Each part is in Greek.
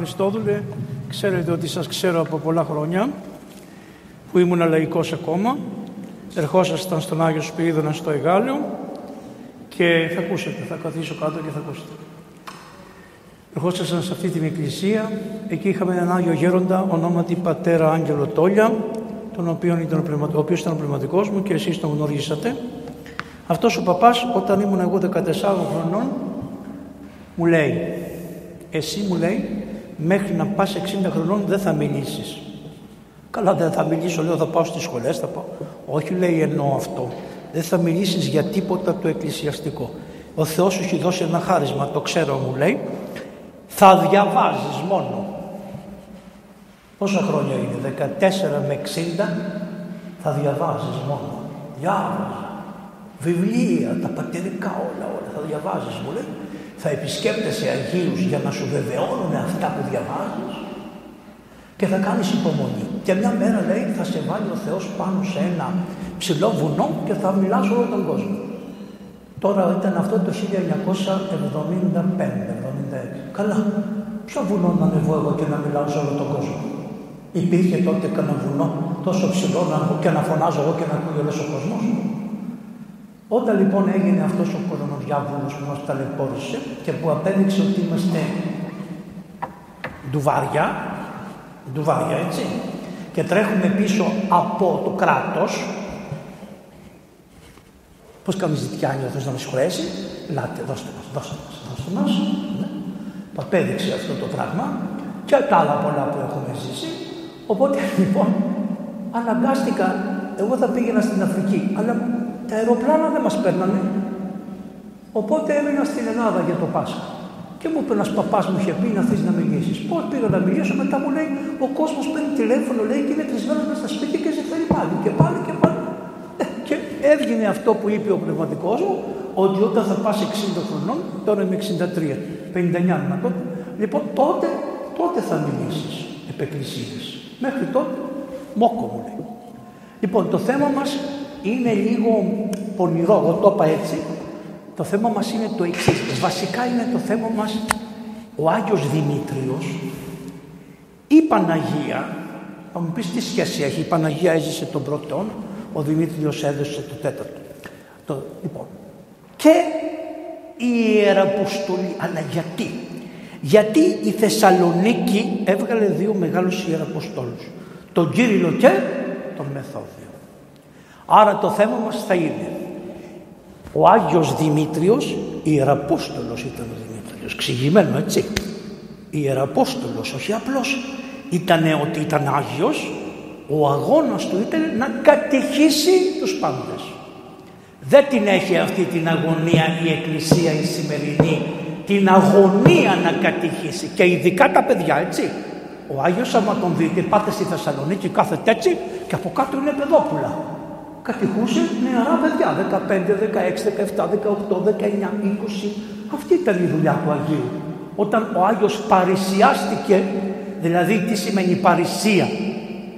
Χριστόδουλε, ξέρετε ότι σας ξέρω από πολλά χρόνια, που ήμουν λαϊκός ακόμα. Ερχόσασταν στον Άγιο Σπυρίδωνα στο Εγάλεο και θα ακούσετε, θα καθίσω κάτω και θα ακούσετε. Ερχόσασταν σε αυτή την εκκλησία, εκεί είχαμε έναν Άγιο Γέροντα, ονόματι Πατέρα Άγγελο Τόλια, ο οποίος ήταν ο πνευματικός μου και εσείς τον γνωρίσατε. Αυτός ο παπάς, όταν ήμουν εγώ 14 χρονών, μου λέει, εσύ μου λέει, μέχρι να πας 60 χρονών δεν θα μιλήσεις. Καλά, δεν θα μιλήσω, λέω, θα πάω στις σχολές, θα πάω. Όχι, λέει, εννοώ αυτό. Δεν θα μιλήσεις για τίποτα το εκκλησιαστικό. Ο Θεός σου έχει δώσει ένα χάρισμα, το ξέρω, μου λέει. Θα διαβάζεις μόνο. Πόσα χρόνια είναι, 14 με 60, θα διαβάζεις μόνο. Διάβαζα. Βιβλία, τα πατερικά, όλα, θα διαβάζεις, μου λέει. Θα επισκέπτεσαι Αγίους για να σου βεβαιώνουν αυτά που διαβάζεις και θα κάνεις υπομονή. Και μια μέρα, λέει, θα σε βάλει ο Θεός πάνω σε ένα ψηλό βουνό και θα μιλάς όλο τον κόσμο. Τώρα ήταν αυτό το 1975-76. Καλά, ποιο βουνό να ανεβώ εγώ και να μιλάω σε όλο τον κόσμο? Υπήρχε τότε κανένα βουνό τόσο ψηλό και να φωνάζω εγώ και να ακούει όλος ο κόσμος? Όταν λοιπόν έγινε αυτός ο κορονοδιάβολος που μας ταλαιπώρησε και που απέδειξε ότι είμαστε ντουβάρια, έτσι, και τρέχουμε πίσω από το κράτος, πώς κανείς ζητιάνει ο Θεός να μας συγχωρέσει, λάτε, δώστε μας. Ναι. Απέδειξε αυτό το πράγμα και τα άλλα πολλά που έχουμε ζήσει. Οπότε λοιπόν αναγκάστηκα, εγώ θα πήγαινα στην Αφρική, αλλά τα αεροπλάνα δεν μας παίρνανε, οπότε έμεινα στην Ελλάδα για το Πάσχα. Και μου είπε ένας παπάς, μου είχε πει, να θες να μιλήσεις. Πώς πήγα να μιλήσω? Μετά μου λέει, ο κόσμος παίρνει τηλέφωνο, λέει, και είναι κλεισμένος μέσα στα σπίτια και ζητάει πάλι και πάλι και πάλι. Και έγινε αυτό που είπε ο πνευματικός μου, ότι όταν θα πας 60 χρονών, τώρα είμαι 63, 59 να τότε, λοιπόν τότε θα μιλήσεις επ' εκκλησίας. Μέχρι τότε, μόκο, μου λέει. Λοιπόν, το θέμα μας είναι λίγο πονηρό, εγώ το είπα έτσι. Το θέμα μας είναι το εξής. Βασικά είναι το θέμα μας ο Άγιος Δημήτριος, η Παναγία. Θα μου πεις τι σχέση έχει. Η Παναγία έζησε τον πρώτο αιώνα, ο Δημήτριος έδωσε τον τέταρτο. Λοιπόν, και η Ιεραποστολή. Αλλά γιατί? Γιατί η Θεσσαλονίκη έβγαλε δύο μεγάλους Ιεραποστόλους. Τον Κύριλο και τον Μεθόδιο. Άρα το θέμα μας θα είναι ο Άγιος Δημήτριος, Ιεραπόστολος ήταν ο Δημήτριος, ξηγημένο έτσι. Ιεραπόστολος, όχι απλώς ήτανε ότι ήταν Άγιος, ο αγώνας του ήταν να κατηχήσει τους πάντες. Δεν την έχει αυτή την αγωνία η Εκκλησία η σημερινή, την αγωνία να κατηχήσει και ειδικά τα παιδιά, έτσι. Ο Άγιος, άμα τον δείτε, πάτε στη Θεσσαλονίκη, κάθεται έτσι και από κάτω είναι παιδόπουλα. Κατηχούσε νεαρά παιδιά, 15, 16, 17, 18, 19, 20. Αυτή ήταν η δουλειά του Αγίου. Όταν ο Άγιος παρησιάστηκε, δηλαδή τι σημαίνει παρησία,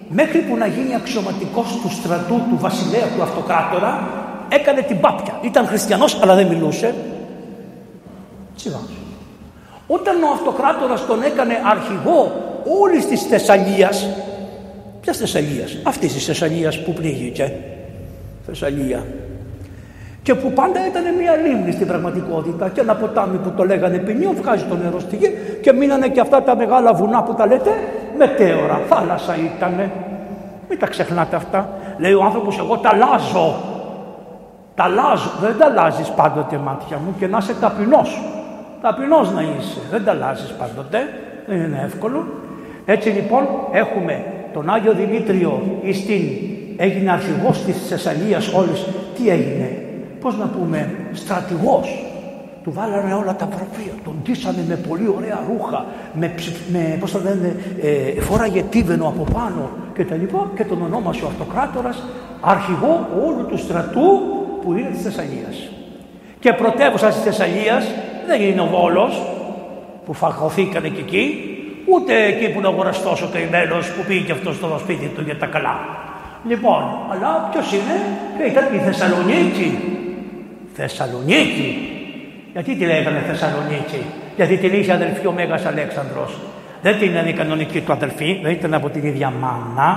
μέχρι που να γίνει αξιωματικός του στρατού, του βασιλέα, του αυτοκράτορα, έκανε την πάπια. Ήταν χριστιανός, αλλά δεν μιλούσε. Τσιβάζει. Όταν ο αυτοκράτορας τον έκανε αρχηγό όλης της Θεσσαλίας, ποιας Θεσσαλίας? Αυτής της Θεσσαλίας που πνίγηκε. Θεσσαλία. Και που πάντα ήταν μια λίμνη στην πραγματικότητα και ένα ποτάμι που το λέγανε Ποινίο βγάζει το νερό στη γη και μείνανε και αυτά τα μεγάλα βουνά που τα λέτε μετέωρα. Θάλασσα ήτανε. Μην τα ξεχνάτε αυτά. Λέει ο άνθρωπος, εγώ τα αλλάζω. Τα αλλάζω. Δεν τα αλλάζεις πάντοτε, μάτια μου, και να είσαι ταπεινός. Ταπεινός να είσαι. Δεν τα αλλάζεις πάντοτε. Δεν είναι εύκολο. Έτσι λοιπόν έχουμε τον Άγιο Δημήτριο έγινε αρχηγός της Θεσσαλίας όλης. Τι έγινε, πώς να πούμε, στρατηγός. Του βάλανε όλα τα προφία, τον ντύσανε με πολύ ωραία ρούχα, φοράγε τίβενο από πάνω και τα λοιπά, και τον ονόμασε ο αυτοκράτορας αρχηγό όλου του στρατού που είναι της Θεσσαλίας. Και πρωτεύουσα της Θεσσαλίας δεν είναι ο Βόλος που φαγωθήκανε και εκεί, ούτε εκεί που είναι αγοραστός ο καημένος που πήγε αυτό στο σπίτι του για τα καλά. Λοιπόν, αλλά ποιος είναι? Και ήταν η Θεσσαλονίκη. Θεσσαλονίκη. Γιατί τη λέγανε Θεσσαλονίκη? Γιατί την είχε αδελφή ο Μέγας Αλέξανδρος. Δεν την είναι η κανονική του αδελφή, δεν ήταν από την ίδια μάνα.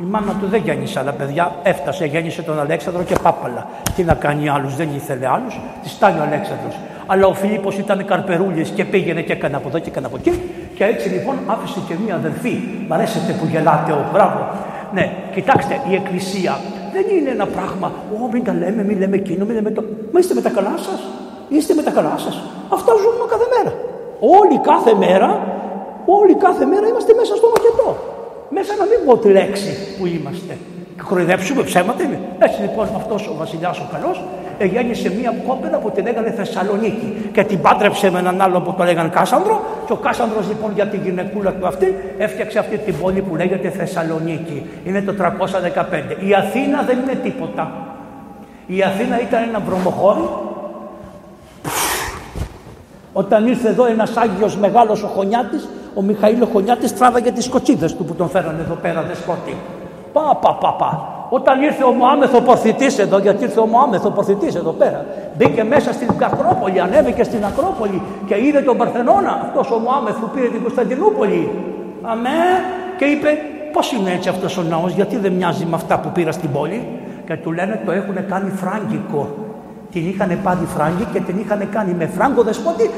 Η μάνα του δεν γέννησε άλλα παιδιά, έφτασε, γέννησε τον Αλέξανδρο και πάπαλα. Τι να κάνει άλλους, δεν ήθελε άλλους, τη στάνει ο Αλέξανδρος. Αλλά ο Φιλίππος ήταν καρπερούλης και πήγαινε και έκανε από εδώ και έκανε από εκεί. Και έτσι λοιπόν άφησε και μία αδελφή. Μ' αρέσετε που γελάτε, μπράβο. Ναι, κοιτάξτε, η Εκκλησία δεν είναι ένα πράγμα. Ω, μην τα λέμε, μην λέμε εκείνο, μην λέμε το. Μα είστε με τα καλά σας. Είστε με τα καλά σας. Αυτά ζούμε κάθε μέρα. Όλοι κάθε μέρα είμαστε μέσα στο μακετό. Μέσα να μην πω τη λέξη που είμαστε. Χροιδέψουμε ψέματα, είναι. Έτσι λοιπόν αυτός ο βασιλιάς ο καλός γέννησε μία κόπελα που την έγανε Θεσσαλονίκη και την πάντρεψε με έναν άλλο που τον λέγανε Κάσανδρο. Και ο Κάσανδρος λοιπόν για την γυναικούλα του αυτή έφτιαξε αυτή την πόλη που λέγεται Θεσσαλονίκη. Είναι το 315. Η Αθήνα δεν είναι τίποτα. Η Αθήνα ήταν ένα βρωμοχώρι. Όταν ήρθε εδώ ένας Άγιος Μεγάλος ο Χωνιάτης, ο Μιχαήλ ο Χωνιάτης τράβαγε τις κοτσίδες του που τον φέρανε εδώ πέρα δεσπότη. Πα. Όταν ήρθε ο Μωάμεθ ο Πορθητής εδώ, γιατί ήρθε ο Μωάμεθ ο Πορθητής εδώ πέρα, μπήκε μέσα στην Ακρόπολη, ανέβηκε στην Ακρόπολη και είδε τον Παρθενώνα, αυτός ο Μωάμεθ που πήρε την Κωνσταντινούπολη. Αμέ, και είπε, πώς είναι έτσι αυτός ο ναός, γιατί δεν μοιάζει με αυτά που πήρα στην πόλη. Και του λένε, το έχουν κάνει φράγκικο. Την είχαν πάρει φράγκη και την είχαν κάνει με φράγκο δεσπότη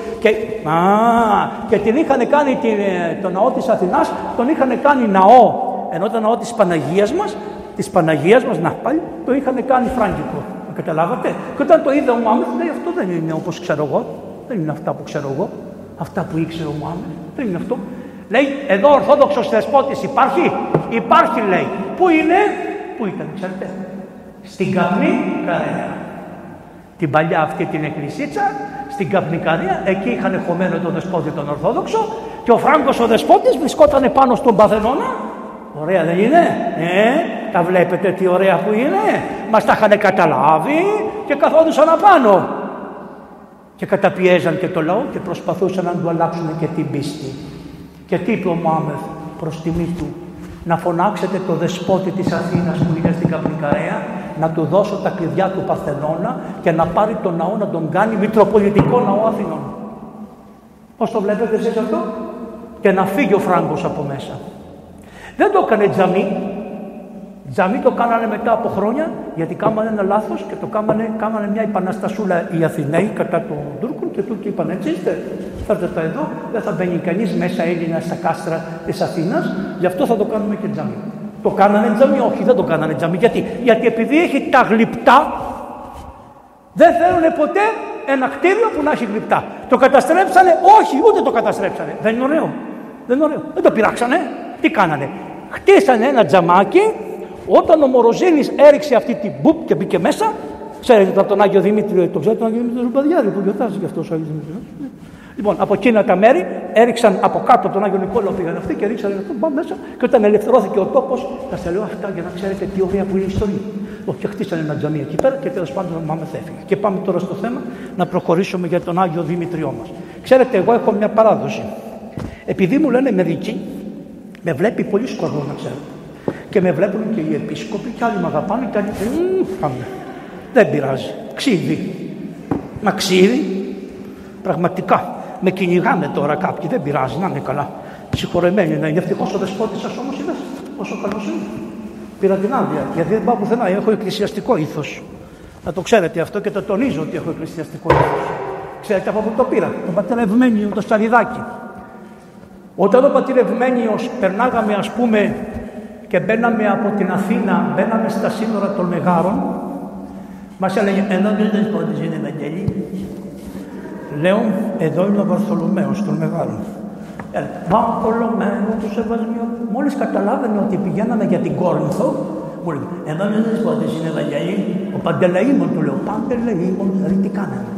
και την είχαν κάνει το ναό της Αθηνάς, τον είχαν κάνει ναό, ενώ το ναό της Παναγίας μας, να πάλι, το είχαν κάνει φράγκικο. Καταλάβατε. Και όταν το είδε ο Μωάμεθ, λέει, αυτό δεν είναι όπως ξέρω εγώ, δεν είναι αυτά που ξέρω εγώ, αυτά που ήξερε ο Μωάμεθ, δεν είναι αυτό. Λέει, εδώ ορθόδοξος δεσπότης υπάρχει, λέει. Πού είναι, πού ήταν, ξέρετε, στην καπνή Καρέα. Την παλιά αυτή την εκκλησίτσα, στην Καπνικαρία, εκεί είχαν χωμένο τον δεσπότη τον Ορθόδοξο και ο Φράγκος ο δεσπότης βρισκόταν πάνω στον Παρθενώνα. Ωραία δεν είναι, τα βλέπετε τι ωραία που είναι, μας τα είχαν καταλάβει και καθόντουσαν απάνω. Και καταπιέζαν και το λαό και προσπαθούσαν να του αλλάξουν και την πίστη. Και τι είπε ο Μωάμεθ προς τιμή του, να φωνάξετε το δεσπότη της Αθήνας που είναι στην Καπνικαρία, να του δώσω τα κλειδιά του Παρθενώνα και να πάρει τον ναό να τον κάνει Μητροπολιτικό Ναό Αθηνών. Πώς το βλέπετε εσείς αυτό? Και να φύγει ο Φράγκος από μέσα. Δεν το έκανε τζαμί. Τζαμί το κάνανε μετά από χρόνια, γιατί κάμανε ένα λάθος και το κάμανε μια επαναστασούλα οι Αθηναίοι κατά των Τούρκων και Τούρκοι είπαν έτσι είστε, φέρτε τα εδώ, δεν θα μπαίνει κανείς μέσα Έλληνα στα κάστρα της Αθήνας, γι' αυτό θα το κάνουμε και τζαμί. Το κάνανε τζαμί, όχι δεν το κάνανε τζαμί, γιατί επειδή έχει τα γλυπτά δεν θέλουν ποτέ ένα κτίριο που να έχει γλυπτά. Το καταστρέψανε, όχι ούτε το καταστρέψανε, δεν είναι ωραίο, δεν το πειράξανε, τι κάνανε, χτίσανε ένα τζαμάκι. Όταν ο Μοροζίνης έριξε αυτή την μπουπ και μπήκε μέσα, ξέρετε από τον Άγιο Δημήτριο, το ξέρετε τον Άγιο Δημήτριο Ζουμπαδιάρη που γιορτάζει γι' αυτό ο Άγιος Δημήτριος. Λοιπόν, από εκείνα τα μέρη έριξαν από κάτω τον Άγιο Νικόλαο, πήγαν αυτοί και ρίξαν αυτό, μπαμ μέσα. Και όταν ελευθερώθηκε ο τόπος, θα σα λέω αυτά για να ξέρετε τι ωραία που είναι η ιστορία. Και χτίσανε ένα τζαμί εκεί πέρα και τέλος πάντων ο Μωάμεθ έφυγε. Και πάμε τώρα στο θέμα να προχωρήσουμε για τον Άγιο Δημήτριό μας. Ξέρετε, εγώ έχω μια παράδοση. Επειδή μου λένε μερικοί, με βλέπει πολύ σκορδό να ξέρετε. Και με βλέπουν και οι επίσκοποι και άλλοι με αγαπάνε και άλλοι. Δεν πειράζει. Ξύδι. Μα ξύδι. Πραγματικά. Με κυνηγάνε τώρα κάποιοι. Δεν πειράζει. Να είναι καλά. Συγχωρεμένοι να είναι. Ευτυχώς ο δεσπότης σας όμως είδες. Όσο καλός είναι. Πήρα την άδεια. Γιατί δεν πάω πουθενά. Έχω εκκλησιαστικό ήθος. Να το ξέρετε αυτό και το τονίζω ότι έχω εκκλησιαστικό ήθος. Ξέρετε από πού το πήρα. Το πατέρα Ευμένιο, το Σαριδάκι. Όταν ο πατέρα Ευμένιο περνάγαμε, ας πούμε. Και μπαίναμε από την Αθήνα, μπαίναμε στα σύνορα των Μεγάρων. Μας έλεγε, εδώ δεν είναι δεσπότης, είναι Ευαγγελή. Λέω, εδώ είναι ο Βαρθολομαίος των Μεγάρων. Βαρθολομαίο του Σεβασμίου. Μόλις καταλάβαινε ότι πηγαίναμε για την Κόρινθο, μου έλεγε, εδώ δεν είναι δεσπότης, είναι Ευαγγελή. Ο Παντελεήμων του λέω, Παντελεήμων, ρε τι κάναμε.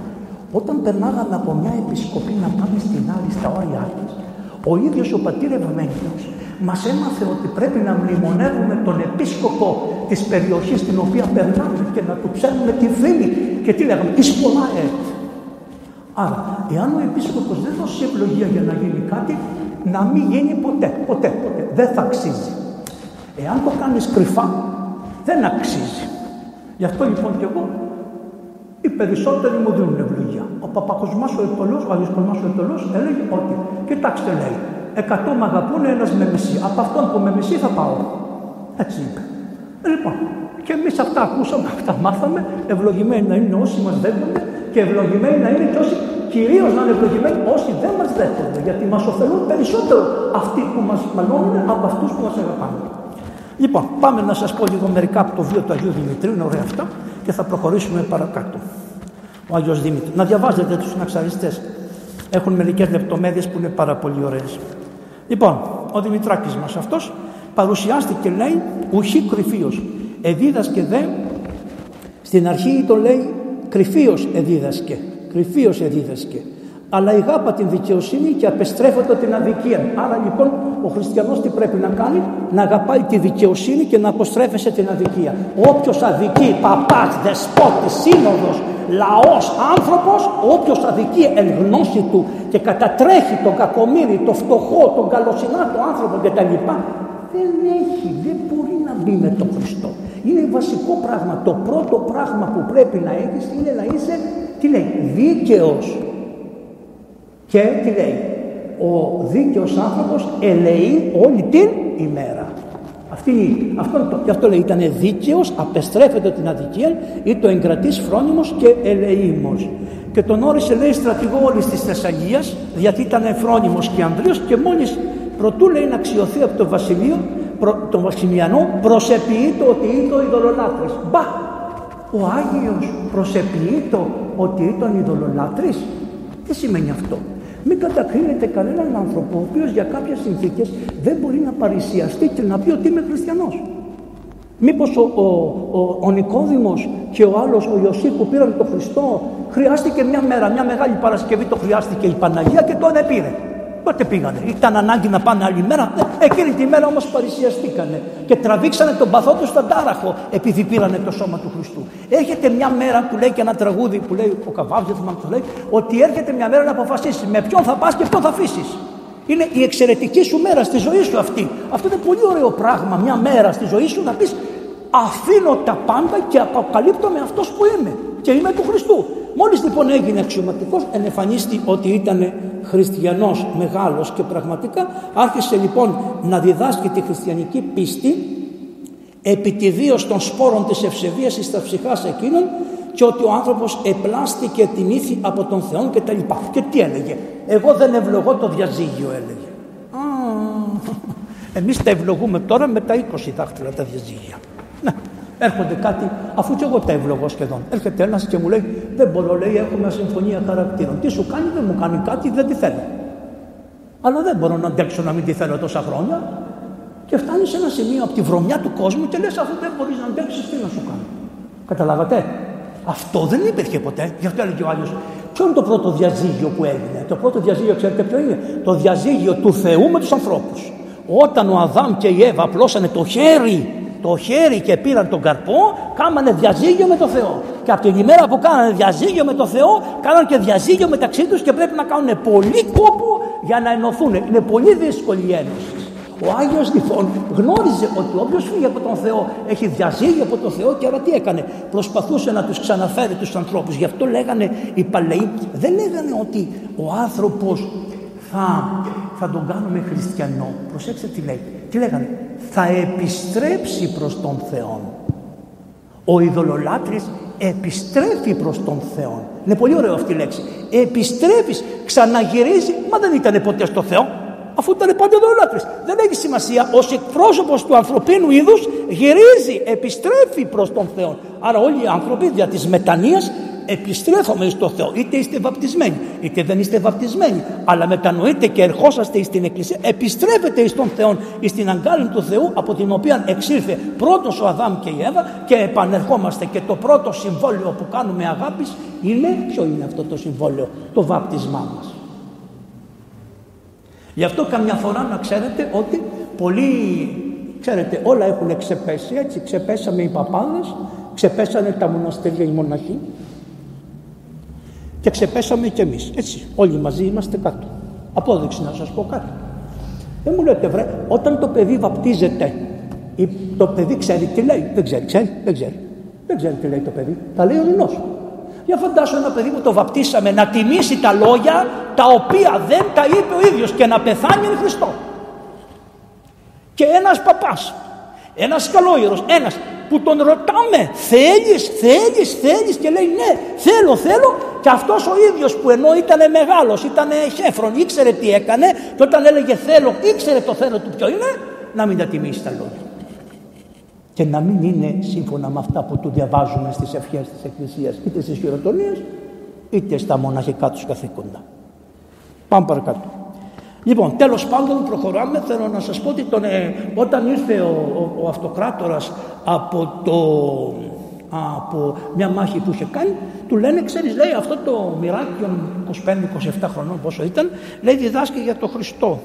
Όταν περνάγαμε από μια επισκοπή να πάμε στην άλλη, στα όρια της, ο ίδιος ο πατήρ Ευμένιος μας έμαθε ότι πρέπει να μνημονεύουμε τον επίσκοπο της περιοχής στην οποία περνάμε και να του ψάχνουμε τη φήμη. Και τι λέγαμε, Ισπολάε. Άρα, εάν ο επίσκοπος δεν δώσει ευλογία για να γίνει κάτι, να μην γίνει ποτέ. Δεν θα αξίζει. Εάν το κάνεις κρυφά, δεν αξίζει. Γι' αυτό λοιπόν κι εγώ, οι περισσότεροι μου δίνουν ευλογία. Ο Παπακοσμάς ο Αριστολμάς ο Αιτωλός έλεγε ότι, κοιτάξτε λέει, 100 μ' αγαπούν, ένας με μισεί. Από αυτόν που με μισεί θα πάω. Έτσι είπε. Λοιπόν, και εμείς αυτά ακούσαμε, αυτά μάθαμε. Ευλογημένοι να είναι όσοι μας δέχονται και ευλογημένοι να είναι και όσοι, κυρίως να είναι ευλογημένοι όσοι δεν μας δέχονται. Γιατί μας ωφελούν περισσότερο αυτοί που μας μαλώνουν από αυτούς που μας αγαπάνε. Λοιπόν, πάμε να σας πω λίγο μερικά από το βίο του Αγίου Δημητρίου, είναι ωραία αυτά, και θα προχωρήσουμε παρακάτω. Ο Άγιος Δημήτρης. Να διαβάζετε τους συναξαριστές. Έχουν μερικές λεπτομέρειες που είναι πάρα πολύ ωραίες. Λοιπόν, ο Δημητράκης μας αυτός παρουσιάστηκε, λέει, ουχή κρυφίος. Εδίδασκε δε, στην αρχή το λέει κρυφίος εδίδασκε. Κρυφίος εδίδασκε. Αλλά ηγάπα την δικαιοσύνη και απεστρέφεται την αδικία. Άρα λοιπόν ο χριστιανός τι πρέπει να κάνει? Να αγαπάει τη δικαιοσύνη και να αποστρέφεσαι την αδικία. Όποιος αδικεί, παπάς, δεσπότης, σύνοδος, λαός, άνθρωπος, όποιος αδικεί εν γνώση του και κατατρέχει τον κακομοίρη, τον φτωχό, τον καλοσυνάτο άνθρωπο κτλ. Δεν μπορεί να μπει με τον Χριστό. Είναι βασικό πράγμα. Το πρώτο πράγμα που πρέπει να έχεις είναι να είσαι, τι λέει, δίκαιος. Και τι λέει, ο δίκαιος άνθρωπος ελεεί όλη την ημέρα. Γι' αυτό λέει, ήταν δίκαιος, απεστρέφεται την αδικία, ή το εγκρατής φρόνιμος και ελεήμος. Και τον όρισε, λέει, στρατηγό όλης της Θεσσαλίας, γιατί ήταν φρόνιμος και ανδρείος, και μόλις προτού, λέει, να αξιωθεί από το βασιλείο, τον βασιλιανό, προσεποιείτο ότι είτο ειδωλολάτρης. Μπα! Ο Άγιος προσεποιείτο ότι είτον ειδωλολάτρης. Τι σημαίνει αυτό? Μην κατακρίνετε κανέναν άνθρωπο ο οποίος για κάποιες συνθήκες δεν μπορεί να παρουσιαστεί και να πει ότι είμαι χριστιανός. Μήπως ο Νικόδημος και ο άλλος, ο Ιωσήπ που πήραν τον Χριστό, χρειάστηκε μια μέρα, μια μεγάλη Παρασκευή, το χρειάστηκε η Παναγία και τον επήρε. Τότε πήγανε. Ήταν ανάγκη να πάνε άλλη μέρα. Εκείνη τη μέρα όμως παρουσιαστήκανε και τραβήξανε τον παθό του στον τάραχο επειδή πήρανε το σώμα του Χριστού. Έρχεται μια μέρα που λέει και ένα τραγούδι που λέει ο Καβάβης, το λέει, ότι έρχεται μια μέρα να αποφασίσει με ποιον θα πας και ποιον θα αφήσει. Είναι η εξαιρετική σου μέρα στη ζωή σου αυτή. Αυτό είναι πολύ ωραίο πράγμα. Μια μέρα στη ζωή σου να πεις αφήνω τα πάντα και αποκαλύπτω με αυτός που είμαι. Και είμαι του Χριστού. Μόλις λοιπόν έγινε αξιωματικός, ενεφανίστη ότι ήταν χριστιανός μεγάλος και πραγματικά άρχισε λοιπόν να διδάσκει τη χριστιανική πίστη επιτιδίως των σπόρων της ευσεβίας εις τα ψυχάς εκείνων και ότι ο άνθρωπος επλάστηκε την ήθη από τον Θεό και τα λοιπά. Και τι έλεγε? Εγώ δεν ευλογώ το διαζύγιο, έλεγε. Εμείς τα ευλογούμε τώρα με τα 20 δάχτυλα τα διαζύγια. Έρχονται κάτι, αφού και εγώ τα ευλογώ σχεδόν. Έρχεται ένας και μου λέει: δεν μπορώ, λέει, έχουμε ασυμφωνία χαρακτήρων. Τι σου κάνει? Δεν μου κάνει κάτι, δεν τη θέλω. Αλλά δεν μπορώ να αντέξω να μην τη θέλω τόσα χρόνια. Και φτάνει σε ένα σημείο από τη βρωμιά του κόσμου και λες: αφού δεν μπορείς να αντέξεις, τι να σου κάνω? Καταλάβατε? Αυτό δεν υπήρχε ποτέ. Γι' αυτό έλεγε ο άλλος: ποιο είναι το πρώτο διαζύγιο που έγινε? Το πρώτο διαζύγιο, ξέρετε ποιο είναι? Το διαζύγιο του Θεού με τους ανθρώπους. Όταν ο Αδάμ και η Εύα απλώσανε το χέρι και πήραν τον καρπό, κάνανε διαζύγιο με τον Θεό. Και από την ημέρα που κάνανε διαζύγιο με τον Θεό, κάνανε και διαζύγιο μεταξύ τους και πρέπει να κάνουν πολύ κόπο για να ενωθούν. Είναι πολύ δύσκολη η ένωση. Ο Άγιος λοιπόν γνώριζε ότι όποιος φύγει από τον Θεό έχει διαζύγιο από τον Θεό, και άρα τι έκανε? Προσπαθούσε να τους ξαναφέρει τους ανθρώπους. Γι' αυτό λέγανε οι παλαιοί, δεν λέγανε ότι ο άνθρωπος θα τον κάνουμε χριστιανό. Προσέξτε τι λέει. Τι λέγανε? Θα επιστρέψει προς τον Θεό. Ο ειδωλολάτρης επιστρέφει προς τον Θεό. Είναι πολύ ωραίο αυτή η λέξη. Επιστρέφεις, ξαναγυρίζει, μα δεν ήταν ποτέ στο Θεό. Αφού ήταν πάντα ειδωλολάτρης. Δεν έχει σημασία, ως εκπρόσωπος του ανθρωπίνου είδους γυρίζει, επιστρέφει προς τον Θεό. Άρα όλοι οι άνθρωποι δια της μετανοίας επιστρέφομαι στο Θεό. Είτε είστε βαπτισμένοι, είτε δεν είστε βαπτισμένοι, αλλά μετανοείτε και ερχόσαστε στην Εκκλησία, επιστρέφετε εις τον Θεό, εις την αγκάλη του Θεού από την οποία εξήλθε πρώτος ο Αδάμ και η Εύα, και επανερχόμαστε. Και το πρώτο συμβόλαιο που κάνουμε αγάπης είναι, ποιο είναι αυτό το συμβόλαιο? Το βάπτισμά μας. Γι' αυτό καμιά φορά να ξέρετε ότι πολλοί, ξέρετε, όλα έχουν ξεπέσει, έτσι ξεπέσαμε οι παπάδες, ξεπέσανε τα μοναστήρια οι μοναχοί. Και ξεπέσαμε κι εμείς. Έτσι, όλοι μαζί είμαστε κάτω. Απόδειξη να σας πω κάτι. Δεν μου λέτε, βρε, όταν το παιδί βαπτίζεται, το παιδί ξέρει τι λέει? Δεν ξέρει τι λέει το παιδί. Τα λέει ο Ινός. Για φαντάσου ένα παιδί που το βαπτίσαμε να τιμήσει τα λόγια τα οποία δεν τα είπε ο ίδιος και να πεθάνει εν Χριστώ. Και ένας παπάς, ένας καλόγερος, ένας που τον ρωτάμε θέλεις και λέει ναι θέλω και αυτός ο ίδιος που ενώ ήταν μεγάλος, ήταν χέφρον, ήξερε τι έκανε και όταν έλεγε θέλω, ήξερε το θέλω του ποιο είναι, να μην τα τιμήσει τα λόγια. Και να μην είναι σύμφωνα με αυτά που του διαβάζουμε στις ευχές της Εκκλησίας, είτε στις χειροτονίες, είτε στα μοναχικά τους καθήκοντα. Πάμε παρακάτω. Λοιπόν, τέλος πάντων προχωράμε. Θέλω να σας πω ότι όταν ήρθε ο αυτοκράτορας από μια μάχη που είχε κάνει, του λένε, ξέρεις, λέει, αυτό το μοιράκιον 25-27 χρονών πόσο ήταν, λέει, διδάσκει για τον Χριστό.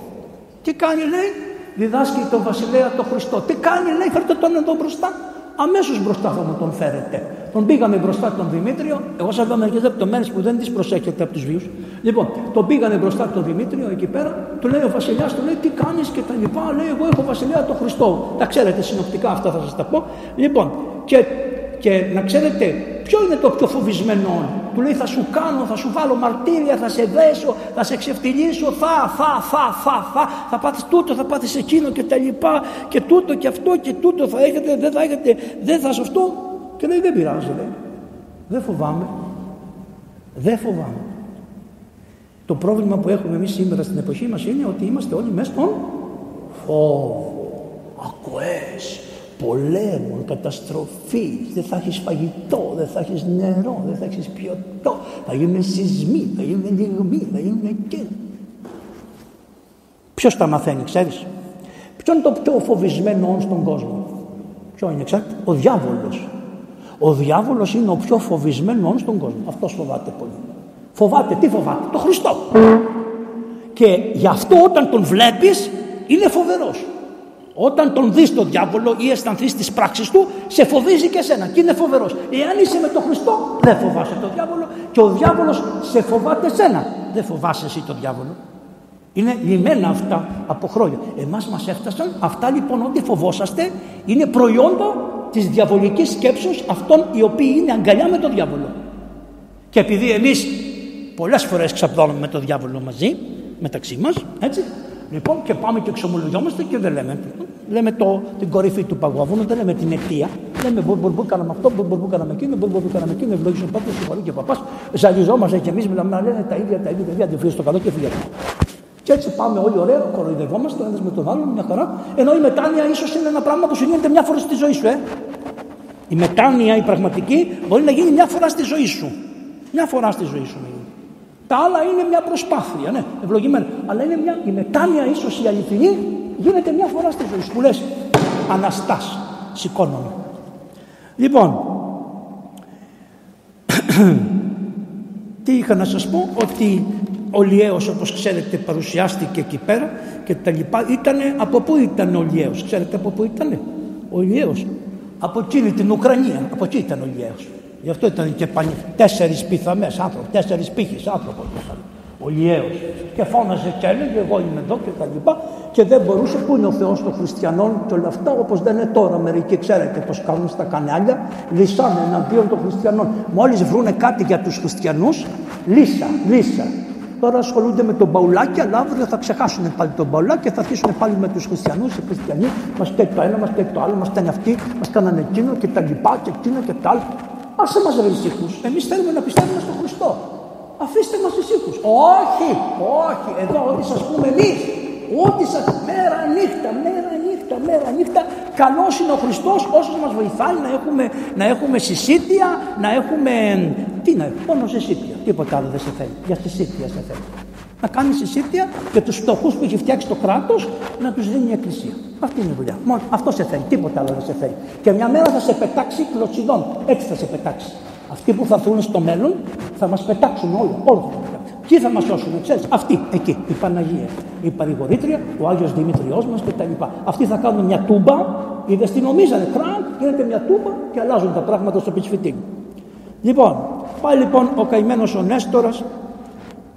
Τι κάνει, λέει? Διδάσκει τον βασιλέα τον Χριστό. Τι κάνει, λέει, φέρτε τον εδώ μπροστά. Αμέσως μπροστά θα μου τον φέρετε. Τον πήγαμε μπροστά τον Δημήτριο. Εγώ σας είπα μερικές λεπτομέρειες που δεν τις προσέχετε από τους βίους. Λοιπόν, τον πήγανε μπροστά τον Δημήτριο εκεί πέρα. Του λέει ο βασιλιάς, του λέει τι κάνεις και τα λοιπά. Λέει, εγώ έχω βασιλέα τον Χριστό. Τα ξέρετε συνοπτικά αυτά, θα σας τα πω. Λοιπόν, και να ξέρετε ποιο είναι το πιο φοβισμένο. Του λέει, θα σου κάνω, θα σου βάλω μαρτύρια, θα σε δέσω, θα σε ξεφτυλίσω, θα πάθεις τούτο, θα πάθεις εκείνο και τα λοιπά και τούτο και αυτό και τούτο θα έχετε, δεν θα έχετε, δεν θα σε αυτό. Και λέει, δεν πειράζει, λέει. Δεν φοβάμαι. Το πρόβλημα που έχουμε εμείς σήμερα στην εποχή μας είναι ότι είμαστε όλοι μέσα στον φόβο, ακοές, πολέμων, καταστροφή, δεν θα έχεις φαγητό, δεν θα έχεις νερό, δεν θα έχεις ποιοτό, θα γίνουν σεισμοί, θα γίνουν δειγμοί, θα γίνουν εκείνοι. Ποιος τα μαθαίνει, ξέρεις? Ποιο είναι το πιο φοβισμένο στον κόσμο? Ποιο είναι, ξέρετε? Ο διάβολος. Ο διάβολος είναι ο πιο φοβισμένο στον κόσμο. Αυτός φοβάται πολύ. Φοβάται, τι φοβάται? Το Χριστό. Και γι' αυτό όταν τον βλέπεις είναι φοβερός. Όταν τον δεις τον διάβολο ή αισθανθείς τις πράξεις του, σε φοβίζει και εσένα και είναι φοβερός. Εάν είσαι με τον Χριστό, δεν φοβάσαι τον διάβολο και ο διάβολος σε φοβάται εσένα. Δεν φοβάσαι εσύ τον διάβολο. Είναι λυμμένα αυτά από χρόνια. Εμάς μας έφτασαν αυτά λοιπόν, ό,τι φοβόσαστε είναι προϊόντο της διαβολικής σκέψης αυτών οι οποίοι είναι αγκαλιά με τον διάβολο. Και επειδή εμείς πολλές φορές ξαπλώνουμε με τον διάβολο μαζί, μεταξύ μας, έτσι. Λοιπόν, και πάμε και εξομολογιόμαστε και δεν λέμε. Λέμε την κορυφή του παγωβούνου, δεν λέμε την αιτία. Λέμε μπορούμε κάναμε αυτό, μπορούμε κάναμε εκείνο, μπορούμε κάναμε εκείνο. Ευλογήσουν πάντα, συγχωρεί και ο παπάς. Ζαλιζόμαστε κι εμείς, μιλάμε να λένε τα ίδια. Αντιφύγει στο καλό και φύγει. Και έτσι πάμε όλοι ωραία, κοροϊδευόμαστε ένας με τον άλλον, μια χαρά. Ενώ η μετάνοια ίσως είναι ένα πράγμα που σου γίνεται μια φορά στη ζωή σου. Η μετάνοια, η πραγματική, μπορεί να γίνει μια φορά στη ζωή σου. Μια φορά στη ζωή σου. Τα άλλα είναι μια προσπάθεια, ναι, ευλογημένα. Αλλά είναι η μετάνοια, ίσως η αληθινή, γίνεται μια φορά στη ζωή σου. Που λες, αναστάς, σηκώνομαι. Λοιπόν, τι είχα να σας πω, ότι ο Λιέος, όπως ξέρετε, παρουσιάστηκε εκεί πέρα και τα λοιπά. Ήτανε, από πού ήταν ο Λιέος, ξέρετε από πού ήτανε ο Λιέος? Από εκείνη την Ουκρανία, από εκεί ήταν ο Λιέος. Γι' αυτό ήταν και τέσσερις πιθαμές άνθρωποι, τέσσερις πύχες άνθρωποι. Ο Λιέος. Και φώναζε και έλεγε: εγώ είμαι εδώ και τα λοιπά. Και δεν μπορούσε, που είναι ο Θεός των χριστιανών και όλα αυτά, όπως δεν είναι τώρα. Μερικοί ξέρετε πως κάνουν στα κανάλια, λυσάνε εναντίον των χριστιανών. Μόλις βρούνε κάτι για τους χριστιανούς, λύσα. Τώρα ασχολούνται με τον Παουλάκη, αλλά αύριο θα ξεχάσουν πάλι τον Παουλάκη και θα αρχίσουν πάλι με τους χριστιανούς. Οι χριστιανοί μας φταίει το ένα, μας φταίει το άλλο, μας φταίνε αυτοί, μας κάνανε εκείνο και τα λοιπά και εκείνο και τα άλλο. Άσε μας ρε ησύχους, εμείς θέλουμε να πιστεύουμε στον Χριστό. Αφήστε μας ησύχους. Όχι, εδώ ό,τι σας πούμε εμείς, ό,τι σας μέρα νύχτα. Καλός είναι ο Χριστός όσος μας βοηθάει να έχουμε συσίτια, να έχουμε... Τι να έχουμε, μόνο συσίτια, τίποτα άλλο δεν σε θέλει, για συσίτια σε θέλει. Να κάνει συσίτια και τους φτωχούς που έχει φτιάξει το κράτος να τους δίνει η Εκκλησία. Αυτή είναι η δουλειά. Μόνο αυτό σε θέλει, τίποτα άλλο δεν σε θέλει. Και μια μέρα θα σε πετάξει κλωτσιδών. Έτσι θα σε πετάξει. Αυτοί που θα έρθουν στο μέλλον θα μας πετάξουν όλο. Ποιοι θα μας σώσουν, ξέρεις? Αυτοί εκεί, η Παναγία, η Παρηγορήτρια, ο Άγιος Δημητριός μας κτλ. Αυτοί θα κάνουν μια τούμπα, είδες τι νομίζανε, κρακ, γίνεται μια τούμπα και αλλάζουν τα πράγματα στο πιτσφυτί. Λοιπόν, πάει λοιπόν ο καημένος ο Νέστορας.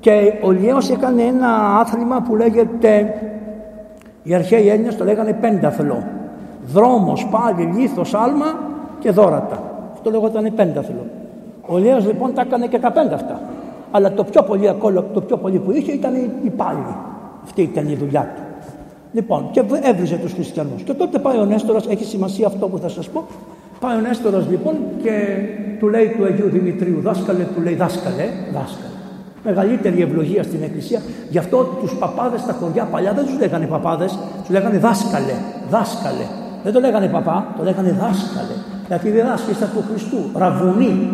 Και ο Λιέος έκανε ένα άθλημα που λέγεται, οι αρχαίοι Έλληνες το λέγανε πένταθλο. Δρόμος, πάλι, λίθος, άλμα και δόρατα. Αυτό λέγονταν πένταθλο. Ο Λέος λοιπόν τα έκανε και 15 αυτά. Αλλά το πιο πολύ που είχε ήταν οι πάλι. Αυτή ήταν η δουλειά του. Λοιπόν, και έβριζε τους χριστιανούς. Και τότε πάει ο Νέστορας, έχει σημασία αυτό που θα σας πω. Πάει ο Νέστορας λοιπόν και του λέει του Αγίου Δημητρίου, δάσκαλε, του λέει δάσκαλε. Μεγαλύτερη ευλογία στην Εκκλησία. Γι' αυτό τους παπάδες στα χωριά παλιά δεν τους λέγανε παπάδες, τους λέγανε δάσκαλε. Δεν το λέγανε παπά, το λέγανε δάσκαλε. Γιατί διδάσκησαν του Χριστού. Ραβουνί,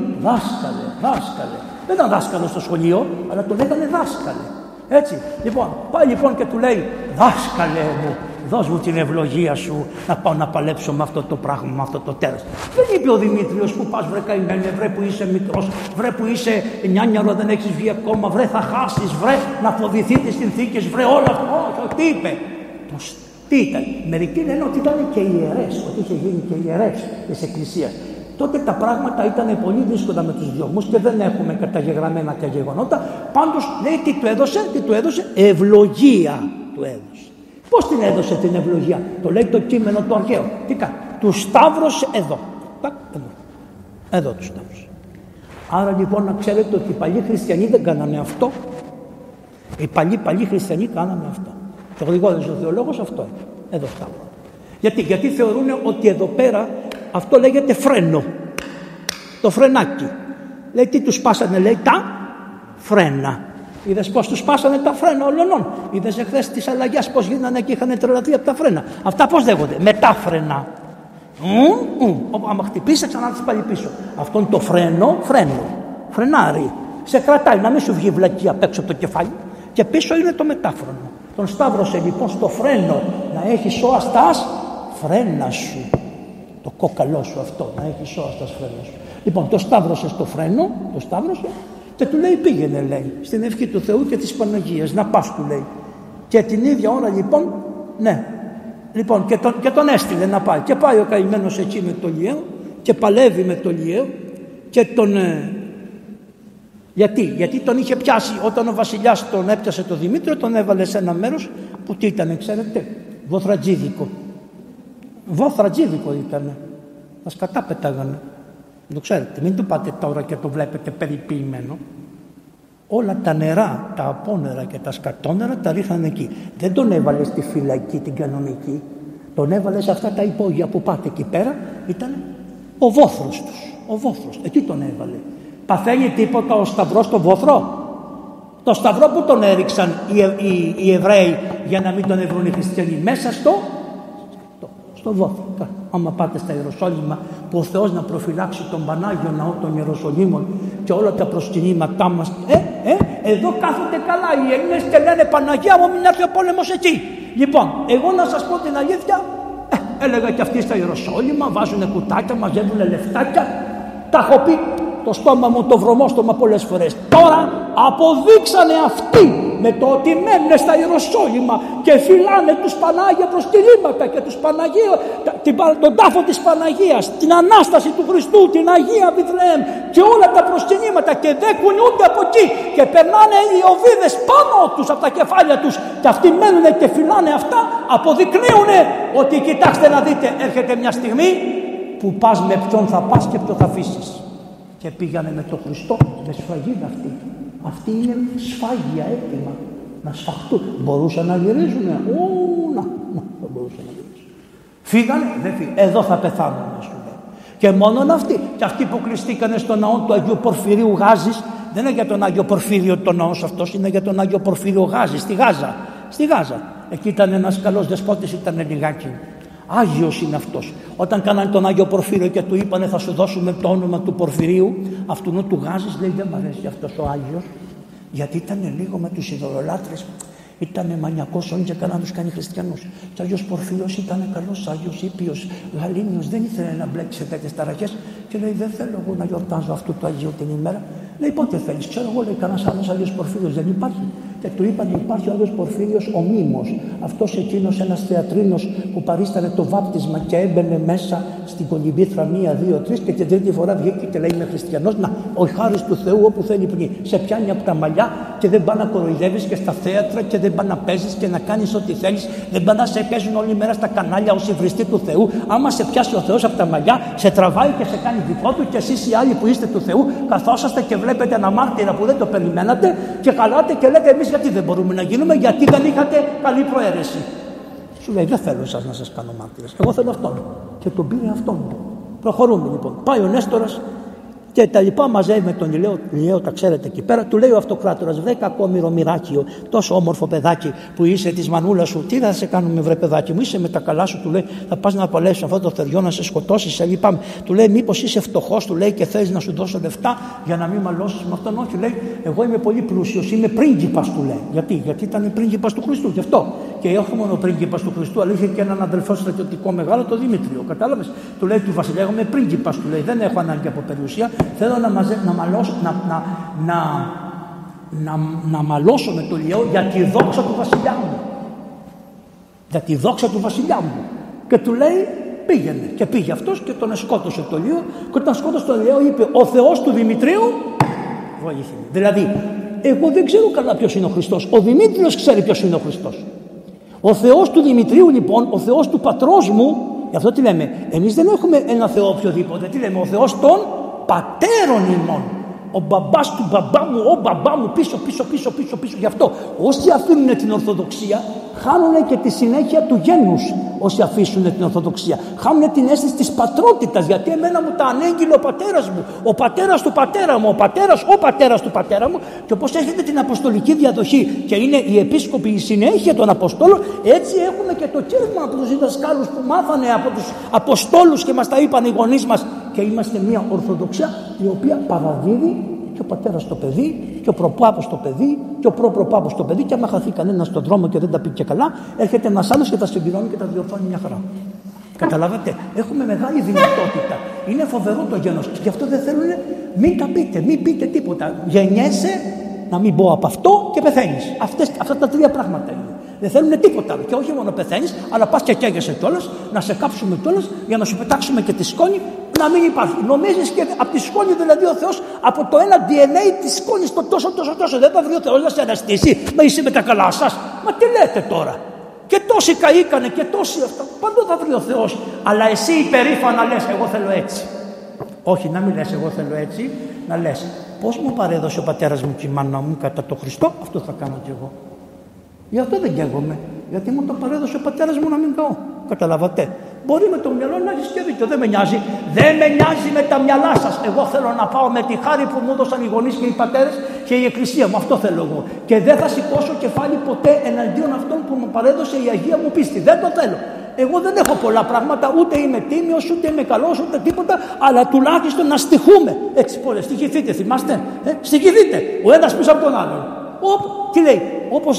δάσκαλε. Δεν ήταν δάσκαλο στο σχολείο, αλλά το λέγανε δάσκαλε. Έτσι. Λοιπόν, πάει λοιπόν και του λέει, δάσκαλε μου, δώσ' μου την ευλογία σου να πάω να παλέψω με αυτό το πράγμα, με αυτό το τέρας. Δεν είπε ο Δημήτριος, που πας βρε καημένε, βρε που είσαι μικρός, βρε που είσαι νιάνιαρο, δεν έχεις βγει ακόμα, βρε θα χάσεις, βρε να φοβηθεί τις συνθήκες, βρε όλα αυτά. Όχι, τι είπε. Τι ήταν. Μερικοί λένε ότι ήταν και ιερές, ότι είχε γίνει και ιερές της Εκκλησίας. Τότε τα πράγματα ήταν πολύ δύσκολα με τους διωγμούς και δεν έχουμε καταγεγραμμένα τα γεγονότα. Πάντως λέει τι του έδωσε, ευλογία του έδωσε. Πώς την έδωσε την ευλογία, το λέει το κείμενο του αρχαίο. Τι κάνει, του σταύρωσε εδώ του σταύρωσε. Άρα λοιπόν να ξέρετε ότι οι παλιοί χριστιανοί δεν κάνανε αυτό. Οι παλιοί χριστιανοί κάνανε αυτό. Και ο Γρηγόρης ο Θεολόγος αυτό είναι, εδώ σταύρωσε. Γιατί θεωρούν ότι εδώ πέρα αυτό λέγεται φρένο, το φρενάκι. Λέει τι τους πάσανε, λέει τα φρένα. Είδες πως τους πάσανε τα φρένα όλων. Είδες εχθές τις αλλαγές πως γίνανε και είχαν τρελαθεί από τα φρένα. Αυτά πως λέγονται, μετάφρενα. Άμα χτυπήσει, ξανά τις πάλι πίσω. Αυτό είναι το φρένο, φρενάρι. Σε κρατάει να μην σου βγει βλακή απ' έξω από το κεφάλι. Και πίσω είναι το μετάφρονο. Τον σταύρωσε λοιπόν στο φρένο, να έχεις ο αστάς φρένα σου. Το κόκαλό σου αυτό, να έχει σώα στα σφαίρα σου. Λοιπόν, το σταύρωσε στο φρένο, και του λέει πήγαινε, λέει, στην ευχή του Θεού και της Παναγίας, να πας, του λέει. Και την ίδια ώρα λοιπόν, ναι, λοιπόν, και τον έστειλε να πάει. Και πάει ο καημένος εκεί με το Λιαίο και παλεύει με το Λιαίο και τον... Γιατί τον είχε πιάσει, όταν ο βασιλιάς τον έπιασε το Δημήτριο, τον έβαλε σε ένα μέρος που τι ήταν, ξέρετε, βοθρατζίδικο ήταν. Μας κατάπεταγανε. Το ξέρετε, μην το πάτε τώρα και το βλέπετε περιποιημένο. Όλα τα νερά, τα απόνερα και τα σκατόνερα τα ρίχνανε εκεί. Δεν τον έβαλε στη φυλακή την κανονική. Τον έβαλε σε αυτά τα υπόγεια που πάτε εκεί πέρα. Ήταν ο βόθρος τους. Εκεί τον έβαλε. Παθαίνει τίποτα ο σταυρός στο βόθρο. Το σταυρό που τον έριξαν οι Εβραίοι για να μην τον ευρούν οι χριστιανοί μέσα στο βόθρο. Άμα πάτε στα Ιεροσόλυμα, που ο Θεός να προφυλάξει τον Πανάγιο Ναό των Ιεροσολύμων και όλα τα προσκυνήματά μας, εδώ κάθονται καλά οι Ελληνές και λένε Παναγία μου, μην έρθει ο πόλεμος εκεί. Λοιπόν, εγώ να σας πω την αλήθεια, έλεγα και αυτοί στα Ιεροσόλυμα, βάζουνε κουτάκια, μαζεύουνε λεφτάκια. Τα έχω πει το στόμα μου, το βρωμόστομα πολλές φορές. Τώρα αποδείξανε αυτοί με το ότι μένουν στα Ιεροσόλυμα και φυλάνε τους Πανάγια προσκυνήματα και τους Παναγίου, τον τάφο της Παναγίας, την Ανάσταση του Χριστού, την Αγία Βιθλεέμ και όλα τα προσκυνήματα και δεν κουνιούνται από εκεί και περνάνε οι οβίδες πάνω τους από τα κεφάλια τους και αυτοί μένουν και φυλάνε αυτά, αποδεικνύουν ότι κοιτάξτε να δείτε, έρχεται μια στιγμή που πας με ποιον θα πας και ποιον θα αφήσεις. Και πήγανε με τον Χριστό με σφραγίδα αυτή. Αυτή είναι σφάγια έτοιμα να σφαχτούν. Μπορούσαν να γυρίζουν. Δεν μπορούσαν να γυρίζουν. Φύγανε, δεν φύγανε. Εδώ θα πεθάνουν, α πούμε. Και μόνον αυτοί. Και αυτοί που κλειστήκανε στον ναό του Αγίου Πορφυρίου Γάζης, δεν είναι για τον Άγιο Πορφύριο το ναός αυτός, είναι για τον Άγιο Πορφύριο Γάζη, στη Γάζα. Εκεί ήταν ένας καλός δεσπότης, ήταν λιγάκι. Άγιος είναι αυτός. Όταν κάνανε τον Άγιο Πορφύριο και του είπανε θα σου δώσουμε το όνομα του Πορφυρίου, αυτού του Γάζης λέει δεν μ' αρέσει αυτός ο Άγιος, γιατί ήταν λίγο με τους ειδωλολάτρες, ήταν μανιακός όνει και καλά να τους κάνει χριστιανούς. Και ο Άγιος Πορφύριος ήταν καλός Άγιος, ήπιος, γαλήνιος, δεν ήθελε να μπλέξει σε τέτοιες ταραχές και λέει δεν θέλω εγώ να γιορτάζω αυτού του Αγίου την ημέρα. Λέει πότε θέλεις, ξέρω εγώ, λέει κανένας άλλος Άγιος Πορφύριος δεν υπάρχει. και του είπαν ότι υπάρχει ο Άγιος Πορφύριος ο Μίμος, αυτός εκείνος ένας θεατρίνος που παρίστανε το βάπτισμα και έμπαινε μέσα στην κολυμπήθρα 1, 2, 3 και την τρίτη φορά βγήκε και λέει είμαι χριστιανός. Να, ο χάρις του Θεού όπου θέλει πνί. Σε πιάνει από τα μαλλιά και δεν πάει να κοροϊδεύεις και στα θέατρα και δεν πάει να παίζεις και να κάνεις ό,τι θέλεις. Δεν πάει να σε παίζουν όλη μέρα στα κανάλια ως υβριστή του Θεού. Άμα σε πιάσει ο Θεός από τα μαλλιά, σε τραβάει και σε κάνει δικό του και εσείς οι άλλοι που είστε του Θεού καθόσαστε και βλέπετε ένα μάρτυρα που δεν το περιμένατε και χαλάτε και λέτε εμείς γιατί δεν μπορούμε να γίνουμε, γιατί δεν είχατε καλή προαίρεση. Σου λέει δεν θέλω εσάς να σας κάνω μάρτυρες, εγώ θέλω αυτόν. Και τον πήρε αυτόν. Προχωρούμε λοιπόν. Πάει ο Νέστορας και τα λοιπά, μαζεύει με τον Ηλιαίο, τα ξέρετε εκεί πέρα, του λέει ο Αυτοκράτορας: «Βρε κακόμοιρο μοιράκιο, τόσο όμορφο παιδάκι που είσαι τη μανούλα σου, τι θα σε κάνουμε, βρε παιδάκι μου, είσαι με τα καλά σου», του λέει, «θα πας να παλέψεις αυτό το θεριό, να σε σκοτώσει, σε λυπάμαι». Του λέει: «Μήπως είσαι φτωχός», του λέει, «και θες να σου δώσω λεφτά για να μην μαλώσεις με αυτόν?» «Όχι», λέει, «εγώ είμαι πολύ πλούσιος, είμαι πρίγκιπας», του λέει. Γιατί ήταν πρίγκιπας του Χριστού, γι' αυτό. Και όχι μόνο πρίγκιπας του Χριστού, αλλά είχε και έναν αδελφό στρατιωτικό μεγάλο, το Δημήτριο. Κατάλαβες, του λέει του βασιλιά: «Εγώ είμαι πρίγκιπας», του λέει, «δεν έχω ανάγκη από περιουσία. Θέλω να μαλώσω με τον Ηλιαίο για τη δόξα του βασιλιά μου. Για τη δόξα του βασιλιά μου». Και του λέει πήγαινε. Και πήγε αυτός και τον σκότωσε τον Ηλιαίο. Και όταν σκότωσε τον Ηλιαίο είπε: «Ο Θεός του Δημητρίου βοήθησε». Δηλαδή, εγώ δεν ξέρω καλά ποιος είναι ο Χριστός. Ο Δημήτριος ξέρει ποιος είναι ο Χριστός. Ο Θεός του Δημητρίου λοιπόν, ο Θεός του πατρός μου, γι' αυτό τι λέμε, εμείς δεν έχουμε ένα Θεό οποιοδήποτε. Τι λέμε, ο Θεός των πατέρων ημών, ο μπαμπάς του μπαμπά μου, ο μπαμπά μου, πίσω. Γι' αυτό όσοι αφήνουν την Ορθοδοξία χάνουν και τη συνέχεια του γένους. Όσοι αφήσουν την Ορθοδοξία χάνουν την αίσθηση της πατρότητας, γιατί εμένα μου τα ανέγγειλε ο πατέρας μου, ο πατέρας του πατέρα μου, ο πατέρας του πατέρα μου. Και όπως έχετε την αποστολική διαδοχή και είναι οι επίσκοποι η συνέχεια των αποστόλων, έτσι έχουμε και το κήρυγμα από τους διδασκάλους που μάθανε από τους αποστόλους και μας τα είπαν οι γονείς μας. Και είμαστε μια Ορθοδοξία η οποία παραδίδει και ο πατέρας στο παιδί, και ο προπάπος στο παιδί, και ο προπροπάπος στο παιδί. Και άμα χαθεί κανένα στον δρόμο και δεν τα πει και καλά, έρχεται ένας άλλος και τα συμπληρώνει και τα διορθώνει μια χαρά. Καταλάβατε, έχουμε μεγάλη δυνατότητα. Είναι φοβερό το γένος. Και γι' αυτό δεν θέλουν, μην τα πείτε, μην πείτε τίποτα. Γεννιέσαι, να μην πω από αυτό, και πεθαίνεις. Αυτά τα τρία πράγματα είναι. Δεν θέλουν τίποτα άλλο. Και όχι μόνο πεθαίνεις, αλλά πας και καίγεσαι κιόλας, να σε κάψουμε κιόλας, για να σου πετάξουμε και τη σκόνη, να μην υπάρχει. Νομίζεις και από τη σκόνη, δηλαδή ο Θεός, από το ένα DNA της σκόνης, το τόσο. Δεν θα βρει ο Θεός να σε αναστήσει. Μα είσαι με τα καλά σας. Μα τι λέτε τώρα. Και τόσοι καήκανε και τόσοι αυτά. Παντού θα βρει ο Θεός. Αλλά εσύ υπερήφανα λες: «Εγώ θέλω έτσι». Όχι, να μην λες: «Εγώ θέλω έτσι», να λες: «Πώς μου παρέδωσε ο πατέρας μου και η μάνα μου κατά το Χριστό, αυτό θα κάνω κι εγώ. Γι' αυτό δεν καίγομαι. Γιατί μου το παρέδωσε ο πατέρας μου να μην καώ». Καταλαβατε. Μπορεί με το μυαλό να έχεις και δίκιο, δεν με νοιάζει. Δεν με νοιάζει με τα μυαλά σας. Εγώ θέλω να πάω με τη χάρη που μου έδωσαν οι γονείς και οι πατέρες και η Εκκλησία μου. Αυτό θέλω εγώ. Και δεν θα σηκώσω κεφάλι ποτέ εναντίον αυτών που μου παρέδωσε η Αγία μου πίστη. Δεν το θέλω. Εγώ δεν έχω πολλά πράγματα, ούτε είμαι τίμιος, ούτε είμαι καλός, ούτε τίποτα, αλλά τουλάχιστον να στοιχούμε. Έτσι, πολλές. Στοιχηθείτε, θυμάστε. Στοιχηθείτε. Ο ένας πίσω από τον άλλον. Τι λέει.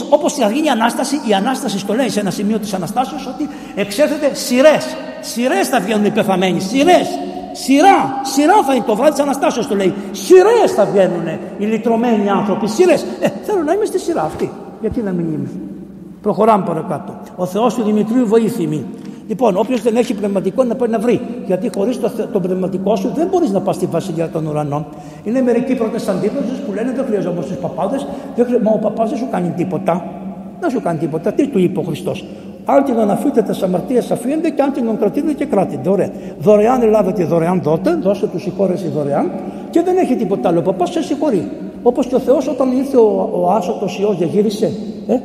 Όπως θα γίνει η Ανάσταση, η Ανάσταση στο λέει σε ένα σημείο της Αναστάσεως ότι εξέρχεται σειρές. Σειρές θα βγαίνουν οι πεθαμένοι. Σειρές. Σειρά θα είναι το βράδυ της Αναστάσεως, το λέει. Σειρές θα βγαίνουν οι λυτρωμένοι άνθρωποι. Σειρές. Θέλω να είμαι στη σειρά αυτή. Γιατί να μην είμαι. Προχωράμε παρακάτω. Ο Θεός του Δημητρίου βοήθημη. Λοιπόν, όποιος δεν έχει πνευματικό να πάει να βρει. Γιατί χωρίς το πνευματικό σου δεν μπορείς να πας στη βασιλεία των ουρανών. Είναι μερικοί προτεσταντίδες που λένε: «Δεν χρειαζόμαστε τους παπάδες. Μα ο παπάς δεν σου κάνει τίποτα». Δεν σου κάνει τίποτα. Τι του είπε ο Χριστός? «Αν την αναφείτε, τα αμαρτίες αφήνονται, και αν την κρατείτε και κράτετε». Ωραία. Δωρεάν ελάβετε, δωρεάν δώτε, δώστε του συγχώρεση δωρεάν. Και δεν έχει τίποτα άλλο. Ο παπάς σε συγχωρεί. Όπως και ο Θεός όταν ήρθε ο άσωτος Υιός, δεν γύρισε.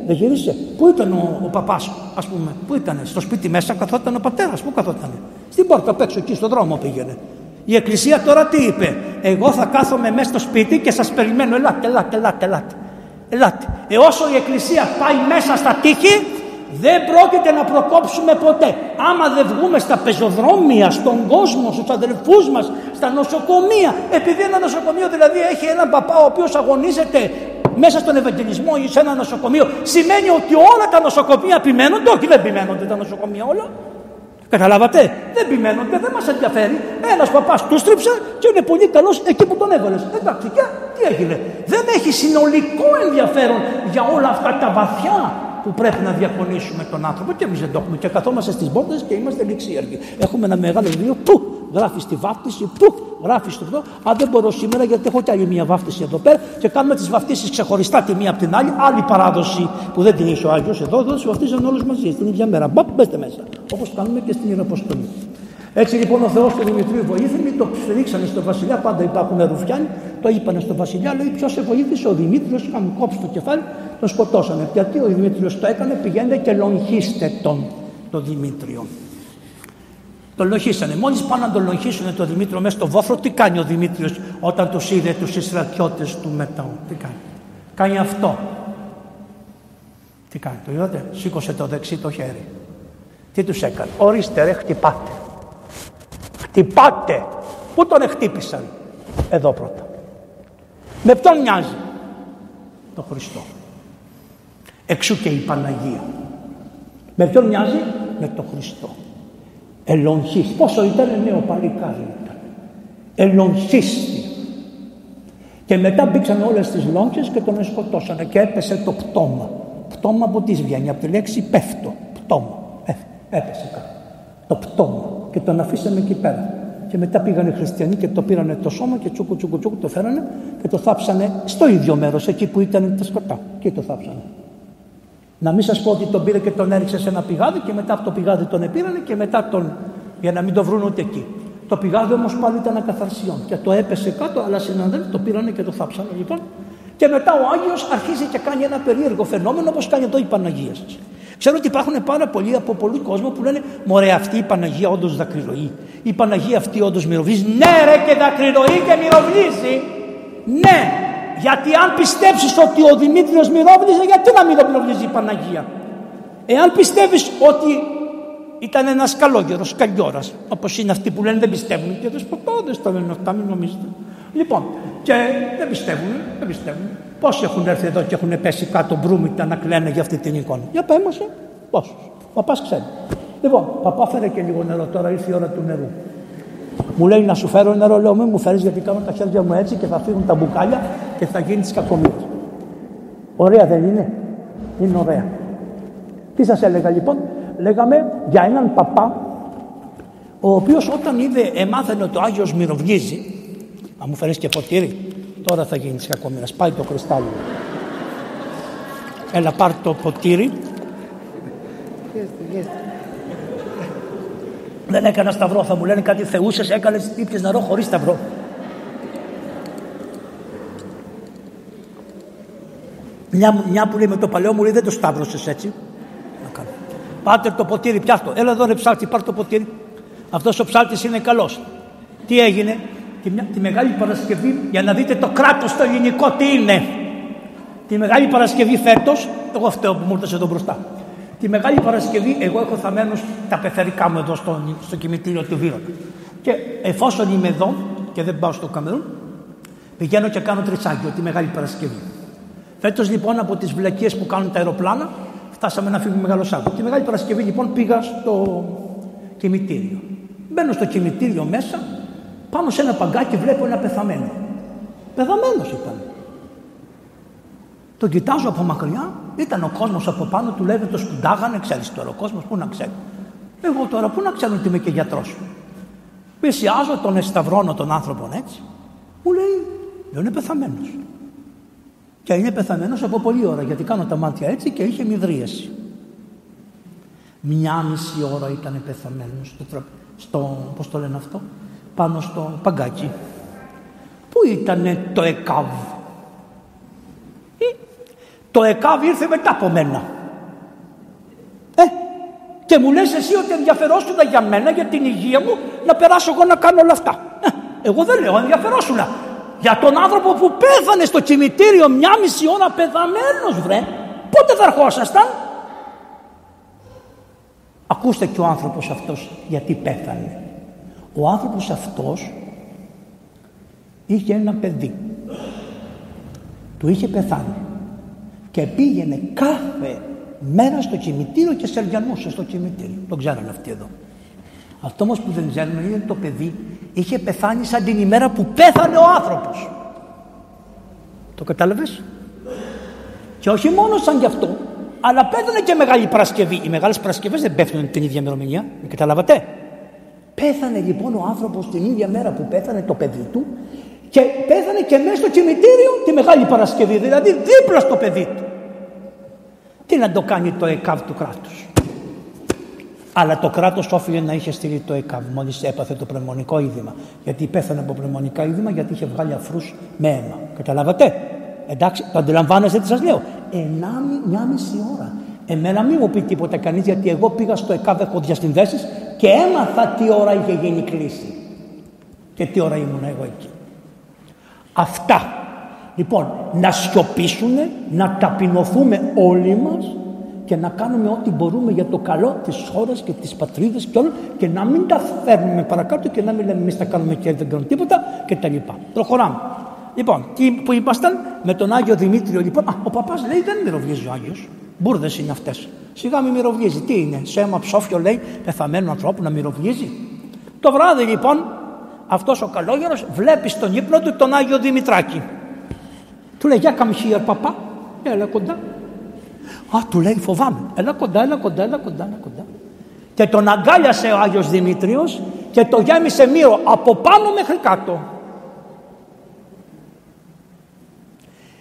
Δεν γύρισε. Πού ήταν ο παπάς, ας πούμε? Πού ήταν? Στο σπίτι μέσα καθόταν ο πατέρας. Πού καθόταν? Στην πόρτα απ' έξω, εκεί στον δρόμο πήγαινε. Η Εκκλησία τώρα τι είπε? Εγώ θα κάθομαι μέσα στο σπίτι και σας περιμένω. Ελάτε. Όσο η Εκκλησία πάει μέσα στα τείχη, δεν πρόκειται να προκόψουμε ποτέ. Άμα δεν βγούμε στα πεζοδρόμια, στον κόσμο, στους αδελφούς μας, στα νοσοκομεία, επειδή ένα νοσοκομείο δηλαδή έχει έναν παπά ο οποίος αγωνίζεται μέσα στον Ευαγγελισμό ή σε ένα νοσοκομείο, σημαίνει ότι όλα τα νοσοκομεία επιμένονται? Όχι, δεν επιμένονται τα νοσοκομεία όλα. Καταλάβατε, δεν επιμένονται, δεν μας ενδιαφέρει. Ένας παπάς του στρίψε και είναι πολύ καλός εκεί που τον έβαλες. Εντάξει, και τι έγινε. Δεν έχει συνολικό ενδιαφέρον για όλα αυτά τα βαθιά που πρέπει να διακονήσουμε τον άνθρωπο. Και εμείς δεν το έχουμε. Και καθόμαστε στις πόρτες και είμαστε ληξίαρχοι. Έχουμε ένα μεγάλο βιβλίο που γράφει στη βάφτιση, που γράφει στο αυτό. Αν δεν μπορώ σήμερα, γιατί έχω κι άλλη μια βάφτιση εδώ πέρα και κάνουμε τις βαφτίσεις ξεχωριστά τη μία από την άλλη. Άλλη παράδοση που δεν την είχε ο Άγιος εδώ, εδώ του βαφτίζαν όλους μαζί την ίδια μέρα. Μπαπ, μπέστε μέσα. Όπως κάνουμε και στην Ιεραποστολή. Έτσι λοιπόν ο Θεός του Δημητρίου βοήθησε, το στηρίξανε στον Βασιλιά. Πάντα υπάρχουν ρουφιάνοι, το είπανε στον Βασιλιά, λέει ποιος σε βοήθησε, ο Δημήτριος. Είχαν κόψει το κεφάλι, τον σκοτώσανε. Γιατί ο Δημήτριος το έκανε, πηγαίνετε και λογχίστε τον Δημήτριο. Τον λογχίσανε. Μόλις πάνε να τον λογχίσουν τον Δημήτριο μέσα στο βόφρο, τι κάνει ο Δημήτριος όταν τους είδε τους στρατιώτες του μετά. Τι κάνει. Κάνει αυτό. Τι κάνει, το είδατε. Σήκωσε το δεξί το χέρι. Τι τους έκανε. Ορίστε ρε, χτυπάτε. Χτυπάτε. Πού τον εχτύπησαν. Εδώ πρώτα. Με ποιον μοιάζει. Το Χριστό. Εξού και η Παναγία. Με ποιον μοιάζει. Με τον Χριστό. Ελονχίστη. Πόσο ήταν νέο παλικάρι ήταν. Ελονχίστη. Και μετά μπήξαν όλες τις λόγχες και τον σκοτώσανε και έπεσε το πτώμα. Πτώμα από τι βγαίνει, από τη λέξη πέφτω. Πτώμα. Έπεσε κάτω. Το πτώμα. Και τον αφήσαμε εκεί πέρα. Και μετά πήγαν οι χριστιανοί και το πήρανε το σώμα και τσούκου το φέρανε και το θάψανε στο ίδιο μέρος, εκεί που ήταν τα σκοτά. Και το θάψανε. Να μην σας πω ότι τον πήρε και τον έριξε σε ένα πηγάδι και μετά από το πηγάδι τον επήρανε και μετά τον... για να μην το βρουν ούτε εκεί. Το πηγάδι όμως πάλι ήταν ακαθαρσιών και το έπεσε κάτω, αλλά συναδέλφοι το πήρανε και το θάψανε λοιπόν. Και μετά ο Άγιος αρχίζει και κάνει ένα περίεργο φαινόμενο όπως κάνει εδώ η Παναγία σας. Ξέρω ότι υπάρχουν πάρα πολλοί από πολλοί κόσμο που λένε «Μωρέ, αυτή η Παναγία όντως δακρυρωεί. Η Παναγία αυτή όντως μυρωβλίζει». Ναι ρε, και δακρυρωεί και μυρωβλίζει. Ναι. Γιατί αν πιστέψεις ότι ο Δημήτριος μυρώβλησε, γιατί να μυρωβλίζει η Παναγία. Εάν πιστεύεις ότι ήταν ένας καλόγερος, καλλιόρας, όπως είναι αυτοί που λένε δεν πιστεύουν και τους ποτόδες τα λένε αυτά, μην νομίζετε. Λοιπόν, και δεν πιστεύουν. Πόσοι έχουν έρθει εδώ και έχουν πέσει κάτω μπρούμητα να κλαίνε για αυτή την εικόνα. Για πέμασε, πόσους. Παπάς ξέρει. Λοιπόν, παπά φέρε και λίγο νερό τώρα, ήρθε η ώρα του νερού. Μου λέει να σου φέρω νερό, λέω μην μου φέρεις γιατί κάνω τα χέρια μου έτσι και θα φύγουν τα μπουκάλια και θα γίνει τις κακομοίρες. Ωραία δεν είναι. Είναι ωραία. Τι σας έλεγα λοιπόν. Λέγαμε για έναν παπά ο οποίος όταν είδε εμάθαινε ότι ο Άγιος μυρωβλίζει. Να μου φέρεις και ποτήρι. Τώρα θα γίνει τις κακομοίρες. Πάει το κρυστάλλι. Έλα πάρ' το ποτήρι. Δεν έκανα σταυρό, θα μου λένε κάτι θεούσες, έκανες, ήπιες νερό χωρίς σταυρό. Μια που λέει με το παλαιό μου λέει δεν το σταύρωσες έτσι. Να κάνω. Πάτε το ποτήρι, πιάστο. Έλα εδώ ρε ψάλτη, πάρ' το ποτήρι. Αυτός ο ψάλτης είναι καλός. Τι έγινε, τη Μεγάλη Παρασκευή, για να δείτε το κράτος το ελληνικό τι είναι. Τη Μεγάλη Παρασκευή φέτος, εγώ φταίω που μου ήρθες εδώ μπροστά. Τη Μεγάλη Παρασκευή, εγώ έχω θαμμένους τα πεθερικά μου εδώ στο κημητήριο του Βύρωνα. Και εφόσον είμαι εδώ και δεν πάω στο Καμερούν, πηγαίνω και κάνω τριτσάγιο τη Μεγάλη Παρασκευή. Φέτος λοιπόν από τις βλακίες που κάνουν τα αεροπλάνα, φτάσαμε να φύγουμε Μεγάλο Σάββατο. Τη Μεγάλη Παρασκευή λοιπόν πήγα στο κημητήριο. Μπαίνω στο κημητήριο μέσα, πάνω σε ένα παγκάκι βλέπω ένα πεθαμένο. Πεθαμένος ήταν. Τον κοιτάζω από μακριά, ήταν ο κόσμος από πάνω, του λέγανε το σπουντάγανε, ξέρεις τώρα ο κόσμος, πού να ξέρει. Εγώ τώρα πού να ξέρω ότι είμαι και γιατρός. Πλησιάζω, τον εσταυρώνω τον άνθρωπο έτσι, μου λέει, είναι πεθαμένος. Και είναι πεθαμένος από πολλή ώρα, γιατί κάνω τα μάτια έτσι και είχε μυδρίαση. 1,5 ώρα ήταν πεθαμένος, πώς το λένε αυτό, πάνω στο παγκάκι. Πού ήταν το ΕΚΑΒ. Το ΕΚΑΒ ήρθε μετά από μένα. Και μου λες εσύ ότι ενδιαφερόσουνα για μένα, για την υγεία μου, να περάσω εγώ να κάνω όλα αυτά. Εγώ δεν λέω ενδιαφερόσουνα. Για τον άνθρωπο που πέθανε στο κημητήριο 1,5 ώρα πεθαμένος, βρε. Πότε θα ερχόσασταν. Ακούστε και ο άνθρωπος αυτός γιατί πέθανε. Ο άνθρωπος αυτός είχε ένα παιδί. Του είχε πεθάνει. Και πήγαινε κάθε μέρα στο κημητήριο και σεριανούσε στο κημητήριο. Το ξέρανε αυτοί εδώ. Αυτό όμως που δεν ξέρουμε είναι ότι το παιδί είχε πεθάνει σαν την ημέρα που πέθανε ο άνθρωπος. Το κατάλαβες? Και όχι μόνο σαν γι' αυτό, αλλά πέθανε και Μεγάλη Παρασκευή. Οι Μεγάλες Παρασκευές δεν πέφτουν την ίδια ημερομηνία. Με καταλάβατε? Πέθανε λοιπόν ο άνθρωπος την ίδια μέρα που πέθανε το παιδί του και πέθανε και μέσα στο κημητήριο τη Μεγάλη Παρασκευή, δηλαδή δίπλα στο παιδί του. Τι να το κάνει το ΕΚΑΒ του κράτους? Αλλά το κράτος όφιλε να είχε στείλει το ΕΚΑΒ μόλις έπαθε το πνευμονικό είδημα. Γιατί πέθανε από πνευμονικά είδημα, γιατί είχε βγάλει αφρούς με αίμα. Καταλάβατε? Εντάξει, το αντιλαμβάνεστε τι σας λέω? Μια μισή ώρα. Εμένα μην μου πει τίποτα κανείς, γιατί εγώ πήγα στο ΕΚΑΒ, έχω διασυνδέσεις και έμαθα τι ώρα είχε γίνει κλίση. Και τι ώρα ήμουν εγώ εκεί. Αυτά. Λοιπόν, να σιωπήσουμε, να ταπεινωθούμε όλοι μας και να κάνουμε ό,τι μπορούμε για το καλό της χώρας και της πατρίδας και όλων, και να μην τα φέρνουμε παρακάτω και να μην λέμε εμείς τα κάνουμε και δεν κάνουμε τίποτα κτλ. Προχωράμε. Λοιπόν, που ήμασταν με τον Άγιο Δημήτριο, λοιπόν, ο παπάς λέει δεν μυροβλίζει ο Άγιος. Μπούρδες είναι αυτές. Σιγά μη μυροβλίζει. Τι είναι, σέμα ψόφιο λέει πεθαμένου ανθρώπου να μυροβλίζει? Το βράδυ λοιπόν αυτός ο καλόγερος βλέπει στον ύπνο του τον Άγιο Δημητράκη. Του λέει, για come here, παπά, έλα κοντά. Α, του λέει, φοβάμαι. Έλα κοντά. Και τον αγκάλιασε ο Άγιος Δημήτριος και το γέμισε μύρο από πάνω μέχρι κάτω.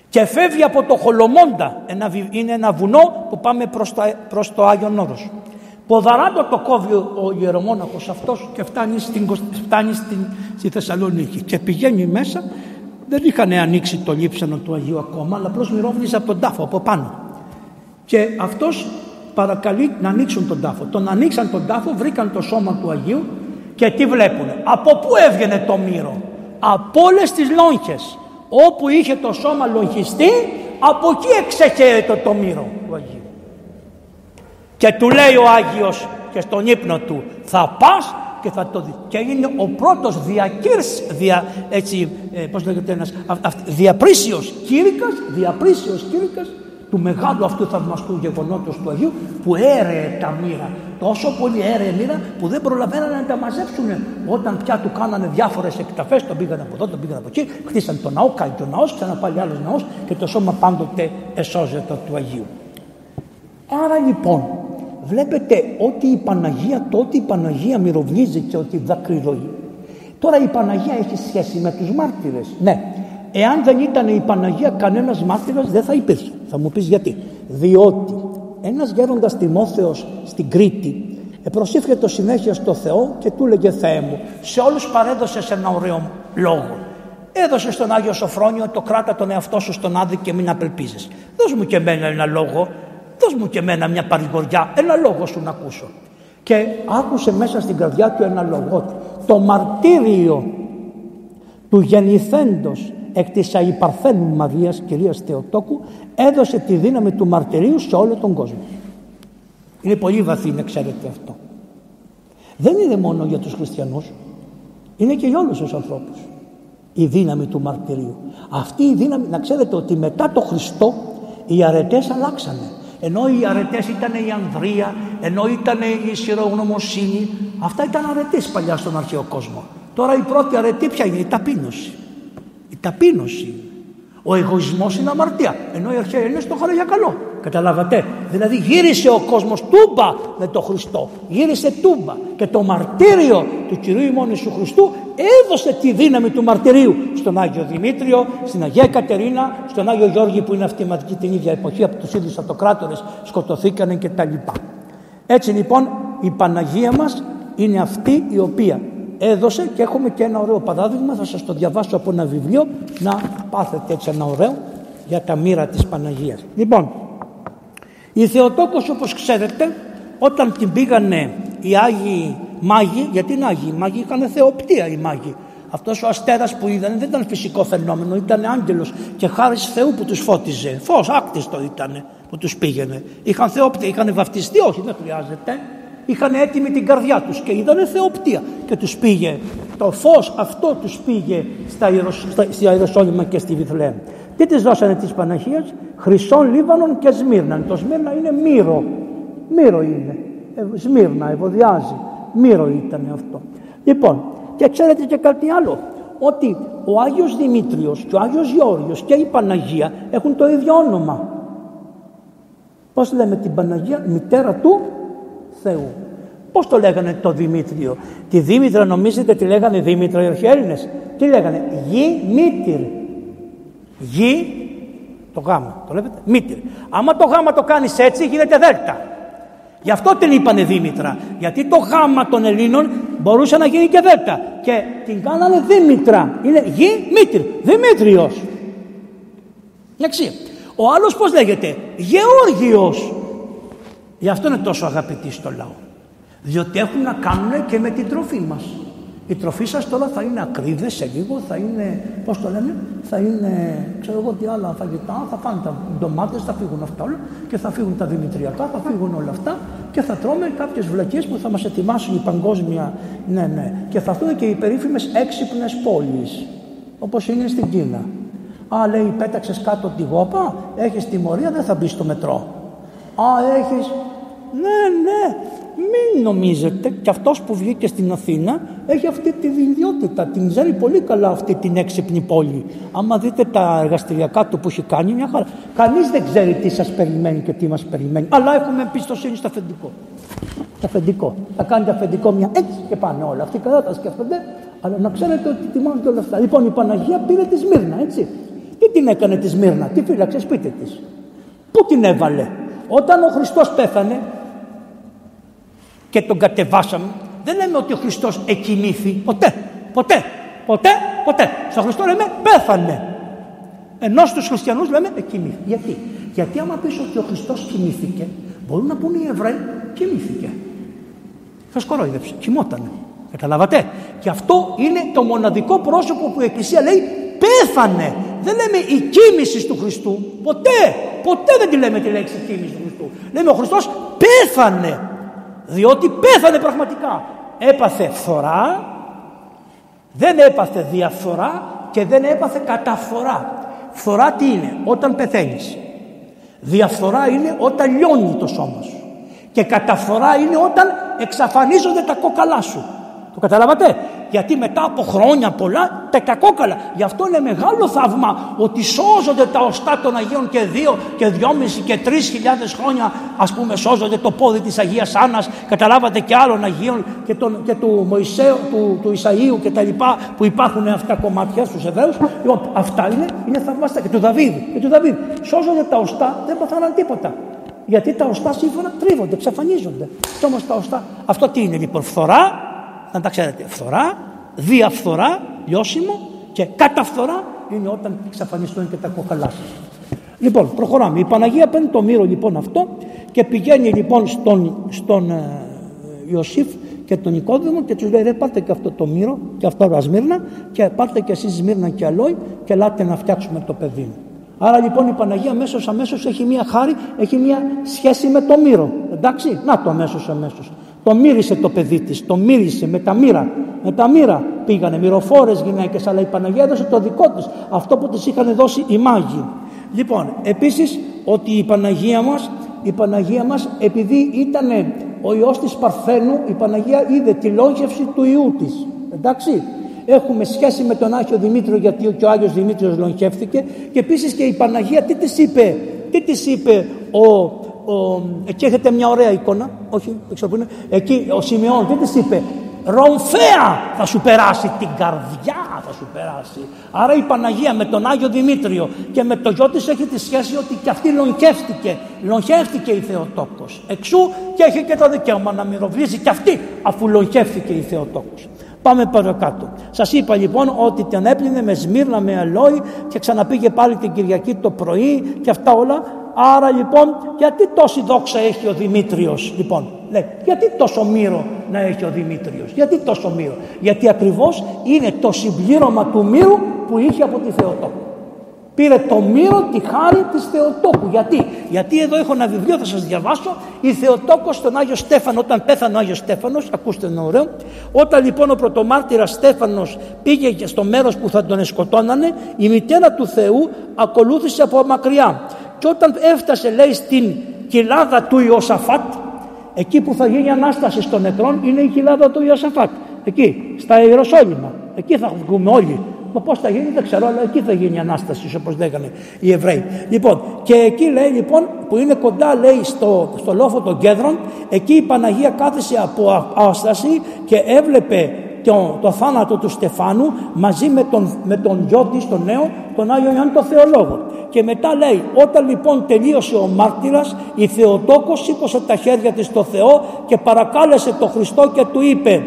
Και φεύγει από το Χολομόντα, είναι ένα βουνό που πάμε προς το Άγιον Όρος. Ποδαράντο το κόβει ο ιερομόναχος αυτός και φτάνει στη Θεσσαλονίκη και πηγαίνει μέσα. Δεν είχαν ανοίξει το λείψανο του Αγίου ακόμα, αλλά απλώς μυρόβλησε από τον τάφο, από πάνω. Και αυτός παρακαλεί να ανοίξουν τον τάφο. Τον ανοίξαν τον τάφο, βρήκαν το σώμα του Αγίου και τι βλέπουνε? Από πού έβγαινε το μύρο? Από όλες τις λόγχες. Όπου είχε το σώμα λογιστή, από εκεί εξεχαίρεται το μύρο του Αγίου. Και του λέει ο Άγιος και στον ύπνο του, θα πας και θα το δει. Και είναι ο πρώτος διαπρίσιος κήρυκας του μεγάλου αυτού θαυμαστού γεγονότος του Αγίου, που έρεε τα μοίρα. Τόσο πολύ έρεε μοίρα που δεν προλαβαίνανε να τα μαζέψουν. Όταν πια του κάνανε διάφορες εκταφές, τον πήγαν από εδώ, τον πήγαν από εκεί, χτίσαν τον ναό, κάει τον ναό, ξανά πάλι άλλος ναός και το σώμα πάντοτε εσώζεται του Αγίου. Άρα λοιπόν, βλέπετε ότι η Παναγία μυροβλίζει και ότι δακρυδοεί. Τώρα η Παναγία έχει σχέση με τους μάρτυρες. Ναι, εάν δεν ήταν η Παναγία, κανένας μάρτυρας δεν θα υπήρχε. Θα μου πεις γιατί? Διότι ένας γέροντας Τιμόθεος στην Κρήτη προσήφιε συνέχεια στο Θεό και του λέγε, Θεέ μου, σε όλους παρέδωσες ένα ωραίο λόγο. Έδωσε στον Άγιο Σοφρόνιο, το κράτα τον εαυτό σου στον άδικο και μην απελπίζεις. Δώσ' μου και εμένα ένα λόγο. Δώσ' μου και εμένα μια παρηγοριά, ένα λόγο σου να ακούσω. Και άκουσε μέσα στην καρδιά του ένα λόγο. Το μαρτύριο του γεννηθέντος εκ της Αϊπαρθένου Μαρίας Κυρίας Θεοτόκου έδωσε τη δύναμη του μαρτυρίου σε όλο τον κόσμο. Είναι πολύ βαθύ να ξέρετε αυτό. Δεν είναι μόνο για τους χριστιανούς, είναι και για όλους τους ανθρώπους η δύναμη του μαρτυρίου. Αυτή η δύναμη, να ξέρετε ότι μετά το Χριστό οι αρετές αλλάξανε. Ενώ οι αρετές ήταν η ανδρεία, ενώ ήταν η σειρογνωμοσύνη, αυτά ήταν αρετές παλιά στον αρχαίο κόσμο. Τώρα η πρώτη αρετή ποια είναι? Η ταπείνωση. Η ταπείνωση. Ο εγωισμός είναι αμαρτία. Ενώ οι αρχαίοι Έλληνες το είχαν για καλό. Καταλάβατε? Δηλαδή γύρισε ο κόσμος τούμπα με τον Χριστό. Γύρισε τούμπα. Και το μαρτύριο του Κυρίου ημών Ιησού Χριστού έδωσε τη δύναμη του μαρτυρίου στον Άγιο Δημήτριο, στην Αγία Κατερίνα, στον Άγιο Γιώργη που είναι αυτηματική την ίδια εποχή, από τους ίδιους αυτοκράτορες σκοτωθήκανε κτλ. Έτσι λοιπόν η Παναγία μας είναι αυτή η οποία έδωσε, και έχουμε και ένα ωραίο παράδειγμα, θα σας το διαβάσω από ένα βιβλίο να πάθετε έτσι ένα ωραίο για τα μοίρα της Παναγίας. Λοιπόν, η Θεοτόκος, όπως ξέρετε, όταν την πήγανε οι Άγιοι Μάγοι, γιατί είναι Άγιοι Μάγοι, είχαν θεοπτία οι Μάγοι. Αυτός ο αστέρας που είδαν δεν ήταν φυσικό φαινόμενο, ήταν άγγελος και χάρις Θεού που τους φώτιζε. Φως άκτιστο ήταν που τους πήγαινε. Είχαν θεοπτία, είχαν βαφτιστεί, όχι δεν χρειάζεται. Είχαν έτοιμη την καρδιά τους και είδανε θεοπτία και τους πήγε. Το φως αυτό τους πήγε στη Ιεροσόλυμα και στη Βιθλεέμ. Τι της δώσανε της Παναγίας? Χρυσόν λίβανον και σμύρναν. Το σμύρνα είναι μύρο. Μύρο είναι. Σμύρνα, ευωδιάζει. μύρο ήταν αυτό. Λοιπόν, και ξέρετε και κάτι άλλο, ότι ο Άγιος Δημήτριος και ο Άγιος Γεώργιος και η Παναγία έχουν το ίδιο όνομα. Πώς λέμε την Παναγία? Μητέρα του Θεού. Πώς το λέγανε το Δημήτριο? Τη Δήμητρα νομίζετε τη λέγανε Δήμητρα οι αρχαιέλληνες? Τι λέγανε? Γη-μήτυρ. Γη, το γάμα, το λέτε, μήτυρ. Άμα το γάμα το κάνεις έτσι γίνεται δέλτα. Γι' αυτό την είπανε Δήμητρα. Γιατί το γάμα των Ελλήνων μπορούσε να γίνει και δέλτα. Και την κάνανε Δήμητρα. Είναι γη-μήτυρ, Δημήτριος. Εντάξει. Ο άλλος πώς λέγεται? Γεώργιος. Γι' αυτό είναι τόσο αγαπητοί στο λαό. Διότι έχουν να κάνουν και με την τροφή μας. Η τροφή σας τώρα θα είναι ακρίδες σε λίγο, θα είναι, πώς το λένε, θα είναι, ξέρω εγώ τι άλλα φαγητά, θα φάνε τα ντομάτες, θα φύγουν αυτά όλα και θα φύγουν τα δημητριακά, θα φύγουν όλα αυτά και θα τρώμε κάποιες βλακίες που θα μας ετοιμάσουν η παγκόσμια, και θα έρθουν και οι περίφημες έξυπνες πόλεις, όπως είναι στην Κίνα. Α, λέει, πέταξες κάτω τη γόπα, έχεις τιμωρία, δεν θα μπεις στο μετρό. Α, έχεις, ναι. Μην νομίζετε, και αυτός που βγήκε στην Αθήνα έχει αυτή τη ιδιότητα. Την ξέρει πολύ καλά αυτή την έξυπνη πόλη. Άμα δείτε τα εργαστηριακά του που έχει κάνει, μια χαρά. Κανείς δεν ξέρει τι σας περιμένει και τι μας περιμένει. Αλλά έχουμε εμπιστοσύνη στο αφεντικό. Θα κάνετε αφεντικό μια έτσι και πάνε όλα. Αυτοί καλά τα σκέφτονται, αλλά να ξέρετε ότι τιμώνονται όλα αυτά. Λοιπόν, η Παναγία πήρε τη Σμύρνα, έτσι. Τι την έκανε τη Σμύρνα? Τη φύλαξε σπίτι τη. Πού την έβαλε? Όταν ο Χριστός πέθανε και τον κατεβάσαμε, δεν λέμε ότι ο Χριστός εκοιμήθη. Ποτέ. Στον Χριστό λέμε πέθανε. Ενώ στους χριστιανούς λέμε εκοιμήθη. Γιατί? Γιατί άμα πεις ότι ο Χριστός κοιμήθηκε, μπορούν να πούν οι Εβραίοι κοιμήθηκε. Σας κορόιδεψε, κοιμότανε. Καταλάβατε? Και αυτό είναι το μοναδικό πρόσωπο που η Εκκλησία λέει πέθανε. Δεν λέμε η κοίμηση του Χριστού. Ποτέ δεν τη λέμε τη λέξη κοίμηση του Χριστού. Λέμε ο Χριστός πέθανε. Διότι πέθανε πραγματικά. Έπαθε φθορά, δεν έπαθε διαφθορά και δεν έπαθε καταφθορά. Φθορά τι είναι? Όταν πεθαίνεις. Διαφθορά είναι όταν λιώνει το σώμα σου. Και καταφθορά είναι όταν εξαφανίζονται τα κόκαλά σου. Το καταλάβατε? Γιατί μετά από χρόνια πολλά τα κακόκαλα. Γι' αυτό είναι μεγάλο θαύμα ότι σώζονται τα οστά των Αγίων και 2, και 2,5 και 3.000 χρόνια, ας πούμε, σώζονται το πόδι της Αγίας Άννας, καταλάβατε, και άλλων Αγίων και του Μωυσέου, του Ισαΐου και τα λοιπά, που υπάρχουν αυτά κομμάτια στους Εβραίους. Λοιπόν, αυτά είναι θαυμαστά, και του Δαβίδ. Σώζονται τα οστά, δεν παθαίναν τίποτα. Γιατί τα οστά σύμφωνα τρίβονται, εξαφανίζονται. Και όμως τα οστά, αυτό τι είναι λοιπόν? Φθορά. Να τα ξέρετε, φθορά, διαφθορά, λιώσιμο, και καταφθορά είναι όταν εξαφανιστούν και τα κοκαλά σας. Λοιπόν, προχωράμε. Η Παναγία παίρνει το μύρο λοιπόν αυτό και πηγαίνει λοιπόν στον Ιωσήφ και τον Νικόδημο και τους λέει: ρε, πάρτε και αυτό το μύρο και αυτό τα Σμύρνα, και πάρτε και εσείς Σμύρνα και Αλόη και ελάτε να φτιάξουμε το παιδί μου. Άρα λοιπόν η Παναγία αμέσως έχει μια χάρη, έχει μια σχέση με το μύρο. Εντάξει, να το αμέσως. Το μύρισε το παιδί της, το μύρισε με τα μύρα. Πήγανε μυροφόρες γυναίκες, αλλά η Παναγία έδωσε το δικό της, αυτό που της είχαν δώσει οι μάγοι. Λοιπόν, επίσης ότι η Παναγία μας, επειδή ήταν ο Υιός της Παρθένου, η Παναγία είδε τη λόγχευση του Υιού της. Εντάξει, έχουμε σχέση με τον Άγιο Δημήτριο, γιατί και ο Άγιος Δημήτριος λόγχευθηκε. Και επίσης και η Παναγία τι της είπε? Εκεί έχετε μια ωραία εικόνα. Όχι, δεν ξέρω πού είναι. Εκεί ο Σιμεών τι της είπε? Ρομφέα θα σου περάσει, την καρδιά θα σου περάσει. Άρα η Παναγία με τον Άγιο Δημήτριο και με το γιο της έχει τη σχέση ότι και αυτή λογχεύτηκε. Λογχεύτηκε η Θεοτόκος. Εξού και έχει και το δικαίωμα να μυροβλίζει και αυτή, αφού λογχεύτηκε η Θεοτόκος. Πάμε παρακάτω. Σας είπα λοιπόν ότι την έπλυνε με Σμύρνα, με αλόη, και ξαναπήγε πάλι την Κυριακή το πρωί και αυτά όλα. Άρα λοιπόν, γιατί τόση δόξα έχει ο Δημήτριος? Λοιπόν, λέει, γιατί τόσο μύρο να έχει ο Δημήτριος? Γιατί τόσο μύρο? Γιατί ακριβώς είναι το συμπλήρωμα του μύρου που είχε από τη Θεοτόκο. Πήρε το μύρο, τη χάρη της Θεοτόκου. Γιατί εδώ έχω ένα βιβλίο, θα σας διαβάσω. Η Θεοτόκος στον Άγιο Στέφανο, όταν πέθανε ο Άγιος Στέφανος, ακούστε ένα ωραίο. Όταν λοιπόν ο πρωτομάρτυρας Στέφανος πήγε στο μέρος που θα τον σκοτώνανε, η μητέρα του Θεού ακολούθησε από μακριά. Και όταν έφτασε, λέει, στην κοιλάδα του Ιωσαφάτ, Εκεί που θα γίνει Ανάσταση των νεκρών είναι η κοιλάδα του Ιωσαφάτ. Εκεί, στα Ιεροσόλυμα. Εκεί θα βγούμε όλοι. Πώς θα γίνει δεν ξέρω, αλλά εκεί θα γίνει η Ανάσταση, όπως λέγανε οι Εβραίοι. Λοιπόν, και εκεί λέει λοιπόν, που είναι κοντά λέει στο λόφο των κέντρων, εκεί η Παναγία κάθεσε από άσταση και έβλεπε το θάνατο του Στεφάνου μαζί με τον γιο της, τον νέο, τον Άγιο Ιωάννη τον Θεολόγο. Και μετά λέει, όταν λοιπόν τελείωσε ο μάρτυρας, η Θεοτόκος σήκωσε τα χέρια της στο Θεό και παρακάλεσε τον Χριστό και του είπε: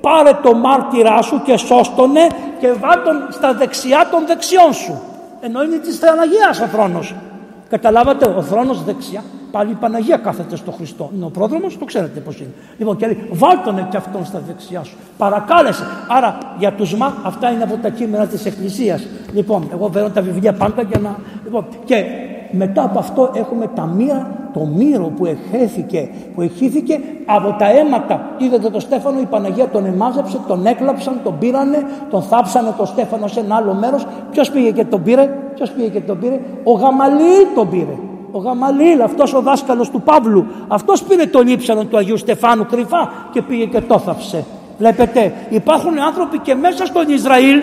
πάρε το μάρτυρά σου και σώστονε και βά' τον στα δεξιά των δεξιών σου. Ενώ είναι της Θεαναγίας ο θρόνος. Καταλάβατε, ο θρόνος δεξιά. Πάλι η Παναγία κάθεται στο Χριστό. Είναι ο πρόδρομος, το ξέρετε πώς είναι. Λοιπόν, και λέει, βάλτονε και αυτόν στα δεξιά σου. Παρακάλεσε. Άρα, για τους μα, αυτά είναι από τα κείμενα της Εκκλησίας. Λοιπόν, εγώ βαίνω τα βιβλία πάντα για να... Λοιπόν, και μετά από αυτό έχουμε τα μοίρα, το μύρο που εχύθηκε από τα αίματα. Είδατε το Στέφανο, η Παναγία τον εμάζεψε, τον έκλαψαν, τον πήρανε, τον θάψανε το Στέφανο σε ένα άλλο μέρος. Ποιος πήγε και τον πήρε, ο Γαμαλίη τον πήρε. Ο Γαμαλίηλ, αυτός ο δάσκαλος του Παύλου, αυτός πήρε τον λείψανο του Αγίου Στεφάνου κρυφά και πήγε και το θάψε. Βλέπετε, υπάρχουν άνθρωποι και μέσα στον Ισραήλ,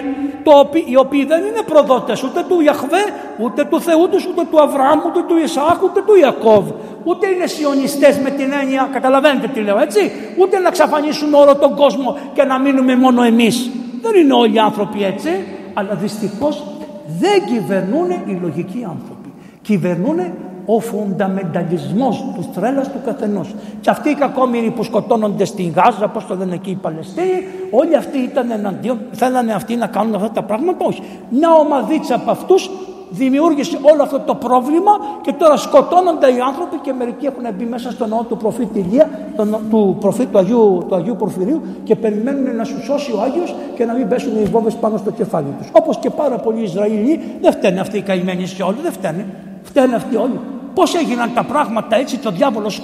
οι οποίοι δεν είναι προδότες ούτε του Ιαχβέ, ούτε του Θεού τους, ούτε του Αβραάμ, ούτε του Ισαάκ, ούτε του Ιακώβ. Ούτε είναι σιωνιστές με την έννοια, καταλαβαίνετε τι λέω έτσι, ούτε να εξαφανίσουμε όλο τον κόσμο και να μείνουμε μόνο εμείς. Δεν είναι όλοι οι άνθρωποι έτσι, αλλά δυστυχώς δεν κυβερνούν οι λογικοί άνθρωποι. Κυβερνούν ο φονταμενταλισμός του τρέλας του καθενός. Και αυτοί οι κακόμοιροι που σκοτώνονται στην Γάζα, πώς το λένε εκεί οι Παλαιστίνοι, όλοι αυτοί ήταν εναντίον, θέλανε αυτοί να κάνουν αυτά τα πράγματα. Όχι. Μια ομαδίτσα από αυτούς δημιούργησε όλο αυτό το πρόβλημα και τώρα σκοτώνονται οι άνθρωποι και μερικοί έχουν μπει μέσα στο ναό του προφήτη Ηλία, του προφήτη του Αγίου Πορφυρίου και περιμένουν να σου σώσει ο Άγιος και να μην πέσουν οι βόμβες πάνω στο κεφάλι τους. Όπως και πάρα πολλοί Ισραηλοί, δεν φταίνε αυτοί οι καημένοι σε όλοι, δεν φταίνε. Φταίνε αυτοί όλοι. Πώς έγιναν τα πράγματα έτσι, το διάβολος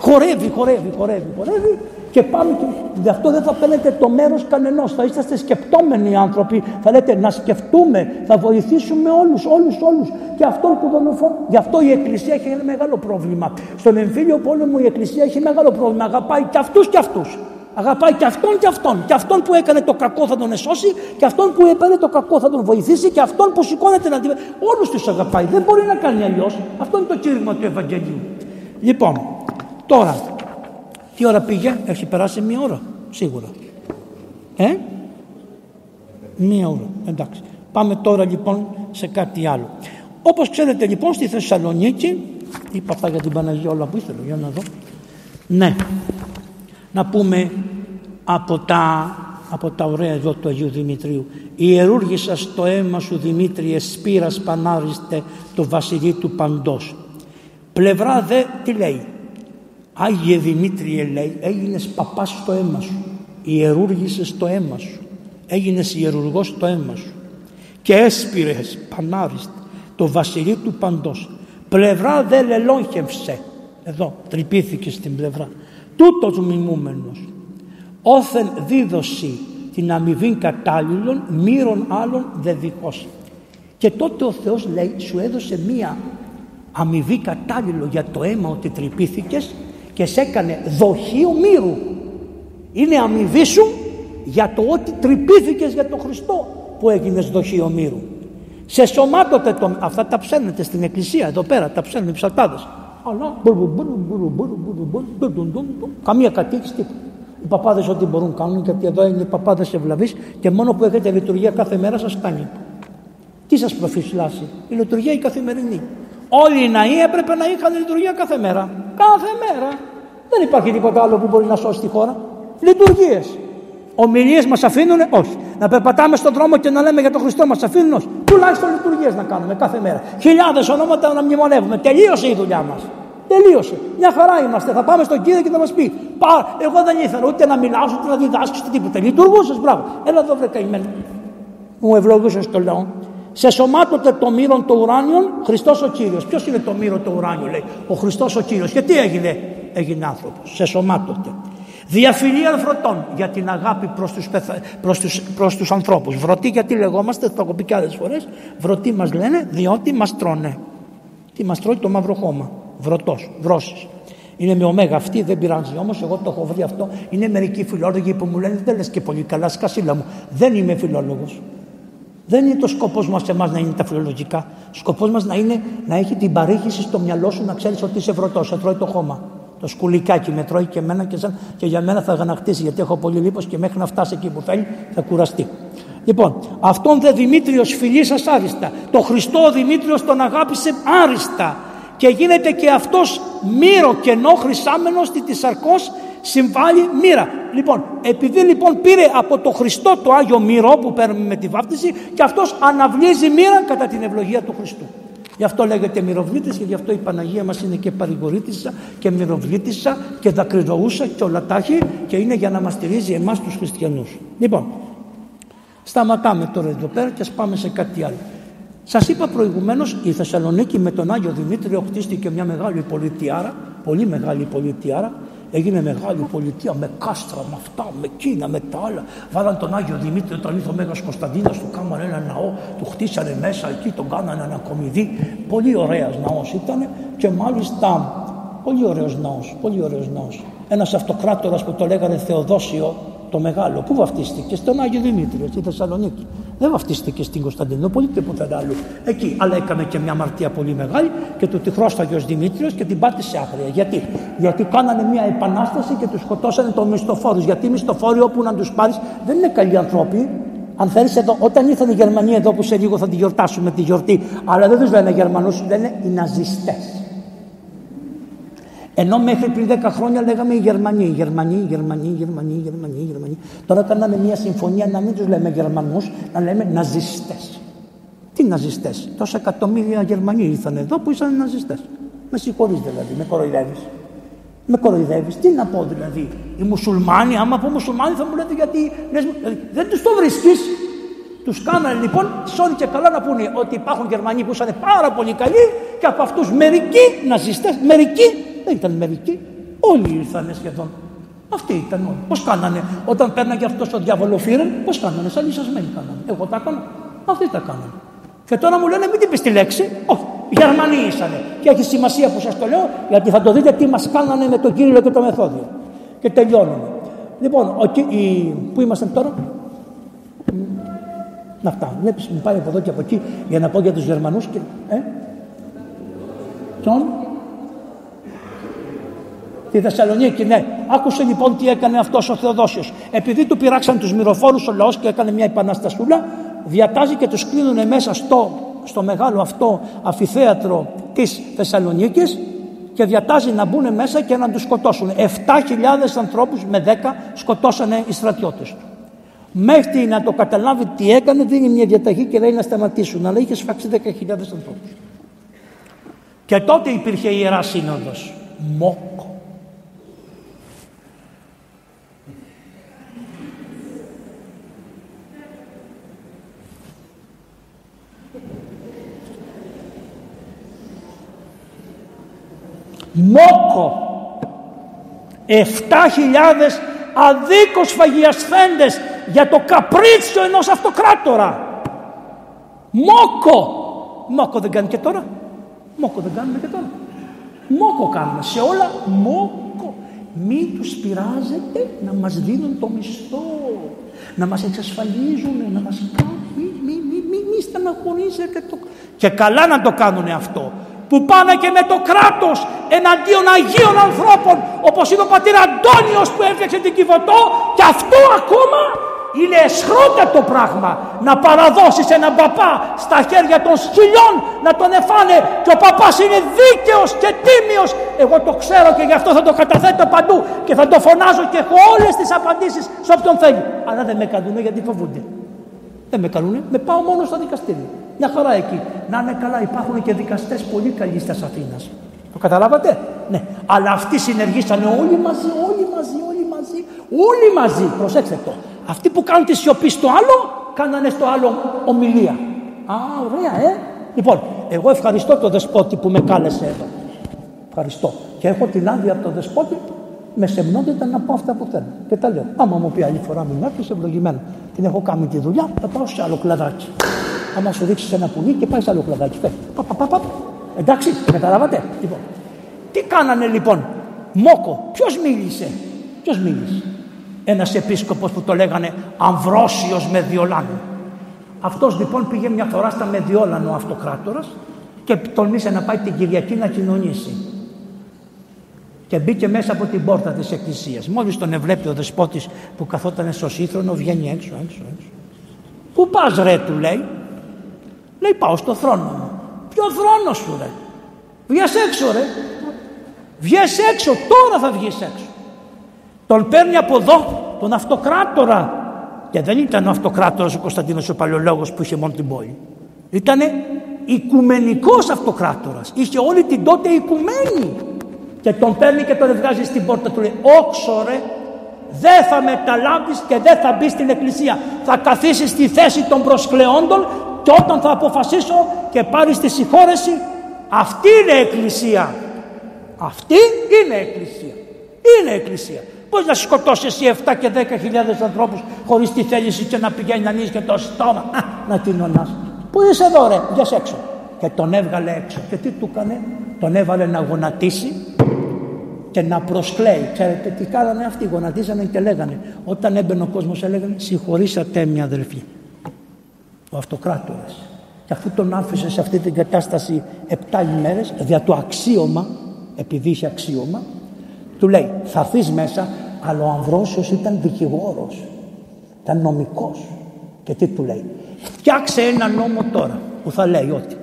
χορεύει και πάμε και γι' αυτό δεν θα παίρνετε το μέρος κανενός, θα είσαστε σκεπτόμενοι άνθρωποι, θα λέτε να σκεφτούμε, θα βοηθήσουμε όλους και αυτόν που δολοφονεί. Γι' αυτό η Εκκλησία έχει ένα μεγάλο πρόβλημα. Στον εμφύλιο πόλεμο η Εκκλησία έχει μεγάλο πρόβλημα, αγαπάει και αυτούς και αυτούς. Αγαπάει και αυτόν και αυτόν. Και αυτόν που έκανε το κακό θα τον εσώσει, και αυτόν που έπαιρνε το κακό θα τον βοηθήσει, και αυτόν που σηκώνεται να αντιμετωπίσει. Όλους τους αγαπάει. Δεν μπορεί να κάνει αλλιώς. Αυτό είναι το κήρυγμα του Ευαγγελίου. Λοιπόν, τώρα, τι ώρα πήγε, έχει περάσει μία ώρα, σίγουρα. Μία ώρα, εντάξει. Πάμε τώρα λοιπόν σε κάτι άλλο. Όπως ξέρετε λοιπόν στη Θεσσαλονίκη, είπα αυτά για την Παναγία όλα που ήθελα, για να δω. Ναι. Να πούμε από τα ωραία δω του Αγίου Δημητρίου. Ιερούργησα στο αίμα σου Δημήτριε σπήρας πανάριστε το βασιλεί του παντός. Πλευρά δε τι λέει. Άγιε Δημήτριε λέει έγινες παπάς στο αίμα σου. Ιερούργησες στο αίμα σου. Έγινες ιερουργός στο αίμα σου. Και έσπηρες πανάριστε το βασιλεί του παντός. Πλευρά δε λελόγχευσε. Εδώ τρυπήθηκε στην πλευρά. Τούτος μιμούμενος, όθεν δίδωση την αμοιβήν κατάλληλων, μύρων άλλων δε διχώσει. Και τότε ο Θεός λέει, σου έδωσε μία αμοιβή κατάλληλο για το αίμα ότι τρυπήθηκες και σε έκανε δοχείο μύρου. Είναι αμοιβή σου για το ότι τρυπήθηκες για τον Χριστό που έγινες δοχείο μύρου. Σε σωμάτωτε τον... Αυτά τα ψένετε στην εκκλησία, εδώ πέρα τα ψένουν οι ψαλτάδες. Αλλά καμία κατοίκηση τίποτα. Οι παπάδες ό,τι μπορούν κάνουν, γιατί εδώ είναι οι παπάδες ευλαβείς και μόνο που έχετε λειτουργία κάθε μέρα σας κάνει. Τι σας προφυλάσσει, η λειτουργία η καθημερινή. Όλοι οι ναοί έπρεπε να είχαν λειτουργία κάθε μέρα. Κάθε μέρα. Δεν υπάρχει τίποτα άλλο που μπορεί να σώσει τη χώρα. Λειτουργίες. Ομιλίες μας αφήνουνε, όχι. Να περπατάμε στον δρόμο και να λέμε για τον Χριστό μας αφήνουν, όχι. Τουλάχιστον λειτουργίες να κάνουμε κάθε μέρα. Χιλιάδες ονόματα να μνημονεύουμε. Τελείωσε η δουλειά μας. Τελείωσε. Μια χαρά είμαστε. Θα πάμε στον Κύριο και θα μας πει: Πά, εγώ δεν ήθελα ούτε να μιλάω, ούτε να διδάσκω, ούτε τίποτα. Λειτουργούσες, μπράβο. Έλα εδώ βρε καημένο. Μου ευλογούσες το λαό. Σε σωμάτωτε το μύρον το ουράνιον, Χριστός ο Κύριος. Ποιος είναι το μύρο το ουράνιο, λέει. Ο Χριστός ο Κύριος. Και τι έγινε, έγινε άνθρωπος. Σε σωμάτωτε. Διαφυλή αλφρωτών για την αγάπη προς τους ανθρώπους. Βρωτοί γιατί λεγόμαστε, θα έχω πει και άλλες φορές. Βρωτοί μας λένε διότι μας τρώνε. Τι μας τρώει το μαύρο χώμα. Βρωτός, βρώσεις. Είναι με ωμέγα αυτή, δεν πειράζει όμως, εγώ το έχω βρει αυτό. Είναι μερικοί φιλόλογοι που μου λένε δεν λες και πολύ καλά, σκασίλα μου. Δεν είμαι φιλόλογος. Δεν είναι το σκοπός μας εμάς να είναι τα φιλολογικά. Σκοπός μας να είναι να έχει την παρήχηση στο μυαλό σου, να ξέρεις ότι είσαι βρωτός, θα τρώει το χώμα. Το σκουλικάκι με τρώει και εμένα και για μένα θα γανακτήσει, γιατί έχω πολύ λίπος και μέχρι να φτάσει εκεί που θέλει θα κουραστεί. Λοιπόν, αυτόν δε Δημήτριος φιλήσας άριστα. Το Χριστό ο Δημήτριος τον αγάπησε άριστα. Και γίνεται και αυτός μύρο κενό χρυσάμενος στη Τυσαρκός συμβάλλει μοίρα. Λοιπόν, επειδή λοιπόν πήρε από το Χριστό το Άγιο Μύρο που παίρνουμε με τη βάπτιση, και αυτός αναβλύζει μοίρα κατά την ευλογία του Χριστού. Γι' αυτό λέγεται μυροβλήτης και γι' αυτό η Παναγία μας είναι και παρηγορήτησα και μυροβλήτησα και δακρυζωούσα και όλα τα έχει, και είναι για να μας στηρίζει εμάς τους χριστιανούς. Λοιπόν, σταματάμε τώρα εδώ πέρα και ας πάμε σε κάτι άλλο. Σας είπα προηγουμένως, η Θεσσαλονίκη με τον Άγιο Δημήτριο χτίστηκε μια μεγάλη πολιτιάρα, πολύ μεγάλη πολιτιάρα. Έγινε μεγάλη πολιτεία με κάστρα, με αυτά, με εκείνα, με τα άλλα. Βάλαν τον Άγιο Δημήτριο, τον ήλθε ο Μέγας Κωνσταντίνας, του κάμανε ένα ναό, του χτίσανε μέσα εκεί, τον κάνανε ένα κομιδί. Πολύ ωραίος ναός ήταν και μάλιστα πολύ ωραίος ναός, πολύ ωραίος ναός. Ένας αυτοκράτορας που το λέγανε Θεοδόσιο το Μεγάλο, που βαφτίστηκε στον Άγιο Δημήτριο, στη Θεσσαλονίκη. Δεν βαφτίστηκε στην Κωνσταντινούπολη, τίποτα άλλο. Εκεί, αλλά έκαμε και μια αμαρτία πολύ μεγάλη και του τη χρώσταγε ο Δημήτριος και την πάτησε άγρια. Γιατί κάνανε μια επανάσταση και του σκοτώσανε το μισθοφόρου. Γιατί μισθοφόροι όπου να του πάρει δεν είναι καλοί άνθρωποι. Αν θέλει, όταν ήρθαν οι Γερμανοί εδώ που σε λίγο θα τη γιορτάσουμε τη γιορτή, αλλά δεν του λένε Γερμανού, λένε οι ναζιστές. Ενώ μέχρι πριν 10 χρόνια λέγαμε οι Γερμανοί, Γερμανοί. Τώρα κάναμε μια συμφωνία να μην τους λέμε Γερμανούς, να λέμε ναζιστές. Τι ναζιστές, τόσα εκατομμύρια Γερμανοί ήρθαν εδώ που ήσαν ναζιστές. Με συγχωρείς δηλαδή, με κοροϊδεύεις. Τι να πω δηλαδή, οι μουσουλμάνοι, άμα πω μουσουλμάνοι θα μου λέτε γιατί δεν τους το βρίσκεις. Τους κάνανε λοιπόν, σώνει και καλά να πούνε ότι υπάρχουν Γερμανοί που ήσαν πάρα πολύ καλοί και από αυτούς μερικοί ναζιστές, μερικοί. Δεν ήταν μερικοί, όλοι ήρθανε σχεδόν. Αυτοί ήταν όλοι. Πώς κάνανε, όταν παίρναγε αυτός ο διαβολοφύρεν, πώς κάνανε, σαν λυσασμένοι κάνανε. Εγώ τα έκανα, αυτοί τα κάνανε. Και τώρα μου λένε, μην την πεις τη λέξη. Όχι, Γερμανοί ήσανε. Και έχει σημασία που σας το λέω, γιατί θα το δείτε τι μας κάνανε με τον Κύριλο και το Μεθόδιο. Και τελειώνουμε. Λοιπόν, πού ήμασταν τώρα. Να φτάνουμε. Βλέπεις, μου πάει από εδώ και από εκεί για να πω για τους Γερμανούς και. Τη Θεσσαλονίκη, ναι. Άκουσε λοιπόν τι έκανε αυτός ο Θεοδόσιος. Επειδή του πειράξαν τους μυροφόρους ο λαός και έκανε μια επαναστασούλα, διατάζει και τους κλείνουν μέσα στο μεγάλο αυτό αμφιθέατρο της Θεσσαλονίκης και διατάζει να μπουν μέσα και να τους σκοτώσουν. 7.000 ανθρώπους με 10 σκοτώσανε οι στρατιώτες του. Μέχρι να το καταλάβει τι έκανε, δίνει μια διαταγή και λέει να σταματήσουν. Αλλά είχε σφάξει 10.000 ανθρώπους. Και τότε υπήρχε η Ιερά Σύνοδος. Μόκο. Μόκο, 7.000 αδίκως φαγιασθέντες για το καπρίτσιο ενός αυτοκράτορα. Μόκο δεν κάνει και τώρα. Μόκο κάνουμε σε όλα. Μόκο. Μην τους πειράζετε να μας δίνουν το μισθό, να μας εξασφαλίζουν, να μας κάνουν. Μην στεναχωρίζετε το. Και καλά να το κάνουνε αυτό. Που πάνε και με το κράτος εναντίον Αγίων ανθρώπων, όπως είναι ο πατήρ Αντώνιος που έφτιαξε την Κιβωτό, και αυτό ακόμα είναι εσχρότατο πράγμα, να παραδώσεις έναν παπά στα χέρια των σκυλιών να τον εφάνε, και ο παπάς είναι δίκαιος και τίμιος. Εγώ το ξέρω και γι' αυτό θα το καταθέτω παντού και θα το φωνάζω και έχω όλες τις απαντήσεις σε όποιον θέλει, αλλά δεν με καλούνε γιατί φοβούνται. Δεν με καλούνε, με πάω μόνο στα δικαστήρια. Μια χαρά εκεί. Να είναι καλά, υπάρχουν και δικαστές πολύ καλοί της Αθήνας. Το καταλάβατε, ναι. Αλλά αυτοί συνεργήσανε όλοι μαζί. Προσέξτε το. Αυτοί που κάνουν τη σιωπή στο άλλο, κάνανε στο άλλο ομιλία. Α, ωραία, Λοιπόν, εγώ ευχαριστώ τον Δεσπότη που με κάλεσε εδώ. Ευχαριστώ. Και έχω την άδεια από τον Δεσπότη με σεμνότητα να πω αυτά που θέλω. Και τα λέω. Άμα μου πει άλλη φορά μην έρθεις, ευλογημένο. Την έχω κάνει τη δουλειά, θα πάω σε άλλο κλαδάκι. Άμα σου δείξει ένα πουλί και πάει σε άλλο κλαδάκι. Εντάξει, καταλάβατε. Λοιπόν. Τι κάνανε λοιπόν. Μόκο. Ποιος μίλησε. Ένας επίσκοπος που το λέγανε Αμβρόσιος Μεδιολάνου. Αυτός λοιπόν πήγε μια φορά στα Μεδιόλανο ο αυτοκράτορας και τολμήσε να πάει την Κυριακή να κοινωνήσει. Και μπήκε μέσα από την πόρτα της εκκλησίας. Μόλις τον εβλέπει ο δεσπότης που καθόταν στο σύθρονο, βγαίνει έξω. Πού πας ρε, του λέει. Λέει, πάω στο θρόνο μου. Ποιο θρόνο σου ρε. Βγες έξω, τώρα θα βγεις έξω. Τον παίρνει από εδώ τον αυτοκράτορα. Και δεν ήταν ο αυτοκράτορας ο Κωνσταντίνος ο Παλαιολόγος που είχε μόνο την πόλη. Ήτανε οικουμενικός αυτοκράτορας. Είχε όλη την τότε οικουμένη. Και τον παίρνει και τον βγάζει στην πόρτα. Του λέει, όξω ρε, δεν θα μεταλάβεις και δεν θα μπεις στην εκκλησία. Θα καθίσεις στη θέση των προσκλεόντων και όταν θα αποφασίσω και πάρεις τη συγχώρεση, αυτή είναι εκκλησία. Αυτή είναι εκκλησία. Πώς να σκοτώσεις εσύ 7 και 10.000 ανθρώπους χωρίς τη θέληση και να πηγαίνει να ανοίξει και το στόμα να κοινωνάς. Πού είσαι εδώ ρε, βγες έξω. Και τον έβγαλε έξω. Και τι του έκανε, τον έβαλε να γονατίσει και να προσκλέει. Ξέρετε τι κάνανε αυτοί, γονατίζανε και λέγανε. Όταν έμπαινε ο κόσμος έλεγαν, συγχωρήσατε μια αδελφή. Ο αυτοκράτορας. Και αφού τον άφησε σε αυτή την κατάσταση 7 ημέρες, δια το αξίωμα, επειδή είχε αξίωμα, του λέει, θα έρθεις μέσα, αλλά ο Αμβρόσιος ήταν δικηγόρος, ήταν νομικός. Και τι του λέει, φτιάξε ένα νόμο τώρα που θα λέει ότι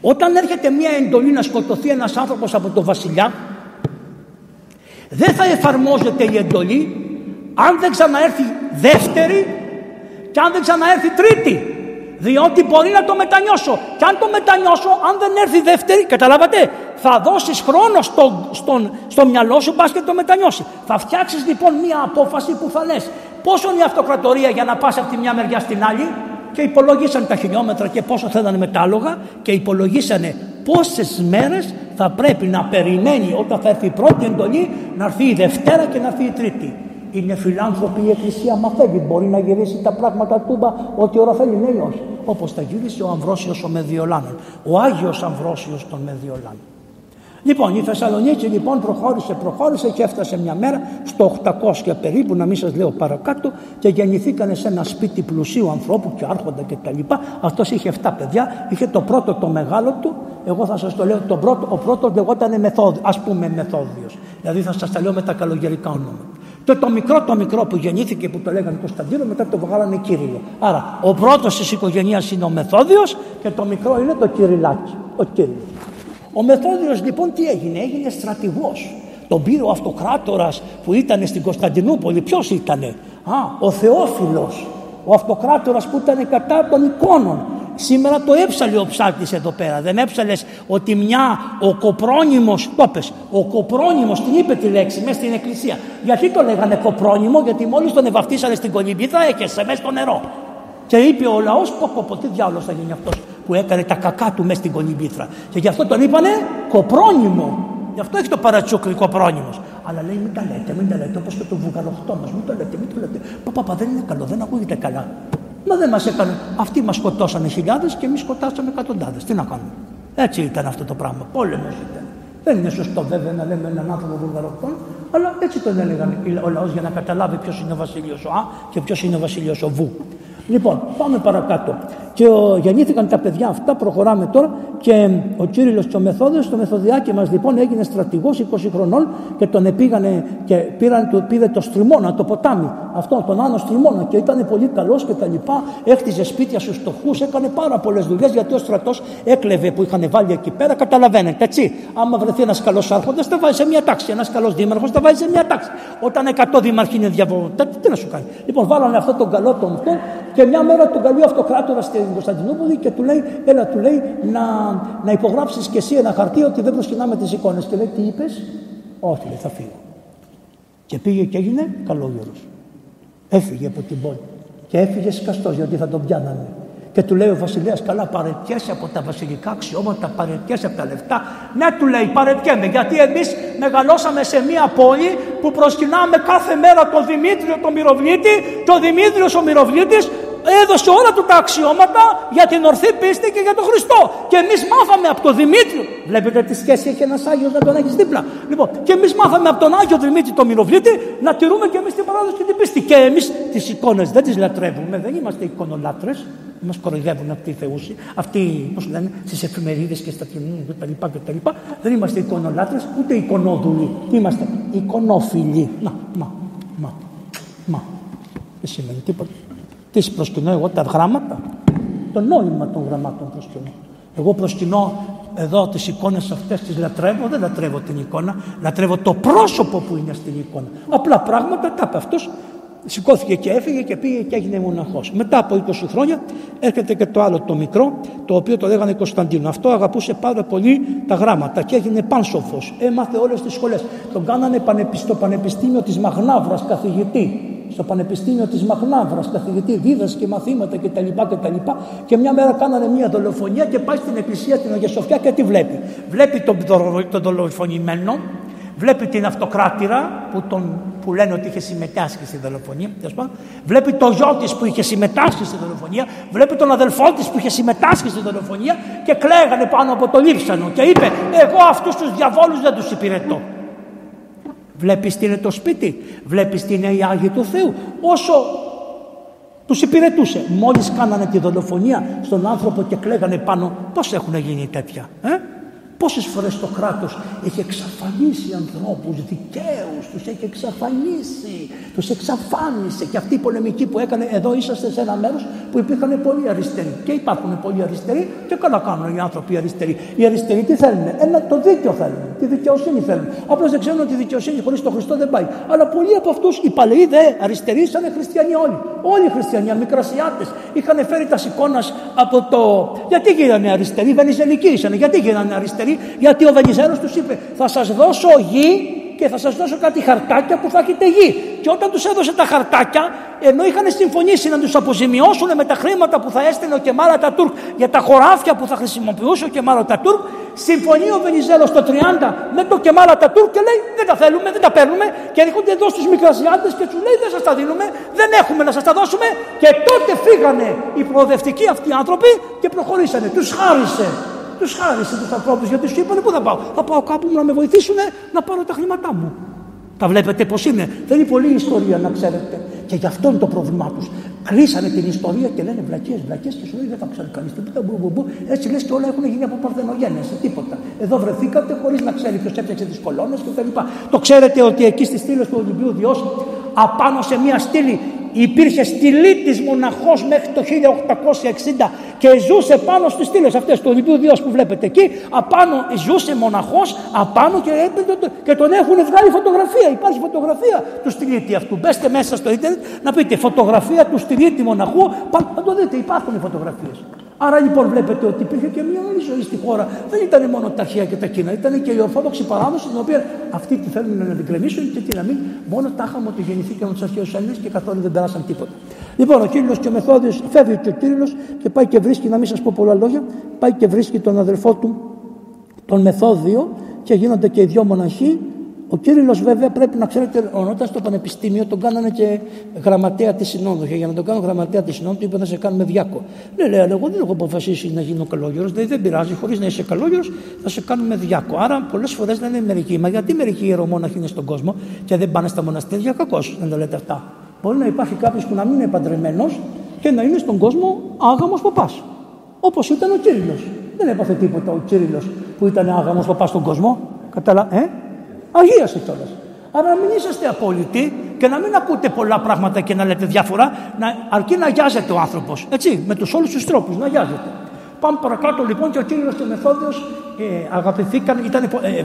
όταν έρχεται μια εντολή να σκοτωθεί ένας άνθρωπος από τον βασιλιά, δεν θα εφαρμόζεται η εντολή αν δεν ξαναέρθει δεύτερη και αν δεν ξαναέρθει τρίτη. Διότι μπορεί να το μετανιώσω. Και αν το μετανιώσω, αν δεν έρθει δεύτερη, καταλάβατε, θα δώσεις χρόνο στο μυαλό σου, πας και το μετανιώσει. Θα φτιάξεις λοιπόν μία απόφαση που θα λες πόσο είναι η αυτοκρατορία για να πας από τη μια μεριά στην άλλη. Και υπολογίσαν τα χιλιόμετρα και πόσο θα ήταν μετάλογα και υπολογίσανε πόσες μέρες θα πρέπει να περιμένει όταν θα έρθει η πρώτη εντολή, να έρθει η Δευτέρα και να έρθει η Τρίτη. Είναι φιλάνθρωπη η Εκκλησία, μαθαίνει. Μπορεί να γυρίσει τα πράγματα τούμπα ό,τι ώρα θέλει, ναι ή όχι. Όπως τα γύρισε ο Αμβρόσιος ο Μεδιολάνων. Ο Άγιος Αμβρόσιος των Μεδιολάνων. Λοιπόν, η Θεσσαλονίκη λοιπόν προχώρησε και έφτασε μια μέρα στο 800 περίπου, να μην σας λέω παρακάτω, και γεννηθήκανε σε ένα σπίτι πλουσίου ανθρώπου και άρχοντα κτλ. Αυτός είχε 7 παιδιά, είχε το πρώτο το μεγάλο του, εγώ θα σας το λέω, ο πρώτος λεγόταν Μεθόδιος, ας πούμε Μεθόδιος. Δηλαδή θα σας τα λέω με τα καλογερικά ονόματα. Το μικρό που γεννήθηκε που το λέγανε Κωνσταντίνο, μετά το βγάλανε Κύριλο. Άρα ο πρώτος της οικογένειας είναι ο Μεθόδιος και το μικρό είναι το Κυριλάκι. Ο Μεθόδιος λοιπόν τι έγινε στρατηγός. Τον πήρε ο αυτοκράτορας που ήταν στην Κωνσταντινούπολη. Ποιος ήτανε, ο Θεόφιλος. Ο αυτοκράτορας που ήταν κατά των εικόνων. Σήμερα το έψαλε ο ψάρτης εδώ πέρα. Δεν έψαλες ότι ο Κοπρόνημος την είπε τη λέξη μέσα στην εκκλησία. Γιατί το λέγανε Κοπρόνημο, γιατί μόλις τον εβαφτίσανε στην Κολυμπίδα έκαισε μέσα στο νερό. Και είπε ο λαός, τι διάολος θα γίνει αυτός που έκανε τα κακά του μέσα στην Κολυμπήθρα. Και γι' αυτό τον είπανε Κοπρόνημο. Γι' αυτό έχει το παρατσούκλι Κοπρόνημος. Αλλά λέει μην τα λέτε όπως και το βουγαλοχτώμας. Μην το λέτε. Παπα δεν είναι καλό, δεν ακούγεται καλά. Μα δεν μας έκανε. Αυτοί μας σκοτώσανε χιλιάδες και εμείς σκοτάσαμε εκατοντάδες. Τι να κάνουμε. Έτσι ήταν αυτό το πράγμα. Πόλεμος ήταν. Δεν είναι σωστό βέβαια να λέμε έναν άνθρωπο βουγαλοχτών, αλλά έτσι τον έλεγαν ο λαός για να καταλάβει ποιος είναι ο βασιλείος ο Α και ποιος είναι ο βασιλείος ο Β. Λοιπόν, πάμε παρακάτω. Και γεννήθηκαν τα παιδιά αυτά, προχωράμε τώρα. Και ο Κύριλος και ο Μεθόδιος, το Μεθοδιάκι μας λοιπόν έγινε στρατηγός 20 χρονών και τον επήγανε και πήρε το Στριμώνα, το ποτάμι. Αυτόν τον Άνω Στριμώνα και ήταν πολύ καλός και τα λοιπά. Έχτιζε σπίτια στους φτωχούς, έκανε πάρα πολλές δουλειές γιατί ο στρατός έκλεβε που είχαν βάλει εκεί πέρα. Καταλαβαίνετε έτσι. Άμα βρεθεί ένας καλός άρχοντας, τα βάζει σε μια τάξη. Ένας καλός δήμαρχος, τα βάζει σε μια τάξη. Όταν 100 δήμαρχοι είναι διαβολικά, τι να σου κάνει. Λοιπόν, βάλανε αυτόν τον καλό τον αυτό. Και μια μέρα τον καλεί ο αυτοκράτορα στην Κωνσταντινούπολη και του λέει: Έλα, του λέει να υπογράψεις και εσύ ένα χαρτί ότι δεν προσκυνάμε τις εικόνες. Και λέει: Τι είπες? Όχι, λέει, θα φύγω. Και πήγε και έγινε καλόγερος. Έφυγε από την πόλη. Και έφυγε σκαστός γιατί θα τον πιάνανε. Και του λέει ο βασιλέας: Καλά, παρετιέσαι από τα βασιλικά αξιώματα, παρετιέσαι από τα λεφτά. Ναι, του λέει: Παρετιέμαι, γιατί εμείς μεγαλώσαμε σε μία πόλη που προσκυνάμε κάθε μέρα τον Δημήτριο τον Μυροβλήτη, τον Δημήτριο ο Μυροβλήτης. έδωσε όλα του τα αξιώματα για την ορθή πίστη και για τον Χριστό. Και εμείς μάθαμε από τον Δημήτριο. Βλέπετε τι σχέση έχει ένας Άγιος να τον έχεις δίπλα. Λοιπόν, και εμείς μάθαμε από τον Άγιο Δημήτρη τον Μυροβλήτη να τηρούμε και εμείς την παράδοση και την πίστη. Και εμείς τις εικόνες δεν τις λατρεύουμε, δεν είμαστε εικονολάτρες. Μας κοροϊδεύουν αυτοί οι θεούσοι, αυτοί πώς λένε, στις εφημερίδες και στα κοινωνικά κτλ. Δεν είμαστε εικονολάτρες ούτε εικονόδουλοι. Είμαστε εικονόφιλοι. Μα. Δεν σημαίνει τίποτα. Τι προσκυνώ εγώ, τα γράμματα. Το νόημα των γραμμάτων προσκυνώ. Εγώ προσκυνώ εδώ τις εικόνες αυτές, τις λατρεύω. Δεν λατρεύω την εικόνα. Λατρεύω το πρόσωπο που είναι στην εικόνα. Απλά πράγματα τα είπε αυτός. Σηκώθηκε και έφυγε και πήγε και έγινε μοναχός. Μετά από 20 χρόνια έρχεται και το άλλο το μικρό, το οποίο το λέγανε Κωνσταντίνο. Αυτό αγαπούσε πάρα πολύ τα γράμματα και έγινε πάνσοφος. Έμαθε όλες τις σχολές. Τον κάνανε στο Πανεπιστήμιο της Μαγνάβρας καθηγητή. Στο Πανεπιστήμιο της Μαγνάβρας καθηγητή, δίδασκε μαθήματα κτλ. Και μια μέρα κάνανε μια δολοφονία και πάει στην εκκλησία στην Αγία Σοφιά και τι βλέπει. Βλέπει τον δολοφονημένο. Βλέπει την αυτοκράτηρα που λένε ότι είχε συμμετάσχει στη δολοφονία. Βλέπει το γιο της που είχε συμμετάσχει στη δολοφονία. Βλέπει τον αδελφό της που είχε συμμετάσχει στη δολοφονία και κλαίγανε πάνω από το λείψανο. Και είπε: εγώ αυτούς τους διαβόλους δεν τους υπηρετώ. Βλέπεις τι είναι το σπίτι, βλέπεις τι είναι οι Άγιοι του Θεού. Όσο τους υπηρετούσε. Μόλις κάνανε τη δολοφονία στον άνθρωπο και κλαίγανε πάνω, πώς έχουν γίνει τέτοια, Πόσες φορές το κράτος έχει εξαφανίσει ανθρώπους δικαίους, τους έχει εξαφανίσει, τους εξαφάνισε. Και αυτή η πολεμική που έκανε, εδώ είσαστε σε ένα μέρος που υπήρχαν πολλοί αριστεροί. Και υπάρχουν πολλοί αριστεροί, και καλά κάνουν οι άνθρωποι αριστεροί. Οι αριστεροί τι θέλουν, το δίκαιο θέλουν, τη δικαιοσύνη θέλουν. Απλώς δεν ξέρουν ότι η δικαιοσύνη χωρίς τον Χριστό δεν πάει. Αλλά πολλοί από αυτούς, οι παλαιοί δε αριστεροί, ήταν χριστιανοί όλοι. Όλοι οι χριστιανοί, Μικρασιάτες, είχαν φέρει τα εικόνα από το. Γιατί γίνανε αριστεροί, Βενιζελικοί ήσαν, γιατί γίνανε αριστεροί. Γιατί ο Βενιζέλος τους είπε: θα σας δώσω γη και θα σας δώσω κάτι χαρτάκια που θα έχετε γη. Και όταν τους έδωσε τα χαρτάκια, ενώ είχαν συμφωνήσει να τους αποζημιώσουν με τα χρήματα που θα έστελνε ο Κεμάλ Ατατούρκ για τα χωράφια που θα χρησιμοποιούσε ο Κεμάλ Ατατούρκ, συμφωνεί ο Βενιζέλος το 30 με τον Κεμάλ Ατατούρκ και λέει: δεν τα θέλουμε, δεν τα παίρνουμε. Και έρχονται εδώ στους Μικρασιάτες και τους λέει: δεν σας τα δίνουμε, δεν έχουμε να σας τα δώσουμε. Και τότε φύγανε οι προοδευτικοί αυτοί οι άνθρωποι και προχωρήσανε. Τους χάρισε. Τους χάρισε τους ανθρώπους γιατί σου είπανε πού θα πάω. Θα πάω κάπου να με βοηθήσουν να πάρω τα χρήματά μου. Τα βλέπετε πως είναι. Θέλει πολλή ιστορία να ξέρετε. Και γι' αυτό είναι το πρόβλημά τους. Κλείσανε την ιστορία και λένε βλακίες και σου λέει δεν θα ξέρει κανείς τίποτα. Έτσι λες και όλα έχουν γίνει από παρθενογέννηση. Τίποτα. Εδώ βρεθήκατε χωρίς να ξέρει ποιος έπιαξε τις κολόνες κτλ. Το ξέρετε ότι εκεί στις στήλες του Ολυμπίου Διός απάνω σε μια στήλη. Υπήρχε στυλίτης μοναχός μέχρι το 1860 και ζούσε πάνω στις στήλες αυτές του Ολυμπίου Διός που βλέπετε εκεί. Απάνω ζούσε μοναχός, απάνω και έπαιρνε και τον έχουν βγάλει φωτογραφία. Υπάρχει φωτογραφία του στυλίτη αυτού. Μπέστε μέσα στο ίντερνετ να πείτε φωτογραφία του στυλίτη μοναχού. Θα το δείτε, υπάρχουν οι φωτογραφίες. Άρα λοιπόν βλέπετε ότι υπήρχε και μια άλλη ζωή στη χώρα. Δεν ήταν μόνο τα αρχαία και τα κοινά, ήταν και η ορθόδοξη παράδοση, την οποία αυτοί τη θέλουν να την κρεμίσουν και τι να μην. Μόνο τα είχαμε ότι γεννηθήκαμε τους αρχαίους Έλληνες και καθόλου δεν περάσαν τίποτα. Λοιπόν, ο Κύριλλος και ο Μεθόδιος, φεύγει και ο Κύριλλος και πάει και βρίσκει, να μην σας πω πολλά λόγια, πάει και βρίσκει τον αδερφό του, τον Μεθόδιο, και γίνονται και οι δυο μοναχοί. Ο Κύριλλος βέβαια πρέπει να ξέρετε, όταν στο πανεπιστήμιο τον κάνανε και γραμματέα της συνόδου. Και για να τον κάνω γραμματέα της συνόδου, του είπε: θα σε κάνουμε διάκο. Λέει, αλλά εγώ δεν έχω αποφασίσει να γίνω καλόγερος. Δηλαδή δεν πειράζει, χωρίς να είσαι καλόγερος, θα σε κάνουμε διάκο. Άρα πολλές φορές λένε μερικοί: μα γιατί μερικοί ιερομόναχοι είναι στον κόσμο και δεν πάνε στα μοναστήρια, κακώς να τα λέτε αυτά. Μπορεί να υπάρχει κάποιος που να μην είναι παντρεμένος και να είναι στον κόσμο άγαμος παπάς. Όπως ήταν ο Κύριλλος. Δεν έπαθε τίποτα ο Κύριλλος που ήταν άγαμος παπάς στον κόσμο. Αγίασε κιόλας. Άρα να μην είσαστε απόλυτοι και να μην ακούτε πολλά πράγματα και να λέτε διάφορα, αρκεί να αγιάζεται ο άνθρωπος. Έτσι, με τους όλους τους τρόπους, να αγιάζεται. Πάμε παρακάτω λοιπόν και ο Κύριλλος και ο Μεθόδιος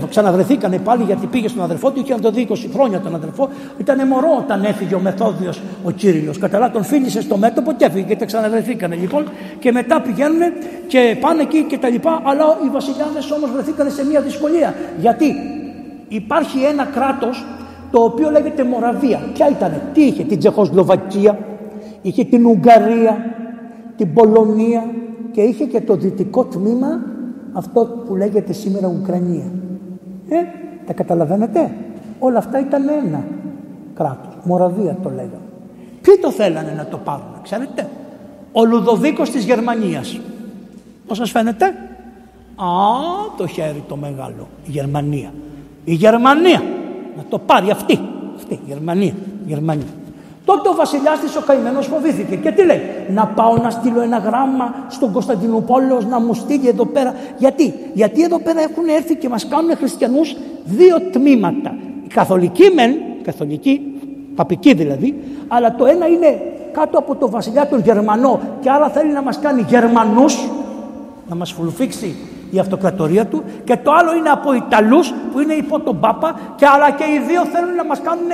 ξαναβρεθήκανε πάλι γιατί πήγε στον αδερφό του, είχε να το δει 20 χρόνια τον αδερφό. Ήτανε μωρό όταν έφυγε ο Μεθόδιος ο Κύριλλος. Καταλά, τον φίλησε στο μέτωπο και έφυγε και τα ξαναβρεθήκανε λοιπόν. Και μετά πηγαίνουν και πάνε εκεί κτλ. Αλλά οι βασιλιάδες όμως βρεθήκανε σε μια δυσκολία. Γιατί? Υπάρχει ένα κράτος το οποίο λέγεται Μοραβία. Ποια ήτανε, τι είχε, την Τσεχοσλοβακία, είχε την Ουγγαρία, την Πολωνία και είχε και το δυτικό τμήμα, αυτό που λέγεται σήμερα Ουκρανία. Τα καταλαβαίνετε, όλα αυτά ήταν ένα κράτος. Μοραβία το λέγανε. Ποιοι το θέλανε να το πάρουν, ξέρετε? ο Λουδοβίκος της Γερμανίας. Πώς σας φαίνεται? Α, το χέρι το μεγάλο, η Γερμανία. Η Γερμανία, να το πάρει αυτή, Γερμανία. Τότε ο βασιλιάς της ο καημένος φοβήθηκε και τι λέει? Να πάω να στείλω ένα γράμμα στον Κωνσταντινούπολεος να μου στείλει εδώ πέρα. Γιατί εδώ πέρα έχουν έρθει και μας κάνουν χριστιανούς δύο τμήματα. Οι καθολικοί μεν, παπικοί δηλαδή, αλλά το ένα είναι κάτω από το βασιλιά τον Γερμανό και άρα θέλει να μας κάνει Γερμανούς, να μας φουλουφίξει η αυτοκρατορία του, και το άλλο είναι από Ιταλούς που είναι υπό τον Πάπα, και αλλά και οι δύο θέλουν να μας κάνουν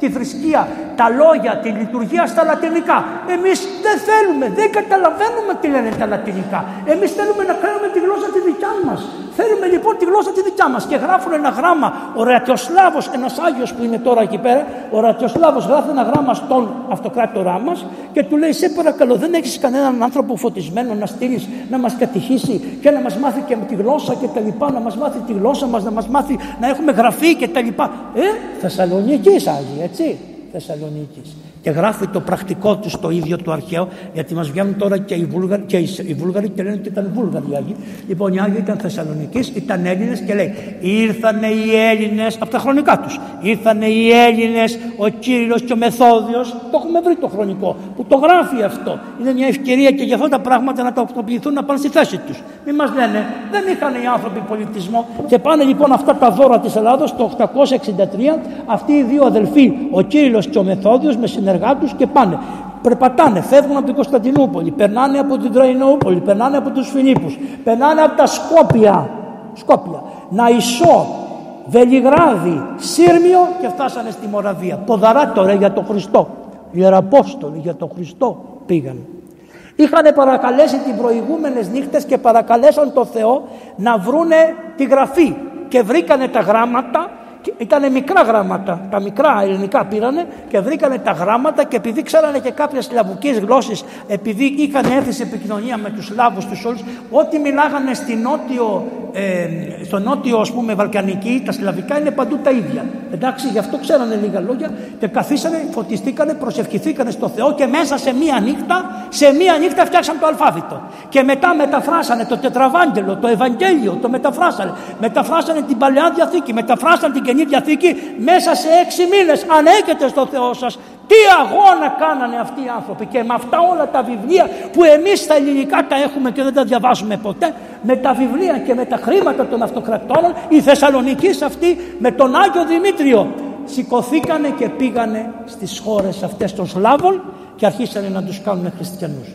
τη θρησκεία, τα λόγια, τη λειτουργία στα λατινικά. Εμείς δεν θέλουμε, δεν καταλαβαίνουμε τι λένε τα λατινικά. Εμείς θέλουμε να κάνουμε τη γλώσσα τη δικιά μας. Θέλουμε λοιπόν τη γλώσσα τη δικιά μας και γράφουν ένα γράμμα. Ο Ρατιοσλάβος, ένας Άγιος που είναι τώρα εκεί πέρα, ο Ρατιοσλάβος γράφει ένα γράμμα στον αυτοκράτορά μας και του λέει: σε παρακαλώ, δεν έχεις κανέναν άνθρωπο φωτισμένο να στείλεις, να μας κατηχήσει και να μας μάθει και τη γλώσσα και τα λοιπά, να μας μάθει τη γλώσσα μας, να μας μάθει να έχουμε γραφή και τα λοιπά. Θεσσαλονικής Άγιοι, έτσι. Θεσσαλονίκης. Και γράφει το πρακτικό του στο ίδιο το αρχαίο, γιατί μας βγαίνουν τώρα και οι Βούλγαροι και λένε ότι ήταν Βούλγαροι Άγιοι. Λοιπόν, οι Άγιοι ήταν Θεσσαλονικής, ήταν Έλληνες και λέει: ήρθανε οι Έλληνες, από τα χρονικά τους, ήρθανε οι Έλληνες, ο Κύριος και ο Μεθόδιος. Το έχουμε βρει το χρονικό που το γράφει αυτό. Είναι μια ευκαιρία και για αυτά τα πράγματα να τα οκτοποιηθούν, να πάνε στη θέση τους. Μην μας λένε, δεν είχαν οι άνθρωποι πολιτισμό. Και πάνε λοιπόν αυτά τα δώρα της Ελλάδος το 863, αυτοί οι δύο αδελφοί, ο Κύριος και ο Μεθόδιος, με συνεργάτους, και πάνε. Περπατάνε, φεύγουν από την Κωνσταντινούπολη, περνάνε από την Τραϊνούπολη, περνάνε από τους Φιλίππους, περνάνε από τα Σκόπια, Ναϊσό, Βελιγράδι, Σύρμιο και φτάσανε στη Μοραβία. Ποδαρά τώρα για τον Χριστό. Ιεραπόστολοι για τον Χριστό πήγανε. Είχανε παρακαλέσει τις προηγούμενες νύχτες και παρακαλέσαν το Θεό να βρούνε τη γραφή και βρήκανε τα γράμματα. Ήτανε μικρά γράμματα, τα μικρά ελληνικά πήρανε και βρήκανε τα γράμματα, και επειδή ξέρανε και κάποιες σλαβικές γλώσσες, επειδή είχαν έρθει σε επικοινωνία με τους Σλάβους τους όλους, ό,τι μιλάγανε στο νότιο, ας πούμε, βαλκανική, τα σλαβικά είναι παντού τα ίδια. Εντάξει, γι' αυτό ξέρανε λίγα λόγια και καθίσανε, φωτιστήκανε, προσευχηθήκανε στο Θεό και μέσα σε μία νύχτα φτιάξαν το αλφάβητο. Και μετά μεταφράσανε το τετραβάγγελο, το Ευαγγέλιο, το μεταφράσανε την Παλαιά Διαθήκη, μεταφράσανε την Καινή Διαθήκη μέσα σε 6 μήνες. Ανέκετε στο Θεό σας. Τι αγώνα κάνανε αυτοί οι άνθρωποι, και με αυτά όλα τα βιβλία που εμείς τα ελληνικά τα έχουμε και δεν τα διαβάζουμε ποτέ, με τα βιβλία και με τα χρήματα των αυτοκρατόρων, οι Θεσσαλονικείς αυτοί με τον Άγιο Δημήτριο σηκωθήκανε και πήγανε στις χώρες αυτές των Σλάβων και αρχίσανε να τους κάνουν χριστιανούς.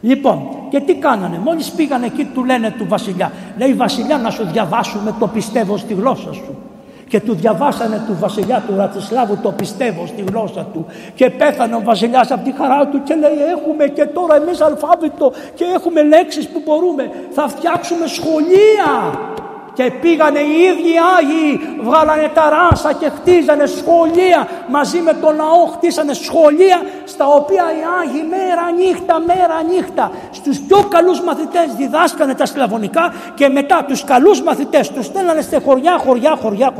Λοιπόν, και τι κάνανε? Μόλις πήγανε εκεί, του λένε του βασιλιά, λέει: βασιλιά, να σου διαβάσουμε το πιστεύω στη γλώσσα σου. Και του διαβάσανε του βασιλιά του Ρατισλάβου το πιστεύω στη γλώσσα του, και πέθανε ο βασιλιάς από τη χαρά του και λέει: έχουμε και τώρα εμείς αλφάβητο και έχουμε λέξεις που μπορούμε, θα φτιάξουμε σχολεία. Και πήγανε οι ίδιοι Άγιοι, βγάλανε τα ράσα και χτίζανε σχολεία. Μαζί με τον λαό χτίσανε σχολεία, στα οποία οι Άγιοι μέρα νύχτα στους πιο καλούς μαθητές διδάσκανε τα σλαβωνικά, και μετά τους καλούς μαθητές τους στέλνανε σε χωριά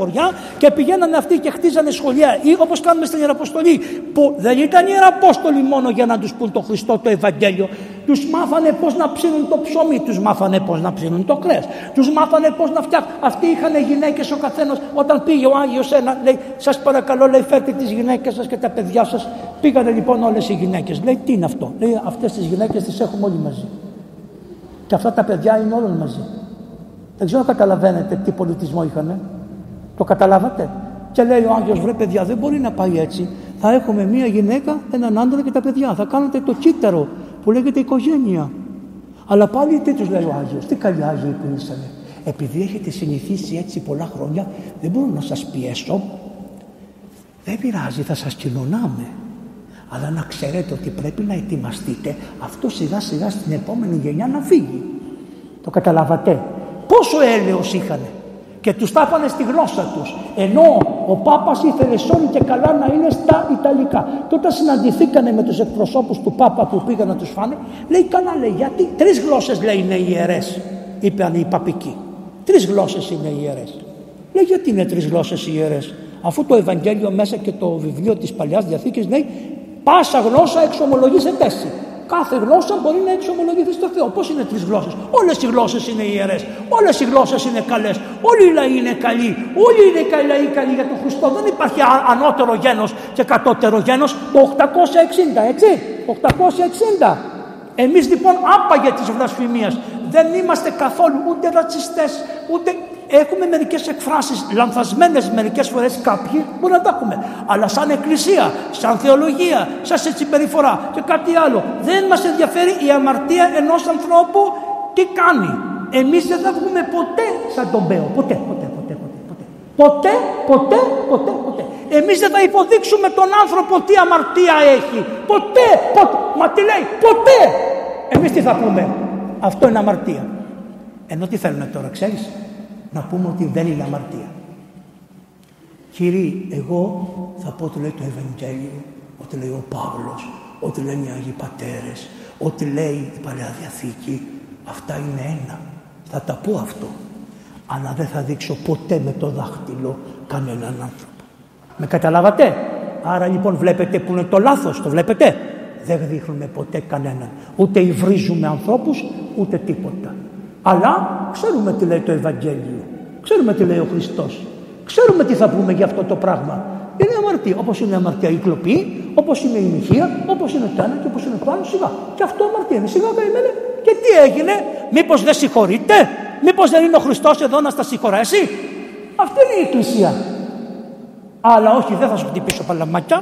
και πηγαίνανε αυτοί και χτίζανε σχολεία. Ή όπως κάνουμε στην Ιεραποστολή, που δεν ήταν Ιεραπόστολοι μόνο για να τους πούν το Χριστό, το Ευαγγέλιο. Τους μάθανε πώς να ψήνουν το ψωμί, τους μάθανε πώς να ψήνουν το κρέας, τους μάθανε πώς να φτιάχνουν. Αυτοί είχαν γυναίκες ο καθένας. Όταν πήγε ο Άγιος ένα, λέει: σας παρακαλώ, λέει, φέρτε τις γυναίκες σας και τα παιδιά σας. Πήγανε λοιπόν όλες οι γυναίκες. Λέει: τι είναι αυτό? Λέει: αυτές τις γυναίκες τις έχουμε όλοι μαζί. Και αυτά τα παιδιά είναι όλοι μαζί. Δεν ξέρω αν καταλαβαίνετε τι πολιτισμό είχανε. Το καταλάβατε? Και λέει ο Άγιος: βρε παιδιά, δεν μπορεί να πάει έτσι. Θα έχουμε μία γυναίκα, έναν άντρα και τα παιδιά. Θα κάνετε το κύτταρο που λέγεται οικογένεια. Αλλά πάλι τι τους λέει ο Άγιος? Τι καλοί Άγιοι που ήσανε. Επειδή έχετε συνηθίσει έτσι πολλά χρόνια, δεν μπορώ να σας πιέσω. Δεν πειράζει, θα σας κοινωνάμε. Αλλά να ξέρετε ότι πρέπει να ετοιμαστείτε αυτό σιγά σιγά στην επόμενη γενιά να φύγει. Το καταλάβατε? Πόσο έλεος είχανε. Και τους τάφανε στη γλώσσα τους. Ενώ ο Πάπας ήθελε σώνει και καλά να είναι στα Ιταλικά. Τότε συναντηθήκανε με τους εκπροσώπους του Πάπα που πήγαν να τους φάνε. Λέει: καλά, λέει, γιατί 3 γλώσσες λέει είναι ιερές, είπαν οι παπικοί. 3 γλώσσες είναι ιερές. Λέει: γιατί είναι 3 γλώσσες ιερές, αφού το Ευαγγέλιο μέσα και το βιβλίο της Παλαιάς Διαθήκης λέει: πάσα γλώσσα εξομολογήσετε εσύ. Κάθε γλώσσα μπορεί να εξομολογηθεί στο Θεό. Πώς είναι τρεις γλώσσες? Όλες οι γλώσσες είναι ιερές. Όλες οι γλώσσες είναι καλές. Όλοι οι λαοί είναι καλοί. Όλοι οι λαοί είναι καλοί για τον Χριστό. Δεν υπάρχει ανώτερο γένος και κατώτερο γένος. Το 860, έτσι. 860. Εμείς λοιπόν άπαγε της βλασφημίας. Δεν είμαστε καθόλου ούτε ρατσιστές, ούτε. Έχουμε μερικές εκφράσεις λανθασμένες μερικές φορές, κάποιοι μπορεί να τα έχουμε. Αλλά σαν εκκλησία, σαν θεολογία, σαν συμπεριφορά και κάτι άλλο, δεν μας ενδιαφέρει η αμαρτία ενός ανθρώπου τι κάνει. Εμείς δεν θα βγούμε ποτέ σαν τον Μπέο. Ποτέ. Εμείς δεν θα υποδείξουμε τον άνθρωπο τι αμαρτία έχει. Ποτέ. Μα τι λέει, ποτέ. Εμείς τι θα πούμε? Αυτό είναι αμαρτία. Ενώ τι θέλουμε τώρα, ξέρεις? Να πούμε ότι δεν είναι αμαρτία. Κύριοι, εγώ θα πω ότι λέει το Ευαγγέλιο, ότι λέει ο Παύλος, ότι λένε οι Άγιοι Πατέρες, ότι λέει η Παλαιά Διαθήκη. Αυτά είναι ένα. Θα τα πω αυτό. Αλλά δεν θα δείξω ποτέ με το δάχτυλο κανέναν άνθρωπο. Με καταλάβατε? Άρα λοιπόν βλέπετε που είναι το λάθος, το βλέπετε. Δεν δείχνουμε ποτέ κανέναν. Ούτε υβρίζουμε ανθρώπους, ούτε τίποτα. Αλλά ξέρουμε τι λέει το Ευαγγέλιο. Ξέρουμε τι λέει ο Χριστός. Ξέρουμε τι θα πούμε για αυτό το πράγμα. Είναι αμαρτία. Όπως είναι αμαρτία η κλοπή, όπως είναι η μοιχεία, όπως είναι το ένα και όπως είναι το άλλο. Σιγά. Και αυτό αμαρτία είναι. Σιγά καημένε. Και τι έγινε? Μήπως δεν συγχωρείτε? Μήπως δεν είναι ο Χριστός εδώ να στα συγχωρέσει? Αυτή είναι η Εκκλησία. Αλλά όχι, δεν θα σου χτυπήσω παλαμάκια.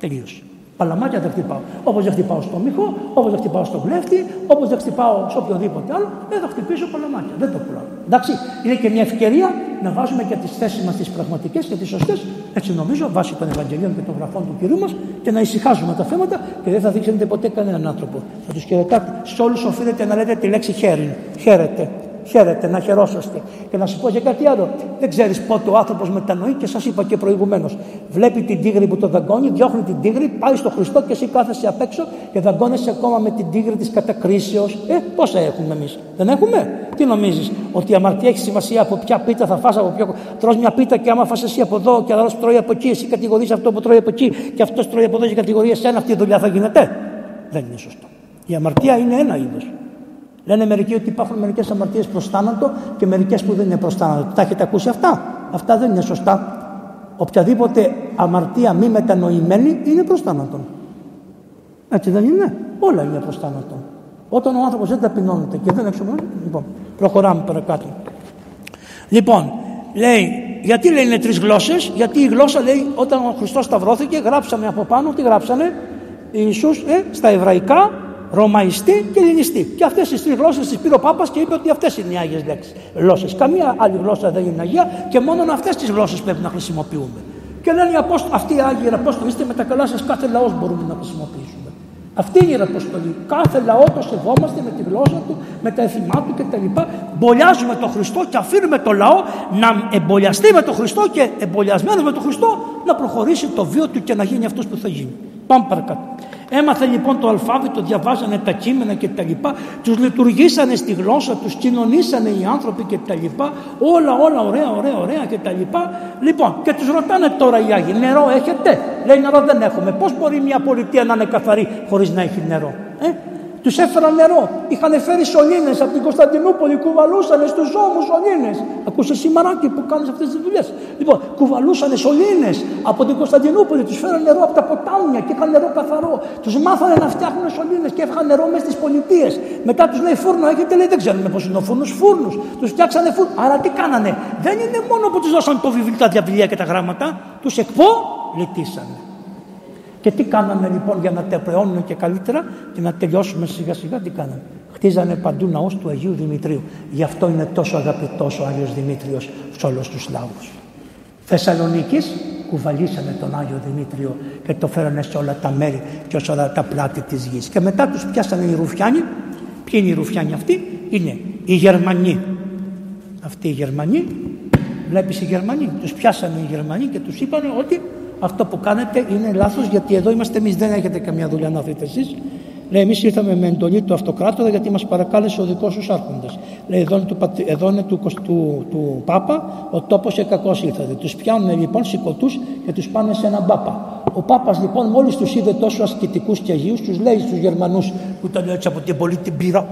Τελείωσε. Παλαμάκια δεν χτυπάω. Όπως δεν χτυπάω στο μύχο, όπως δεν χτυπάω στον κλέφτη, όπως δεν χτυπάω σε οποιοδήποτε άλλο, δεν θα χτυπήσω παλαμάκια. Δεν το πουλάω. Εντάξει, είναι και μια ευκαιρία να βάζουμε και τις θέσεις μας τις πραγματικές και τις σωστές, έτσι νομίζω, βάσει των Ευαγγελίων και των γραφών του Κυρίου μας, και να ησυχάζουμε τα θέματα και δεν θα δείξετε ποτέ κανέναν άνθρωπο. Θα τους χαιρετάτε. Σε όλους οφείλετε να λέτε τη λέξη χαίρι. Χαίρετε. Χαίρετε, να χαιρόσαστε. Και να σου πω και κάτι άλλο. Δεν ξέρεις πότε ο άνθρωπος μετανοεί, και σας είπα και προηγουμένως. Βλέπει την τίγρη που το δαγκώνει, διώχνει την τίγρη, πάει στο Χριστό και εσύ κάθεσαι απ' έξω και δαγκώνεσαι ακόμα με την τίγρη της κατακρίσεως. Πόσα έχουμε εμείς? Δεν έχουμε. Τι νομίζεις? Ότι η αμαρτία έχει σημασία από ποια πίτα θα φας? Από ποιο... Τρως μια πίτα και άμα φας εσύ από εδώ και άλλος τρώει από εκεί, εσύ κατηγορείς αυτό που τρώει από εκεί και αυτός τρώει από εδώ και κατηγορεί εσένα, αυτή η δουλειά θα γίνεται? Δεν είναι σωστό. Η αμαρτία είναι ένα είδος. Λένε μερικοί ότι υπάρχουν μερικές αμαρτίες προς θάνατο και μερικές που δεν είναι προς θάνατο. Τα έχετε ακούσει αυτά? Αυτά δεν είναι σωστά. Οποιαδήποτε αμαρτία μη μετανοημένη είναι προς θάνατο. Έτσι δεν είναι? Όλα είναι προς θάνατο. Όταν ο άνθρωπος δεν ταπεινώνεται και δεν εξομολογείται. Λοιπόν, προχωράμε παρακάτω. Λοιπόν, λέει, γιατί λέει είναι τρεις γλώσσες? Γιατί η γλώσσα, λέει, όταν ο Χριστός σταυρώθηκε, γράψανε από πάνω, τι γράψανε? Ιησούς στα εβραϊκά, ρωμαϊστή και ελληνιστή. Και αυτές τις τρεις γλώσσες τις πήρε ο Πάπας και είπε ότι αυτές είναι οι άγιες γλώσσες. Καμία άλλη γλώσσα δεν είναι αγία και μόνο αυτές τις γλώσσες πρέπει να χρησιμοποιούμε. Και λένε οι Απόστολοι, αυτοί οι Άγιοι Απόστολοι είστε, με τα καλά σας κάθε λαός μπορούμε να χρησιμοποιήσουμε. Αυτή είναι η Αποστολή. Κάθε λαό το σεβόμαστε με τη γλώσσα του, με τα εθιμά του κτλ. Μπολιάζουμε τον Χριστό και αφήνουμε τον λαό να εμπολιαστεί με τον Χριστό και εμπολιασμένο με τον Χριστό να προχωρήσει το βίο του και να γίνει αυτός που θα γίνει. Πάμε παρακάτω. Έμαθε λοιπόν το αλφάβητο, διαβάζανε τα κείμενα κτλ. Τους λειτουργήσανε στη γλώσσα, τους κοινωνήσανε οι άνθρωποι κτλ. Όλα ωραία κτλ. Λοιπόν, και τους ρωτάνε τώρα οι Άγιοι, νερό έχετε? Λέει, νερό δεν έχουμε. Πώς μπορεί μια πολιτεία να είναι καθαρή χωρίς να έχει νερό? Τους έφεραν νερό. Είχαν φέρει σωλήνες από την Κωνσταντινούπολη, κουβαλούσανε στους ώμους σωλήνες. Ακούσε Σιμαράκη που κάνεις αυτές τις δουλειές. Λοιπόν, κουβαλούσανε σωλήνες από την Κωνσταντινούπολη, τους φέραν νερό από τα ποτάμια και είχαν νερό καθαρό. Τους μάθανε να φτιάχνουν σωλήνες και έφυγαν νερό μέσα στις πολιτείες. Μετά τους λέει, φούρνο έχετε? Λέει, δεν ξέρουμε πώς είναι ο φούρνος. Φούρνους. Τους φτιάξανε φούρνο. Άρα τι κάνανε? Δεν είναι μόνο που τους δώσαν το βιβλίο, τα διαβιλία και τα γράμματα, τους εκπολιτήσανε. Και τι κάναμε λοιπόν για να τεπρεώνουμε και καλύτερα και να τελειώσουμε σιγά σιγά? Τι κάναμε? Χτίζανε παντού ναούς του Αγίου Δημητρίου. Γι' αυτό είναι τόσο αγαπητός ο Άγιος Δημήτριος σε όλους τους λαούς. Θεσσαλονίκης, κουβαλήσανε τον Άγιο Δημήτριο και το φέρανε σε όλα τα μέρη και σε όλα τα πλάτη της γης. Και μετά τους πιάσανε οι Ρουφιάνοι. Ποιοι είναι οι Ρουφιάνοι αυτοί? Είναι οι Γερμανοί. Αυτοί οι Γερμανοί, βλέπεις, οι Γερμανοί. Τους πιάσανε οι Γερμανοί και τους είπανε ότι αυτό που κάνετε είναι λάθος, γιατί εδώ είμαστε εμείς, δεν έχετε καμιά δουλειά να βρείτε εσείς. Λέει, εμείς ήρθαμε με εντολή του αυτοκράτορα γιατί μας παρακάλεσε ο δικός σου άρχοντας. Λέει, εδώ είναι του Πάπα, ο τόπος και κακός ήρθατε. Τους πιάνουν λοιπόν σηκωτούς και τους πάνε σε έναν Πάπα. Ο Πάπας λοιπόν, μόλις τους είδε τόσο ασκητικούς και αγίους, τους λέει στους Γερμανούς που ήταν έτσι από την πολύ την πύρα,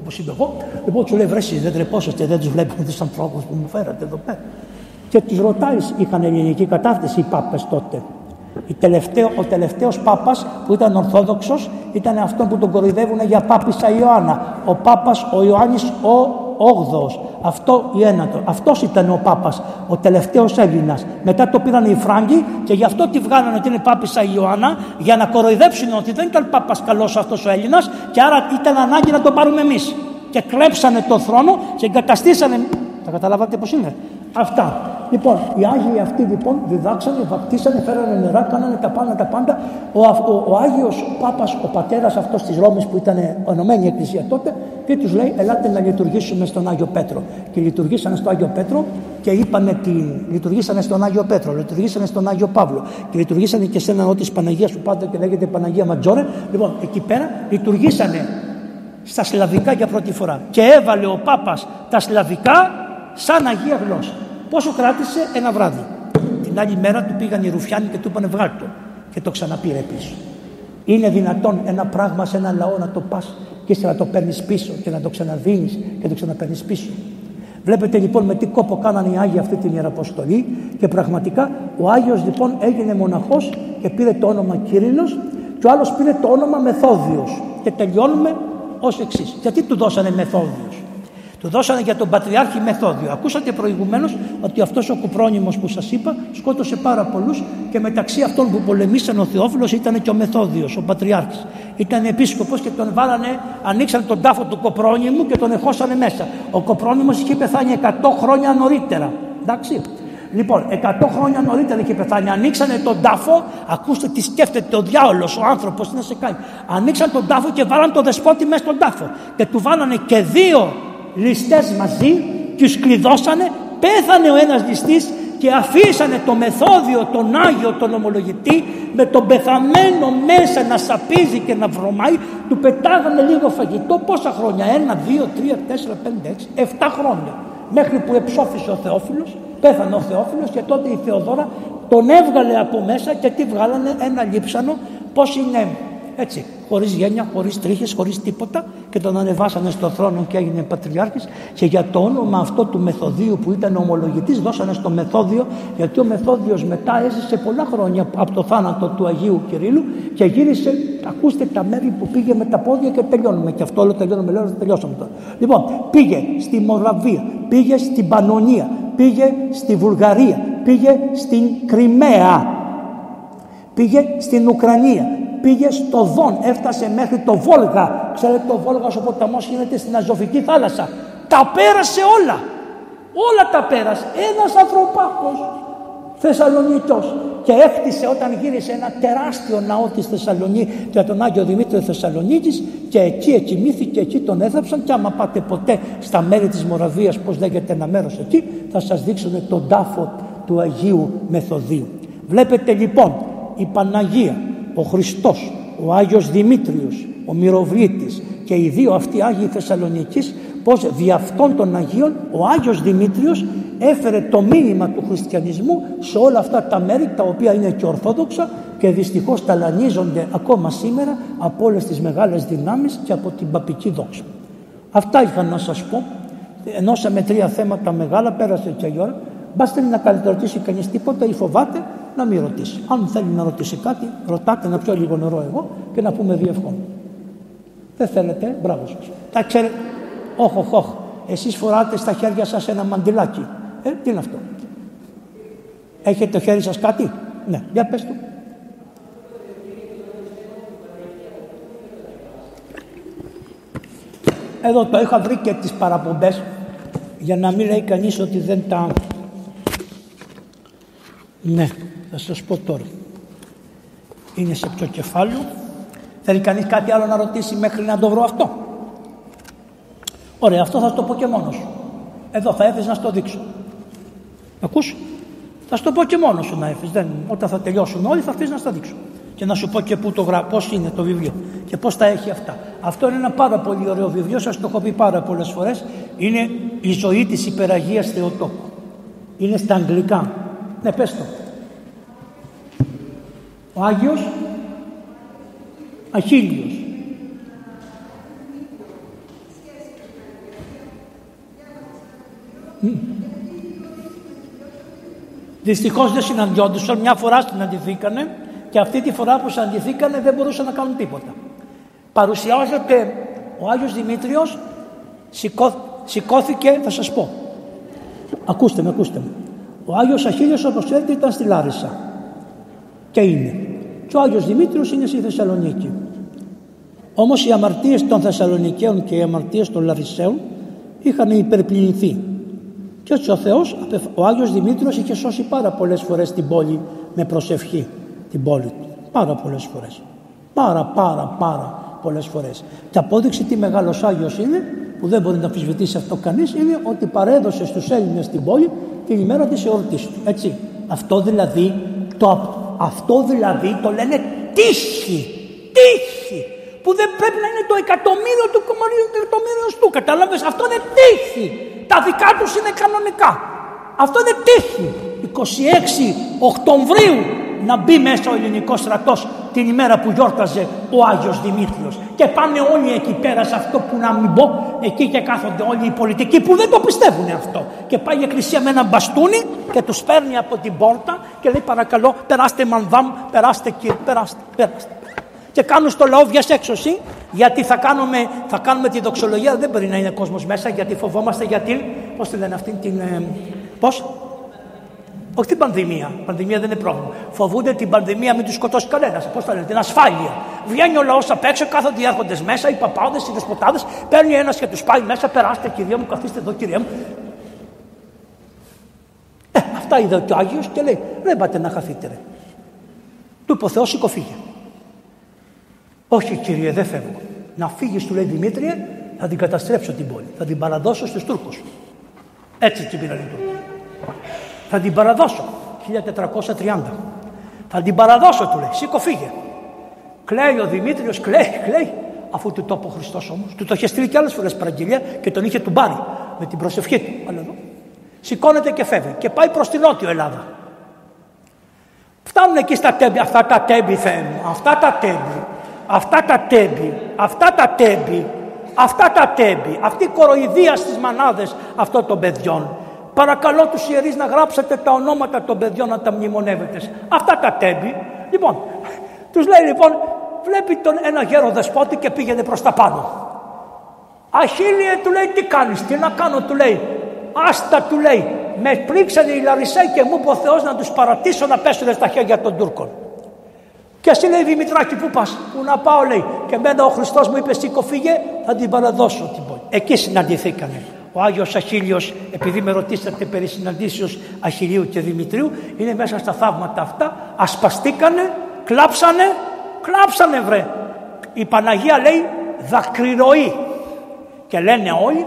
όπως είμαι εγώ, λοιπόν τους λέει βρε εσείς δεν τρεπόσαστε, δεν τους βλέπετε τους ανθρώπους που μου φέρατε εδώ πέρα? Και τους ρωτάει, είχαν ελληνική κατάρτιση οι Πάπες τότε. Ο τελευταίος Πάπας που ήταν Ορθόδοξος ήταν αυτό που τον κοροϊδεύουν για Πάπισσα Ιωάννα. Ο Πάπας ο Ιωάννης ο 8ος, αυτό η ένατο. Αυτός ήταν ο Πάπας, ο τελευταίος Έλληνας. Μετά το πήραν οι Φράγκοι και γι' αυτό τη βγάλανε ότι είναι Πάπισσα Ιωάννα, για να κοροϊδέψουν ότι δεν ήταν Πάπας καλός αυτός ο Έλληνας και άρα ήταν ανάγκη να τον πάρουμε εμείς. Και κλέψανε τον θρόνο και εγκαταστήσανε. Τα καταλάβατε πώς είναι. Αυτά. Λοιπόν, οι Άγιοι αυτοί λοιπόν διδάξανε, βαπτίσανε, φέρανε νερά, κάνανε τα πάντα, τα πάντα. Ο Άγιος Πάπας, ο πατέρας αυτός της Ρώμης που ήταν ενωμένη η Εκκλησία τότε, και τους λέει ελάτε να λειτουργήσουμε στον Άγιο Πέτρο. Και λειτουργήσανε στον Άγιο Πέτρο και είπανε λειτουργήσανε στον Άγιο Πέτρο, λειτουργήσανε στον Άγιο Παύλο και λειτουργήσανε και σε ένα ναό της Παναγίας που πάντα και λέγεται Παναγία Ματζόρε. Λοιπόν, εκεί πέρα λειτουργήσανε στα σλαβικά για πρώτη φορά. Και έβαλε ο Πάπας τα σλαβικά σαν Αγία Γλώσσα. Πόσο κράτησε? Ένα βράδυ. Την άλλη μέρα του πήγαν οι Ρουφιάνοι και του είπανε βγάλ' το. Και το ξαναπήρε πίσω. Είναι δυνατόν ένα πράγμα σε ένα λαό να το πας και ύστερα να το παίρνεις πίσω και να το ξαναδίνεις και το ξαναπαίρνεις πίσω? Βλέπετε λοιπόν με τι κόπο κάνανε οι Άγιοι αυτή την Ιεραποστολή, και πραγματικά ο Άγιος λοιπόν έγινε μοναχός και πήρε το όνομα Κύριλλος και ο άλλος πήρε το όνομα Μεθόδιος. Και τελειώνουμε ως εξής. Γιατί του δώσανε Μεθόδιος? Του δώσανε για τον Πατριάρχη Μεθόδιο. Ακούσατε προηγουμένως ότι αυτός ο Κουπρόνημος που σας είπα σκότωσε πάρα πολλούς, και μεταξύ αυτών που πολεμήσαν ο Θεόφιλος ήταν και ο Μεθόδιος, ο Πατριάρχης. Ήταν επίσκοπος και τον βάλανε, ανοίξαν τον τάφο του Κοπρόνημου και τον εχώσανε μέσα. Ο Κοπρόνημος είχε πεθάνει 100 χρόνια νωρίτερα. Εντάξει. Λοιπόν, 100 χρόνια νωρίτερα είχε πεθάνει. Ανοίξανε τον τάφο, ακούστε τι σκέφτεται ο διάολος, ο άνθρωπος, τι να σε κάνει. Ανοίξαν τον τάφο και βάλαν τον δεσπότη μέσα στον τάφο. Και του βάλανε και δύο ληστές μαζί, τους κλειδώσανε, πέθανε ο ένας ληστής και αφήσανε το Μεθόδιο, τον Άγιο, τον ομολογητή, με τον πεθαμένο μέσα να σαπίζει και να βρωμάει. Του πετάγανε λίγο φαγητό, πόσα χρόνια, 1, 2, 3, 4, 5, 6, 7 χρόνια, μέχρι που εψώφησε ο Θεόφιλος, πέθανε ο Θεόφιλος, και τότε η Θεοδόρα τον έβγαλε από μέσα και τη βγάλανε ένα λείψανο, πώς είναι έτσι, χωρίς γένεια, χωρίς τρίχες, χωρίς τίποτα, και τον ανεβάσανε στον θρόνο και έγινε Πατριάρχης. Και για το όνομα αυτό του Μεθοδίου που ήταν ομολογητής δώσανε στο Μεθόδιο, γιατί ο Μεθόδιος μετά έζησε πολλά χρόνια από το θάνατο του Αγίου Κυρίλλου και γύρισε, ακούστε τα μέρη που πήγε με τα πόδια, και τελειώνουμε και αυτό όλο, τελειώσαμε τώρα. Λοιπόν, πήγε στη Μοραβία, πήγε στην Πανωνία, πήγε στη Βουλγαρία, πήγε στην Κριμαία, πήγε στην Ουκρανία, πήγε στο Δον, έφτασε μέχρι το Βόλγα. Ξέρετε, το Βόλγα ο ποταμός γίνεται στην Αζωφική θάλασσα. Τα πέρασε όλα. Όλα τα πέρασε. Ένας ανθρωπάκος Θεσσαλονίτος. Και έκτισε, όταν γύρισε, ένα τεράστιο ναό της Θεσσαλονίκης για τον Άγιο Δημήτριο Θεσσαλονίκης, και εκεί εκοιμήθηκε, εκεί τον έθαψαν. Και άμα πάτε ποτέ στα μέρη της Μοραβίας, πώς λέγεται ένα μέρος εκεί, θα σας δείξουν τον τάφο του Αγίου Μεθοδίου. Βλέπετε λοιπόν η Παναγία, ο Χριστός, ο Άγιος Δημήτριος, ο Μυροβλήτης και οι δύο αυτοί Άγιοι Θεσσαλονικής, πως δι' αυτών των Αγίων ο Άγιος Δημήτριος έφερε το μήνυμα του χριστιανισμού σε όλα αυτά τα μέρη, τα οποία είναι και ορθόδοξα και δυστυχώς ταλανίζονται ακόμα σήμερα από όλες τις μεγάλες δυνάμεις και από την παπική δόξα. Αυτά είχα να σας πω. Ενώσαμε 3 θέματα μεγάλα, πέρασε και η ώρα. Μπας θέλει να καλυτερωτήσει κανείς τίποτα ή φοβάται να μην ρωτήσει? Αν θέλει να ρωτήσει κάτι, ρωτάτε, να πιω λίγο νερό εγώ και να πούμε διευχών. Δεν θέλετε, μπράβο σας. Τα ξέρετε, όχ, εσείς φοράτε στα χέρια σας ένα μαντιλάκι. Τι είναι αυτό? Έχετε το χέρι σας κάτι? Ναι, για πες του. Εδώ το είχα βρει και τις παραπομπές, για να μην λέει κανείς ότι δεν τα... Ναι, θα σας πω τώρα. Είναι σε ποιο κεφάλαιο? Θέλει κανείς κάτι άλλο να ρωτήσει μέχρι να το βρω αυτό? Ωραία, αυτό θα το πω και μόνος σου. Εδώ θα έρθεις να στο δείξω. Ακούς? Θα στο πω και μόνος σου να έρθεις. Όταν θα τελειώσουν όλοι θα έρθεις να στα δείξω. Και να σου πω και πού το πώς είναι το βιβλίο και πώς τα έχει αυτά. Αυτό είναι ένα πάρα πολύ ωραίο βιβλίο, σας το έχω πει πάρα πολλές φορές. Είναι η ζωή της Υπεραγίας Θεοτόκου. Είναι στα αγγλικά. Ναι, πες το. Ο Άγιος Αχίλιος. Δυστυχώς δεν συναντιόντουσαν, μια φορά συναντηθήκανε και αυτή τη φορά που συναντηθήκανε δεν μπορούσαν να κάνουν τίποτα. Παρουσιάζεται ο Άγιος Δημήτριος, σηκώθηκε, θα σας πω. Ακούστε με. Ο Άγιος Αχίλιος, όπως ξέρετε, ήταν στη Λάρισα και είναι. Και ο Άγιος Δημήτριος είναι στη Θεσσαλονίκη. Όμως οι αμαρτίες των Θεσσαλονικαίων και οι αμαρτίες των Λαρισαίων είχαν υπερπληνηθεί. Και έτσι ο Θεός, ο Άγιος Δημήτριος είχε σώσει πάρα πολλές φορές την πόλη με προσευχή. Την πόλη του. Πάρα πολλές φορές. Πάρα πολλές φορές. Και απόδειξη τι μεγάλος Άγιος είναι, που δεν μπορεί να αμφισβητήσει αυτό κανείς, είναι ότι παρέδωσε στους Έλληνες την πόλη την ημέρα της εορτής του. Έτσι. Αυτό δηλαδή το λένε τύχη, που δεν πρέπει να είναι το εκατομμύριο του κομμάριου του εκατομμύριου του. Κατάλαβες, αυτό είναι τύχη. Τα δικά τους είναι κανονικά. Αυτό είναι τύχη. 26 Οκτωβρίου να μπει μέσα ο ελληνικός στρατός την ημέρα που γιόρταζε ο Άγιος Δημήτριος. Και πάνε όλοι εκεί πέρα σε αυτό που να μην πω, εκεί και κάθονται όλοι οι πολιτικοί που δεν το πιστεύουν αυτό. Και πάει η εκκλησία με ένα μπαστούνι και τους παίρνει από την πόρτα και λέει παρακαλώ περάστε μανδάμ, περάστε κύριε, περάστε. Και κάνουν στο λαό βγες έξω εσύ, γιατί θα κάνουμε τη δοξολογία, δεν μπορεί να είναι κόσμος μέσα, γιατί φοβόμαστε για την, πώς τη λένε αυτήν την, πώς. Όχι την πανδημία. Πανδημία δεν είναι πρόβλημα. Φοβούνται την πανδημία, μην του σκοτώσει κανένα. Πώς θα λένε, την ασφάλεια. Βγαίνει ο λαός απ' έξω, κάθονται οι άρχοντες μέσα, οι παπάδες, οι δεσποτάδες. Παίρνει ένας και τους πάει μέσα, περάστε κυρία μου, καθίστε εδώ κυρία μου. Αυτά είδε και ο Άγιος και λέει, ρε πάτε να χαθείτε ρε. Του είπε ο Θεός, σηκώ φύγε. Όχι κύριε, δεν φεύγω. Να φύγεις, του λέει Δημήτριε, θα την καταστρέψω την πόλη. Θα την παραδώσω στους Τούρκους. Έτσι την πήραν οι Τούρκοι. Θα την παραδώσω. 1430. Θα την παραδώσω, του λέει. Σήκω, φύγε. Κλαίει ο Δημήτριος, κλαίει. Αφού του το είπε ο Χριστός όμως. Του το είχε στείλει και άλλες φορές παραγγελία και τον είχε του πάρει με την προσευχή του. Αλλά εδώ. Σηκώνεται και φεύγει. Και πάει προς την Νότιο Ελλάδα. Φτάνουν εκεί στα Τέμπη. Αυτά τα Τέμπη. Αυτή η κοροϊδία στις μανάδες αυτών των παιδιών. Παρακαλώ τους ιερείς να γράψετε τα ονόματα των παιδιών να τα μνημονεύετε. Αυτά τα Τέμπη. Λοιπόν, τους λέει λοιπόν, βλέπει τον ένα γέρο δεσπότη και πήγαινε προς τα πάνω. Αχίλιε, του λέει, τι κάνεις, τι να κάνω, του λέει. Άστα, του λέει, με πλήξανε οι Λαρισαίοι και μου είπε ο Θεός να τους παρατήσω να πέσουν στα χέρια των Τούρκων. Και εσύ λέει Δημητράκη, πού πας, πού να πάω, λέει. Και εμένα ο Χριστός μου είπε, σήκω, φύγε, θα την παραδώσω την πόλη. Εκεί συναντηθήκανε. Ο Άγιος Αχίλιος, επειδή με ρωτήσατε περί συναντήσεως Αχιλίου και Δημητρίου, είναι μέσα στα θαύματα αυτά. Ασπαστήκανε, κλάψανε βρε. Η Παναγία λέει δακρυρωή. Και λένε όλοι,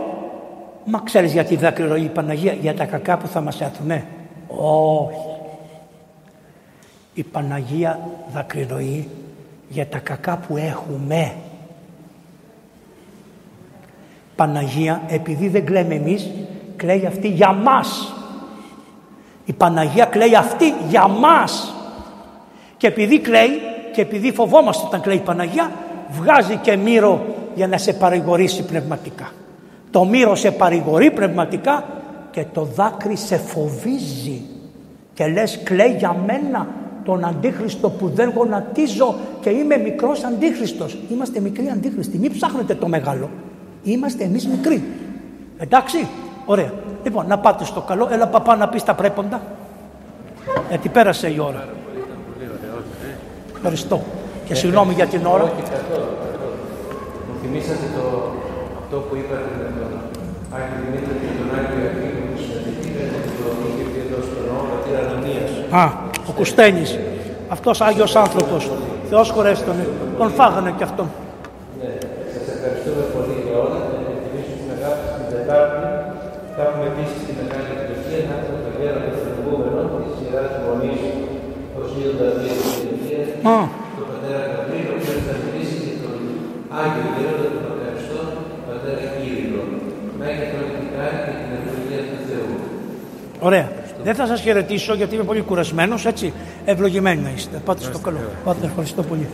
μα ξέρεις γιατί δακρυρωή η Παναγία, για τα κακά που θα μας έρθουνε. Όχι. Η Παναγία δακρυρωή για τα κακά που έχουμε. Παναγία, επειδή δεν κλαίμε εμείς, κλαίει αυτή για μας. Η Παναγία κλαίει αυτή για μας. Και επειδή κλαίει, και επειδή φοβόμαστε όταν κλαίει η Παναγία, βγάζει και μύρο για να σε παρηγορήσει πνευματικά. Το μύρο σε παρηγορεί πνευματικά και το δάκρυ σε φοβίζει. Και λες, κλαίει για μένα τον αντίχριστο που δεν γονατίζω και είμαι μικρός αντίχριστος. Είμαστε μικροί αντίχριστοι, μην ψάχνετε το μεγάλο. Είμαστε εμείς μικροί. Εντάξει, ωραία. Λοιπόν, να πάτε στο καλό. Έλα παπά να πεις τα πρέποντα. Γιατί πέρασε η ώρα. Ευχαριστώ. Και συγγνώμη για την ώρα. Μου θυμήσατε αυτό που είπατε με τον Άγιο Δημήτρη και τον Άγιο Αγγλίκο που συναντηθήκατε με τον Νίκη εδώ στον νόμο πατήρα Ανανίας. Ο Κουστένης. Αυτός Άγιος άνθρωπος. Θεός χωρέσει τον. Τον φάγανε κι αυτόν. Ευχαριστούμε πολύ για όλα. Θα επιθυμίσουμε την αγάπη στην Τετάρτη. Θα έχουμε επίσης τη μεγάλη επιτυχία να έχουμε το γέρο των προηγούμενων της Ιεράς Μονής, ο Σύλλοντας Δίας Επιτυχίας, τον πατέρα Γαβρίλο, που θα μιλήσει και τον Άγιο Γέροντα, τον Παταριστό, τον πατέρα Κύριλο. Μέγα τρονικά και την ευλογία του Θεού. Ωραία. Δεν θα σας χαιρετήσω γιατί είμαι πολύ κουρασμένος, έτσι. ευλογημένοι να είστε. Πάτε στο καλό. Πάτε, ευχαριστώ πολύ.